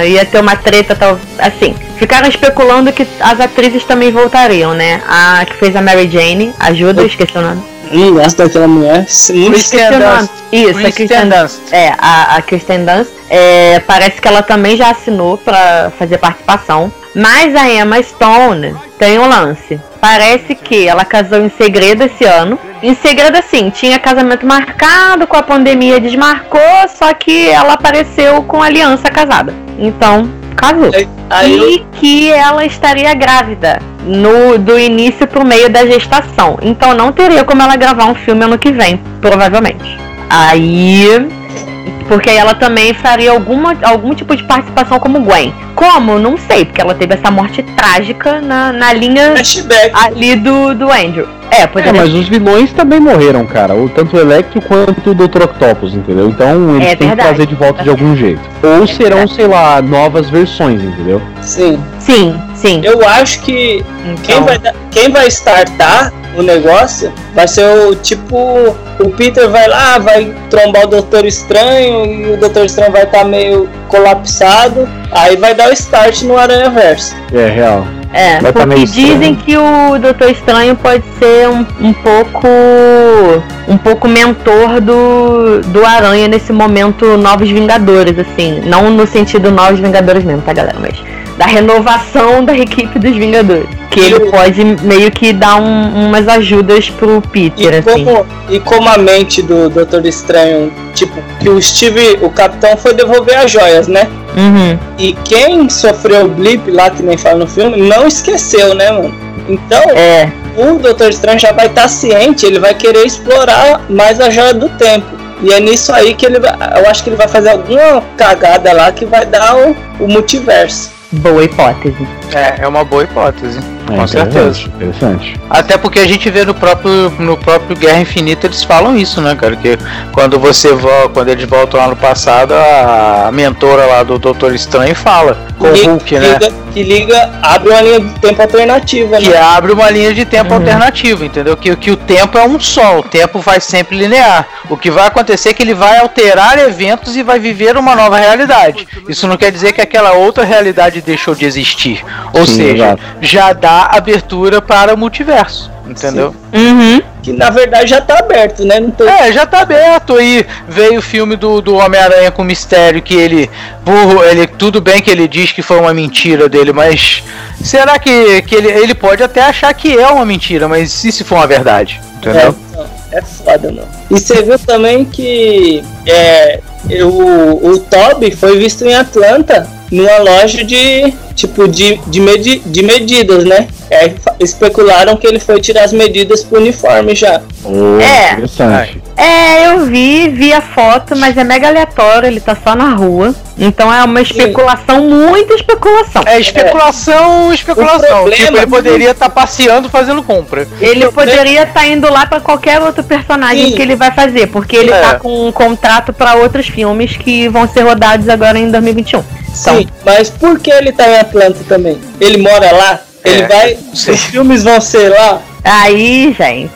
ia ter uma treta, tal, assim... Ficaram especulando que as atrizes também voltariam, né? A que fez a Mary Jane, ajuda, esqueci o nome. Não gosto daquela mulher. Kristen Dunst. Isso, a Kristen Dunst. É, a Kristen Dunst. É, parece que ela também já assinou pra fazer participação. Mas a Emma Stone tem um lance. Parece que ela casou em segredo esse ano. Em segredo, assim, tinha casamento marcado, com a pandemia desmarcou, só que ela apareceu com aliança casada. Então, casou. E que ela estaria grávida do início pro meio da gestação. Então não teria como ela gravar um filme ano que vem, provavelmente. Aí... Porque ela também faria algum tipo de participação como Gwen. Como? Não sei, porque ela teve essa morte trágica na linha ali do Andrew. É, pois é. Mas os vilões também morreram, cara. Tanto o Electro quanto o Dr. Octopus, entendeu? Então eles têm que fazer de volta de algum jeito. Ou serão, sei lá, novas versões, entendeu? Sim. Eu acho que quem vai startar o negócio vai ser o tipo... O Peter vai lá, vai trombar o Doutor Estranho e o Doutor Estranho vai estar meio colapsado. Aí vai dar o start no Aranhaverso. É real. É, vai porque dizem que o Doutor Estranho pode ser um pouco mentor do Aranha nesse momento Novos Vingadores, assim. Não no sentido Novos Vingadores mesmo, tá, galera? Mas da renovação da equipe dos Vingadores. Que ele pode meio que dar umas ajudas pro Peter, assim. E como a mente do Doutor Estranho, tipo, que o Capitão foi devolver as joias, né? Uhum. E quem sofreu o blip lá, que nem fala no filme, não esqueceu, né, mano? Então, o Doutor Estranho já vai estar ciente, ele vai querer explorar mais a joia do tempo. E é nisso aí que eu acho que ele vai fazer alguma cagada lá que vai dar o multiverso. Boa hipótese. É uma boa hipótese. Com certeza. Interessante. Até porque a gente vê no próprio Guerra Infinita eles falam isso, né, cara? Que quando eles voltam lá no passado, a mentora lá do Doutor Estranho fala com o Hulk, né? Abre uma linha de tempo alternativa, né? Que abre uma linha de tempo alternativa, entendeu? Que o tempo é um só, o tempo vai sempre linear. O que vai acontecer é que ele vai alterar eventos e vai viver uma nova realidade. Isso não quer dizer que aquela outra realidade deixou de existir. Ou seja, já dá abertura para o multiverso, entendeu? Uhum. Que na verdade já tá aberto, né? Já tá aberto. Aí veio o filme do Homem-Aranha com o Mistério, que ele tudo bem que ele diz que foi uma mentira dele, mas será que ele pode até achar que é uma mentira, mas e se for uma verdade? Entendeu? É foda, mano. E você viu também que o Tobey foi visto em Atlanta numa loja de medidas, né? Especularam que ele foi tirar as medidas pro uniforme já. Interessante. Eu vi a foto, mas é mega aleatório, ele tá só na rua. Então é uma especulação, muita especulação. Especulação. Problema, tipo, ele poderia estar passeando fazendo compra. Ele poderia estar indo lá pra qualquer outro personagem que ele vai fazer, porque ele tá com um contrato pra outros filmes que vão ser rodados agora em 2021. Então, sim, mas por que ele tá em Atlanta também? Ele mora lá? Ele vai... Sim. Os filmes vão ser lá? Aí, gente...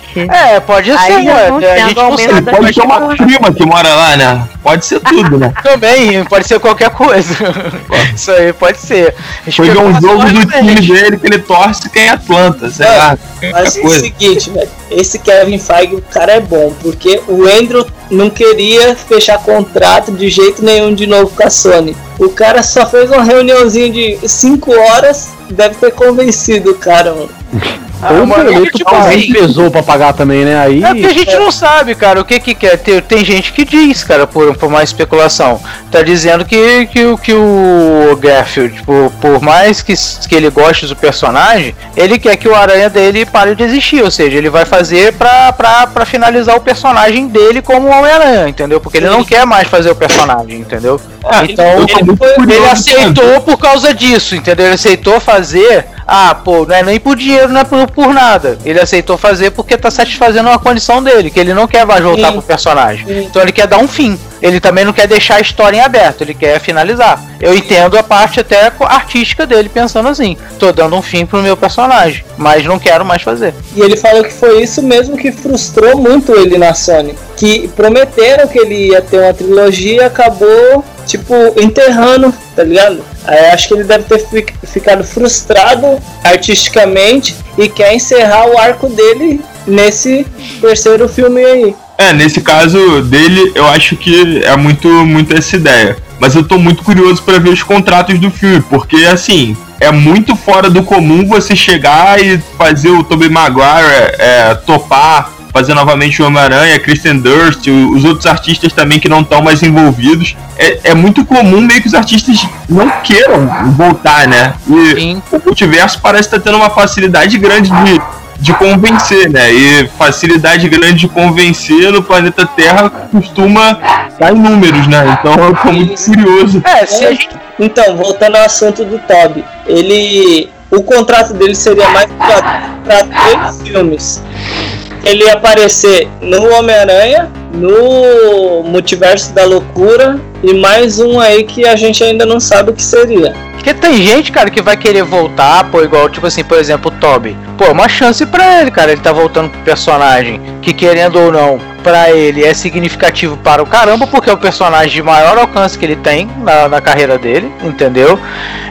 pode ser, a gente não sabe. Pode ser uma prima que mora lá, né? Pode ser tudo, né? Também, pode ser qualquer coisa. Isso aí, pode ser. Foi um jogo do time dele que ele torce que é Atlanta, sei lá. Mas é o seguinte, velho. Esse Kevin Feige, o cara é bom, porque o Andrew não queria fechar contrato de jeito nenhum de novo com a Sony. O cara só fez uma reuniãozinha de 5 horas, deve ter convencido o cara, mano. Ah, ou mano, o tipo assim, pesou pra pagar também, né? Aí... É porque a gente não sabe, cara, o que que quer. Tem gente que diz, cara, por mais especulação. Tá dizendo que o Garfield, por mais que ele goste do personagem, ele quer que o Aranha dele pare de existir. Ou seja, ele vai fazer pra finalizar o personagem dele como Homem-Aranha, entendeu? Porque ele não quer mais fazer o personagem, entendeu? Ah, então ele aceitou por causa disso, entendeu? Ele aceitou fazer... Ah, pô, não é nem por dinheiro, não é por nada. Ele aceitou fazer porque tá satisfazendo uma condição dele, que ele não quer mais voltar pro personagem. Então ele quer dar um fim. Ele também não quer deixar a história em aberto, ele quer finalizar. Eu entendo a parte até artística dele pensando assim: tô dando um fim pro meu personagem, mas não quero mais fazer. E ele falou que foi isso mesmo que frustrou muito ele na Sony. Que prometeram que ele ia ter uma trilogia e acabou, tipo, enterrando, tá ligado? Aí acho que ele deve ter ficado frustrado artisticamente e quer encerrar o arco dele nesse terceiro filme aí. É, nesse caso dele, eu acho que é muito essa ideia. Mas eu tô muito curioso pra ver os contratos do filme, porque, assim, é muito fora do comum você chegar e fazer o Tobey Maguire topar, fazer novamente o Homem-Aranha, Kristen Durst, os outros artistas também que não estão mais envolvidos. É muito comum meio que os artistas não queiram voltar, né? E sim, o multiverso parece estar tendo uma facilidade grande de convencer, né? E facilidade grande de convencer no planeta Terra costuma dar em números, né? Então eu tô muito curioso. Então, voltando ao assunto do Tobey, o contrato dele seria mais para 3 filmes. Ele ia aparecer no Homem-Aranha, no Multiverso da Loucura e mais um aí que a gente ainda não sabe o que seria. Porque tem gente, cara, que vai querer voltar, pô, igual, tipo assim, por exemplo, o Tobey. Pô, uma chance pra ele, cara, ele tá voltando pro personagem, que querendo ou não, pra ele é significativo para o caramba, porque é o personagem de maior alcance que ele tem na carreira dele, entendeu?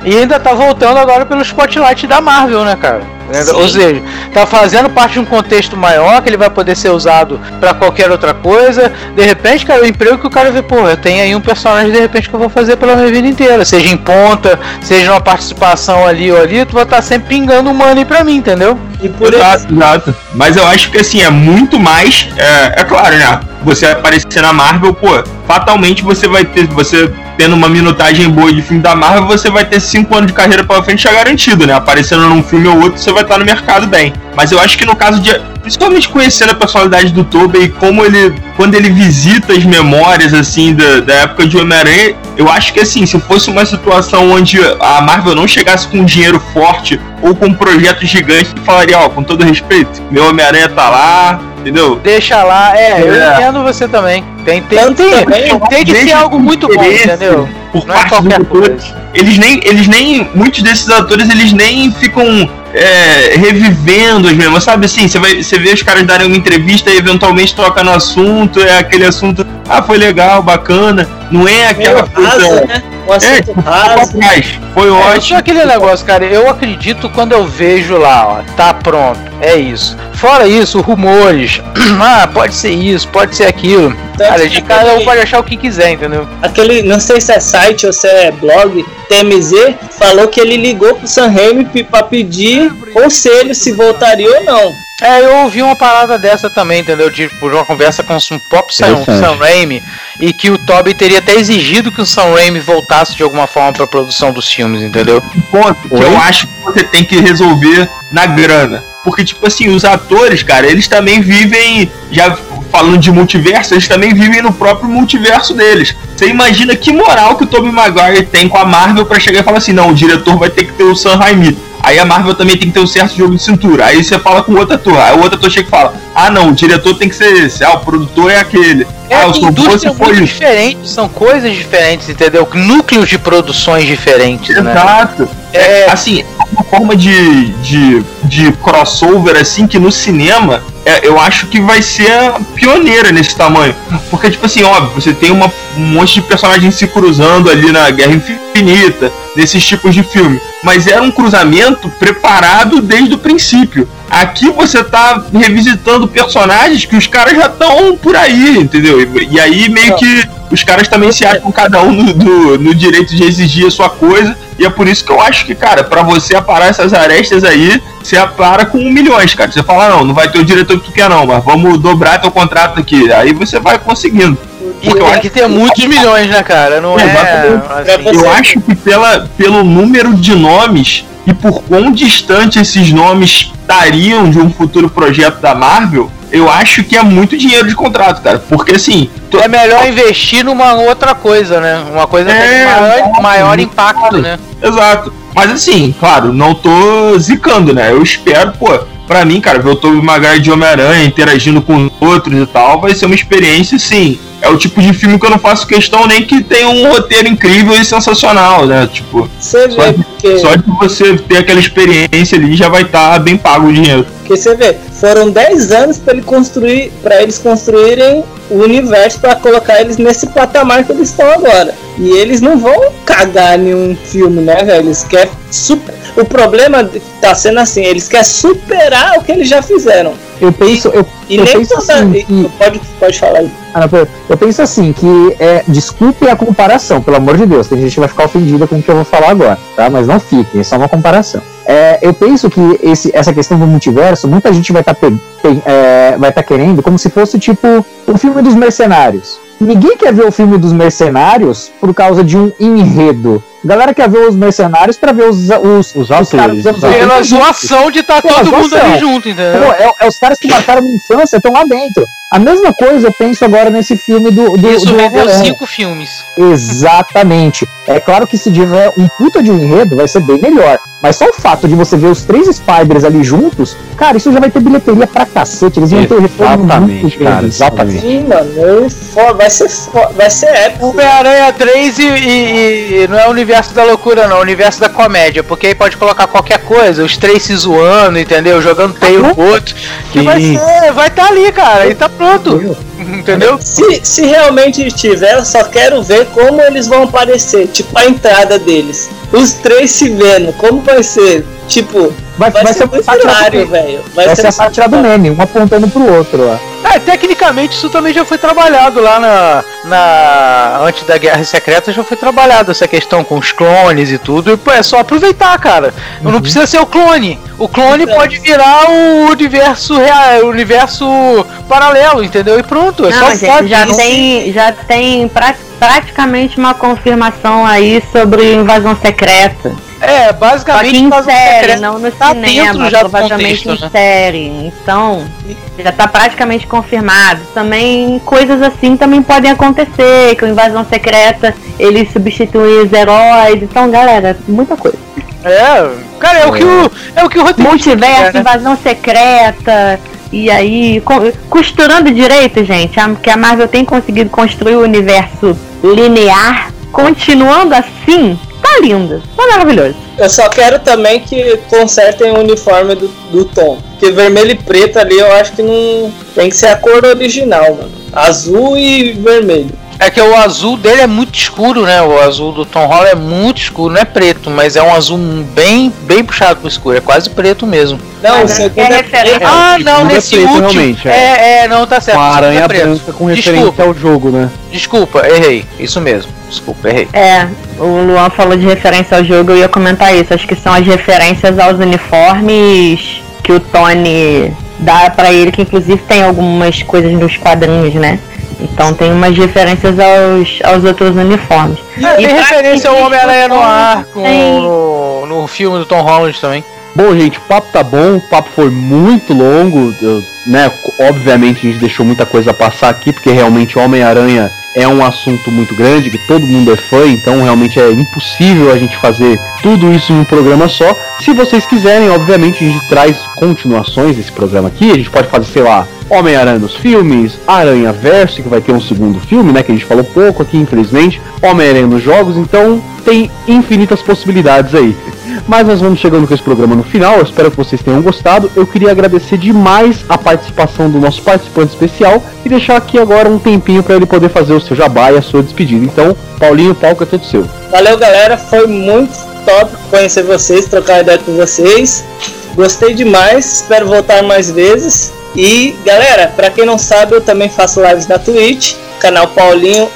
E ainda tá voltando agora pelo spotlight da Marvel, né, cara? Sim. Ou seja, tá fazendo parte de um contexto maior, que ele vai poder ser usado pra qualquer outra coisa. De repente, cara, o emprego que o cara vê, pô, eu tenho aí um personagem de repente que eu vou fazer pela minha vida inteira, seja em ponta, seja uma participação ali ou ali, tu vai estar sempre pingando o money pra mim, entendeu? E por exato, exato. Mas eu acho que assim, é muito mais, é claro, né? Você aparecer na Marvel, pô, fatalmente você vai ter, você tendo uma minutagem boa de filme da Marvel, você vai ter 5 anos de carreira pela frente já garantido, né? Aparecendo num filme ou outro, você vai estar no mercado bem. Mas eu acho que no caso de... Principalmente conhecendo a personalidade do Tobey e como ele... Quando ele visita as memórias, assim, da época de Homem-Aranha, eu acho que, assim, se fosse uma situação onde a Marvel não chegasse com dinheiro forte ou com um projeto gigante, falaria, ó, com todo respeito, meu Homem-Aranha tá lá... Entendeu? Deixa lá, eu entendo você também. Tem que ser algo muito bom, entendeu? Por não parte é qualquer coisa. Eles nem, muitos desses atores, eles nem ficam revivendo as mesmas, sabe? Assim, você vê os caras darem uma entrevista e eventualmente toca no assunto, é aquele assunto, ah, foi legal, bacana, não é aquela coisa... Né? O assunto raso. Foi ótimo. Só aquele negócio, cara, eu acredito quando eu vejo lá, ó, tá pronto, é isso. Fora isso, rumores, ah, pode ser isso, pode ser aquilo. Então, cara, de cada um pode achar o que quiser, entendeu? Aquele, não sei se é site ou se é blog, TMZ, falou que ele ligou pro Sam Raimi pra pedir conselho se voltaria ou não. Eu ouvi uma parada dessa também, entendeu? Tipo, uma conversa com o próprio Sam Raimi, e que o Tobey teria até exigido que o Sam Raimi voltasse de alguma forma pra produção dos filmes, entendeu? Um ponto que eu acho que você tem que resolver na grana. Porque, tipo assim, os atores, cara, eles também vivem, já falando de multiverso, eles também vivem no próprio multiverso deles. Você imagina que moral que o Tobey Maguire tem com a Marvel pra chegar e falar assim, não, o diretor vai ter que ter o Sam Raimi. Aí a Marvel também tem que ter um certo jogo de cintura. Aí você fala com o outro ator. Aí o outro ator chega e fala, ah não, o diretor tem que ser esse. Ah, o produtor é aquele. Ah, o produtor foi isso. São coisas diferentes, entendeu? Núcleos de produções diferentes, exato, né? Exato. Assim, uma forma de crossover, assim, que no cinema, eu acho que vai ser a pioneira nesse tamanho. Porque, tipo assim, óbvio, você tem um monte de personagens se cruzando ali na Guerra Infinita, nesses tipos de filme. Mas era um cruzamento preparado desde o princípio. Aqui você tá revisitando personagens que os caras já estão por aí, entendeu? E aí meio que os caras também se acham cada um no direito de exigir a sua coisa. E é por isso que eu acho que, cara, pra você aparar essas arestas aí, você apara com milhões, cara. Você fala, não vai ter o diretor que tu quer não, mas vamos dobrar teu contrato aqui. Aí você vai conseguindo. E tem que ter muitos milhões, né, cara? Não assim. Eu acho que pelo número de nomes e por quão distante esses nomes estariam de um futuro projeto da Marvel, eu acho que é muito dinheiro de contrato, cara. Porque assim... é melhor investir numa outra coisa, né? Uma coisa que tem maior impacto, né? Exato. Mas assim, claro, não tô zicando, né? Eu espero, pra mim, cara, ver o Tobey Maguire de Homem-Aranha interagindo com outros e tal, vai ser uma experiência, sim. É o tipo de filme que eu não faço questão nem que tenha um roteiro incrível e sensacional, né? Tipo, só de você ter aquela experiência ali já vai estar bem pago o dinheiro. Porque você vê, foram 10 anos pra eles construírem o universo, pra colocar eles nesse patamar que eles estão agora. E eles não vão cagar nenhum filme, né, velho? Eles querem o problema tá sendo assim, eles querem superar o que eles já fizeram. Eu penso... Pode falar aí. Eu penso assim, que desculpe a comparação, pelo amor de Deus, tem gente que vai ficar ofendida com o que eu vou falar agora, tá? Mas não fiquem, é só uma comparação. Eu penso que essa questão do multiverso, muita gente vai tá querendo como se fosse tipo o filme dos mercenários. Ninguém quer ver o filme dos mercenários por causa de um enredo. A galera quer ver os mercenários pra ver os atores. Pela zoação de estar todo mundo ali junto, entendeu? É os caras que marcaram minha infância, estão lá dentro. A mesma coisa eu penso agora nesse filme do isso vendeu 5 filmes. Exatamente. É claro que se tiver um puta de um enredo, vai ser bem melhor. Mas só o fato de você ver os 3 Spiders ali juntos, cara, isso já vai ter bilheteria pra cacete. Eles vão ter o retorno muito grande. Exatamente. Sim, mano. Vai ser épico. Homem-Aranha 3 e não é o universo da loucura, não. É o universo da comédia. Porque aí pode colocar qualquer coisa. Os 3 se zoando, entendeu? Jogando teio pro outro. Que vai estar ali, cara. E tá pronto. Entendeu? Se realmente tiver, eu só quero ver como eles vão aparecer. Tipo, a entrada deles. Os 3 se vendo. Como vai ser? Tipo, vai ser um cenário, velho. Vai ser a sátira do meme, um apontando pro outro, ó. Tecnicamente isso também já foi trabalhado lá antes da Guerra Secreta, já foi trabalhado essa questão com os clones e tudo. E, é só aproveitar, cara. Uhum. Não precisa ser o clone. O clone pode virar o universo real, o universo paralelo, entendeu? E pronto. Já tem praticamente uma confirmação aí sobre Invasão Secreta. Basicamente em série, não no cinema, provavelmente em série. Então, já tá praticamente confirmado. Também, coisas assim também podem acontecer, que o Invasão Secreta, ele substitui os heróis. Então, galera, muita coisa. Cara, é o que o roteiro... Multiverso, né? Invasão Secreta... E aí, costurando direito, gente, que a Marvel tem conseguido construir o universo linear, continuando assim, tá lindo, tá maravilhoso. Eu só quero também que consertem o uniforme do Tom, porque vermelho e preto ali eu acho que não tem que ser a cor original, mano. Azul e vermelho. É que o azul dele é muito escuro, né? O azul do Tom Holland é muito escuro, não é preto, mas é um azul bem, bem puxado pro escuro, é quase preto mesmo. Não, o segundo é referência. Não, nesse preto, último. Não, tá certo. Uma aranha branca com referência ao jogo, né? Desculpa, errei. Isso mesmo. Desculpa, errei. O Luan falou de referência ao jogo, eu ia comentar isso. Acho que são as referências aos uniformes que o Tony dá pra ele, que inclusive tem algumas coisas nos quadrinhos, né? Então tem umas referências aos outros uniformes. Tem referência ao Homem-Aranha no arco, no filme do Tom Holland também. Bom, gente, o papo tá bom, o papo foi muito longo, né? Obviamente a gente deixou muita coisa a passar aqui, porque realmente o Homem-Aranha é um assunto muito grande, que todo mundo é fã, então realmente é impossível a gente fazer tudo isso em um programa só. Se vocês quiserem, obviamente a gente traz continuações desse programa aqui, a gente pode fazer, sei lá, Homem-Aranha nos filmes, Aranha Verso, que vai ter um segundo filme, né, que a gente falou pouco aqui, infelizmente, Homem-Aranha nos jogos, então tem infinitas possibilidades aí. Mas nós vamos chegando com esse programa no final. Eu espero que vocês tenham gostado. Eu queria agradecer demais a participação do nosso participante especial e deixar aqui agora um tempinho para ele poder fazer o seu jabá e a sua despedida. Então, Paulinho, o palco é todo seu. Valeu, galera, foi muito top conhecer vocês, trocar ideia com vocês. Gostei demais, espero voltar mais vezes. E galera, pra quem não sabe, eu também faço lives na Twitch, canal Paulinho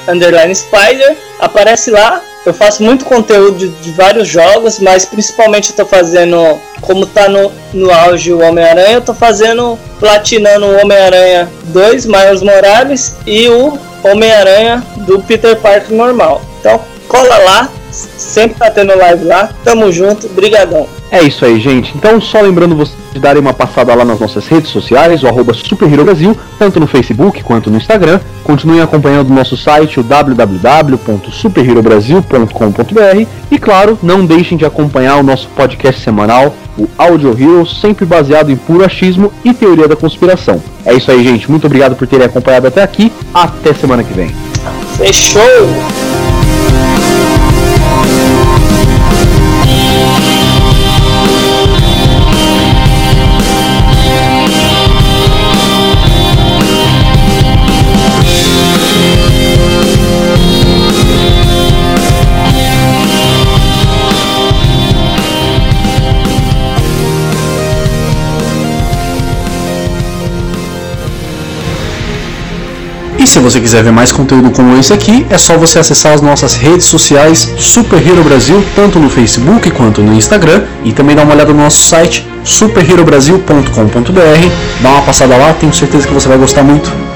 Inspire. Aparece lá, eu faço muito conteúdo de vários jogos, mas principalmente eu tô fazendo, como tá no auge o Homem-Aranha, eu tô fazendo, platinando o Homem-Aranha 2, Miles Morales, e o Homem-Aranha do Peter Parker normal. Então cola lá, sempre tá tendo live lá, tamo junto, brigadão. É isso aí, gente. Então só lembrando vocês de darem uma passada lá nas nossas redes sociais, o @SuperHeroBrasil, tanto no Facebook quanto no Instagram. Continuem acompanhando o nosso site, o www.superherobrasil.com.br, e claro, não deixem de acompanhar o nosso podcast semanal, o Audio Hero, sempre baseado em puro achismo e teoria da conspiração. É isso aí, gente. Muito obrigado por terem acompanhado até aqui. Até semana que vem. Fechou! Se você quiser ver mais conteúdo como esse aqui, é só você acessar as nossas redes sociais Super Hero Brasil, tanto no Facebook quanto no Instagram, e também dar uma olhada no nosso site superherobrasil.com.br. Dá uma passada lá, tenho certeza que você vai gostar muito.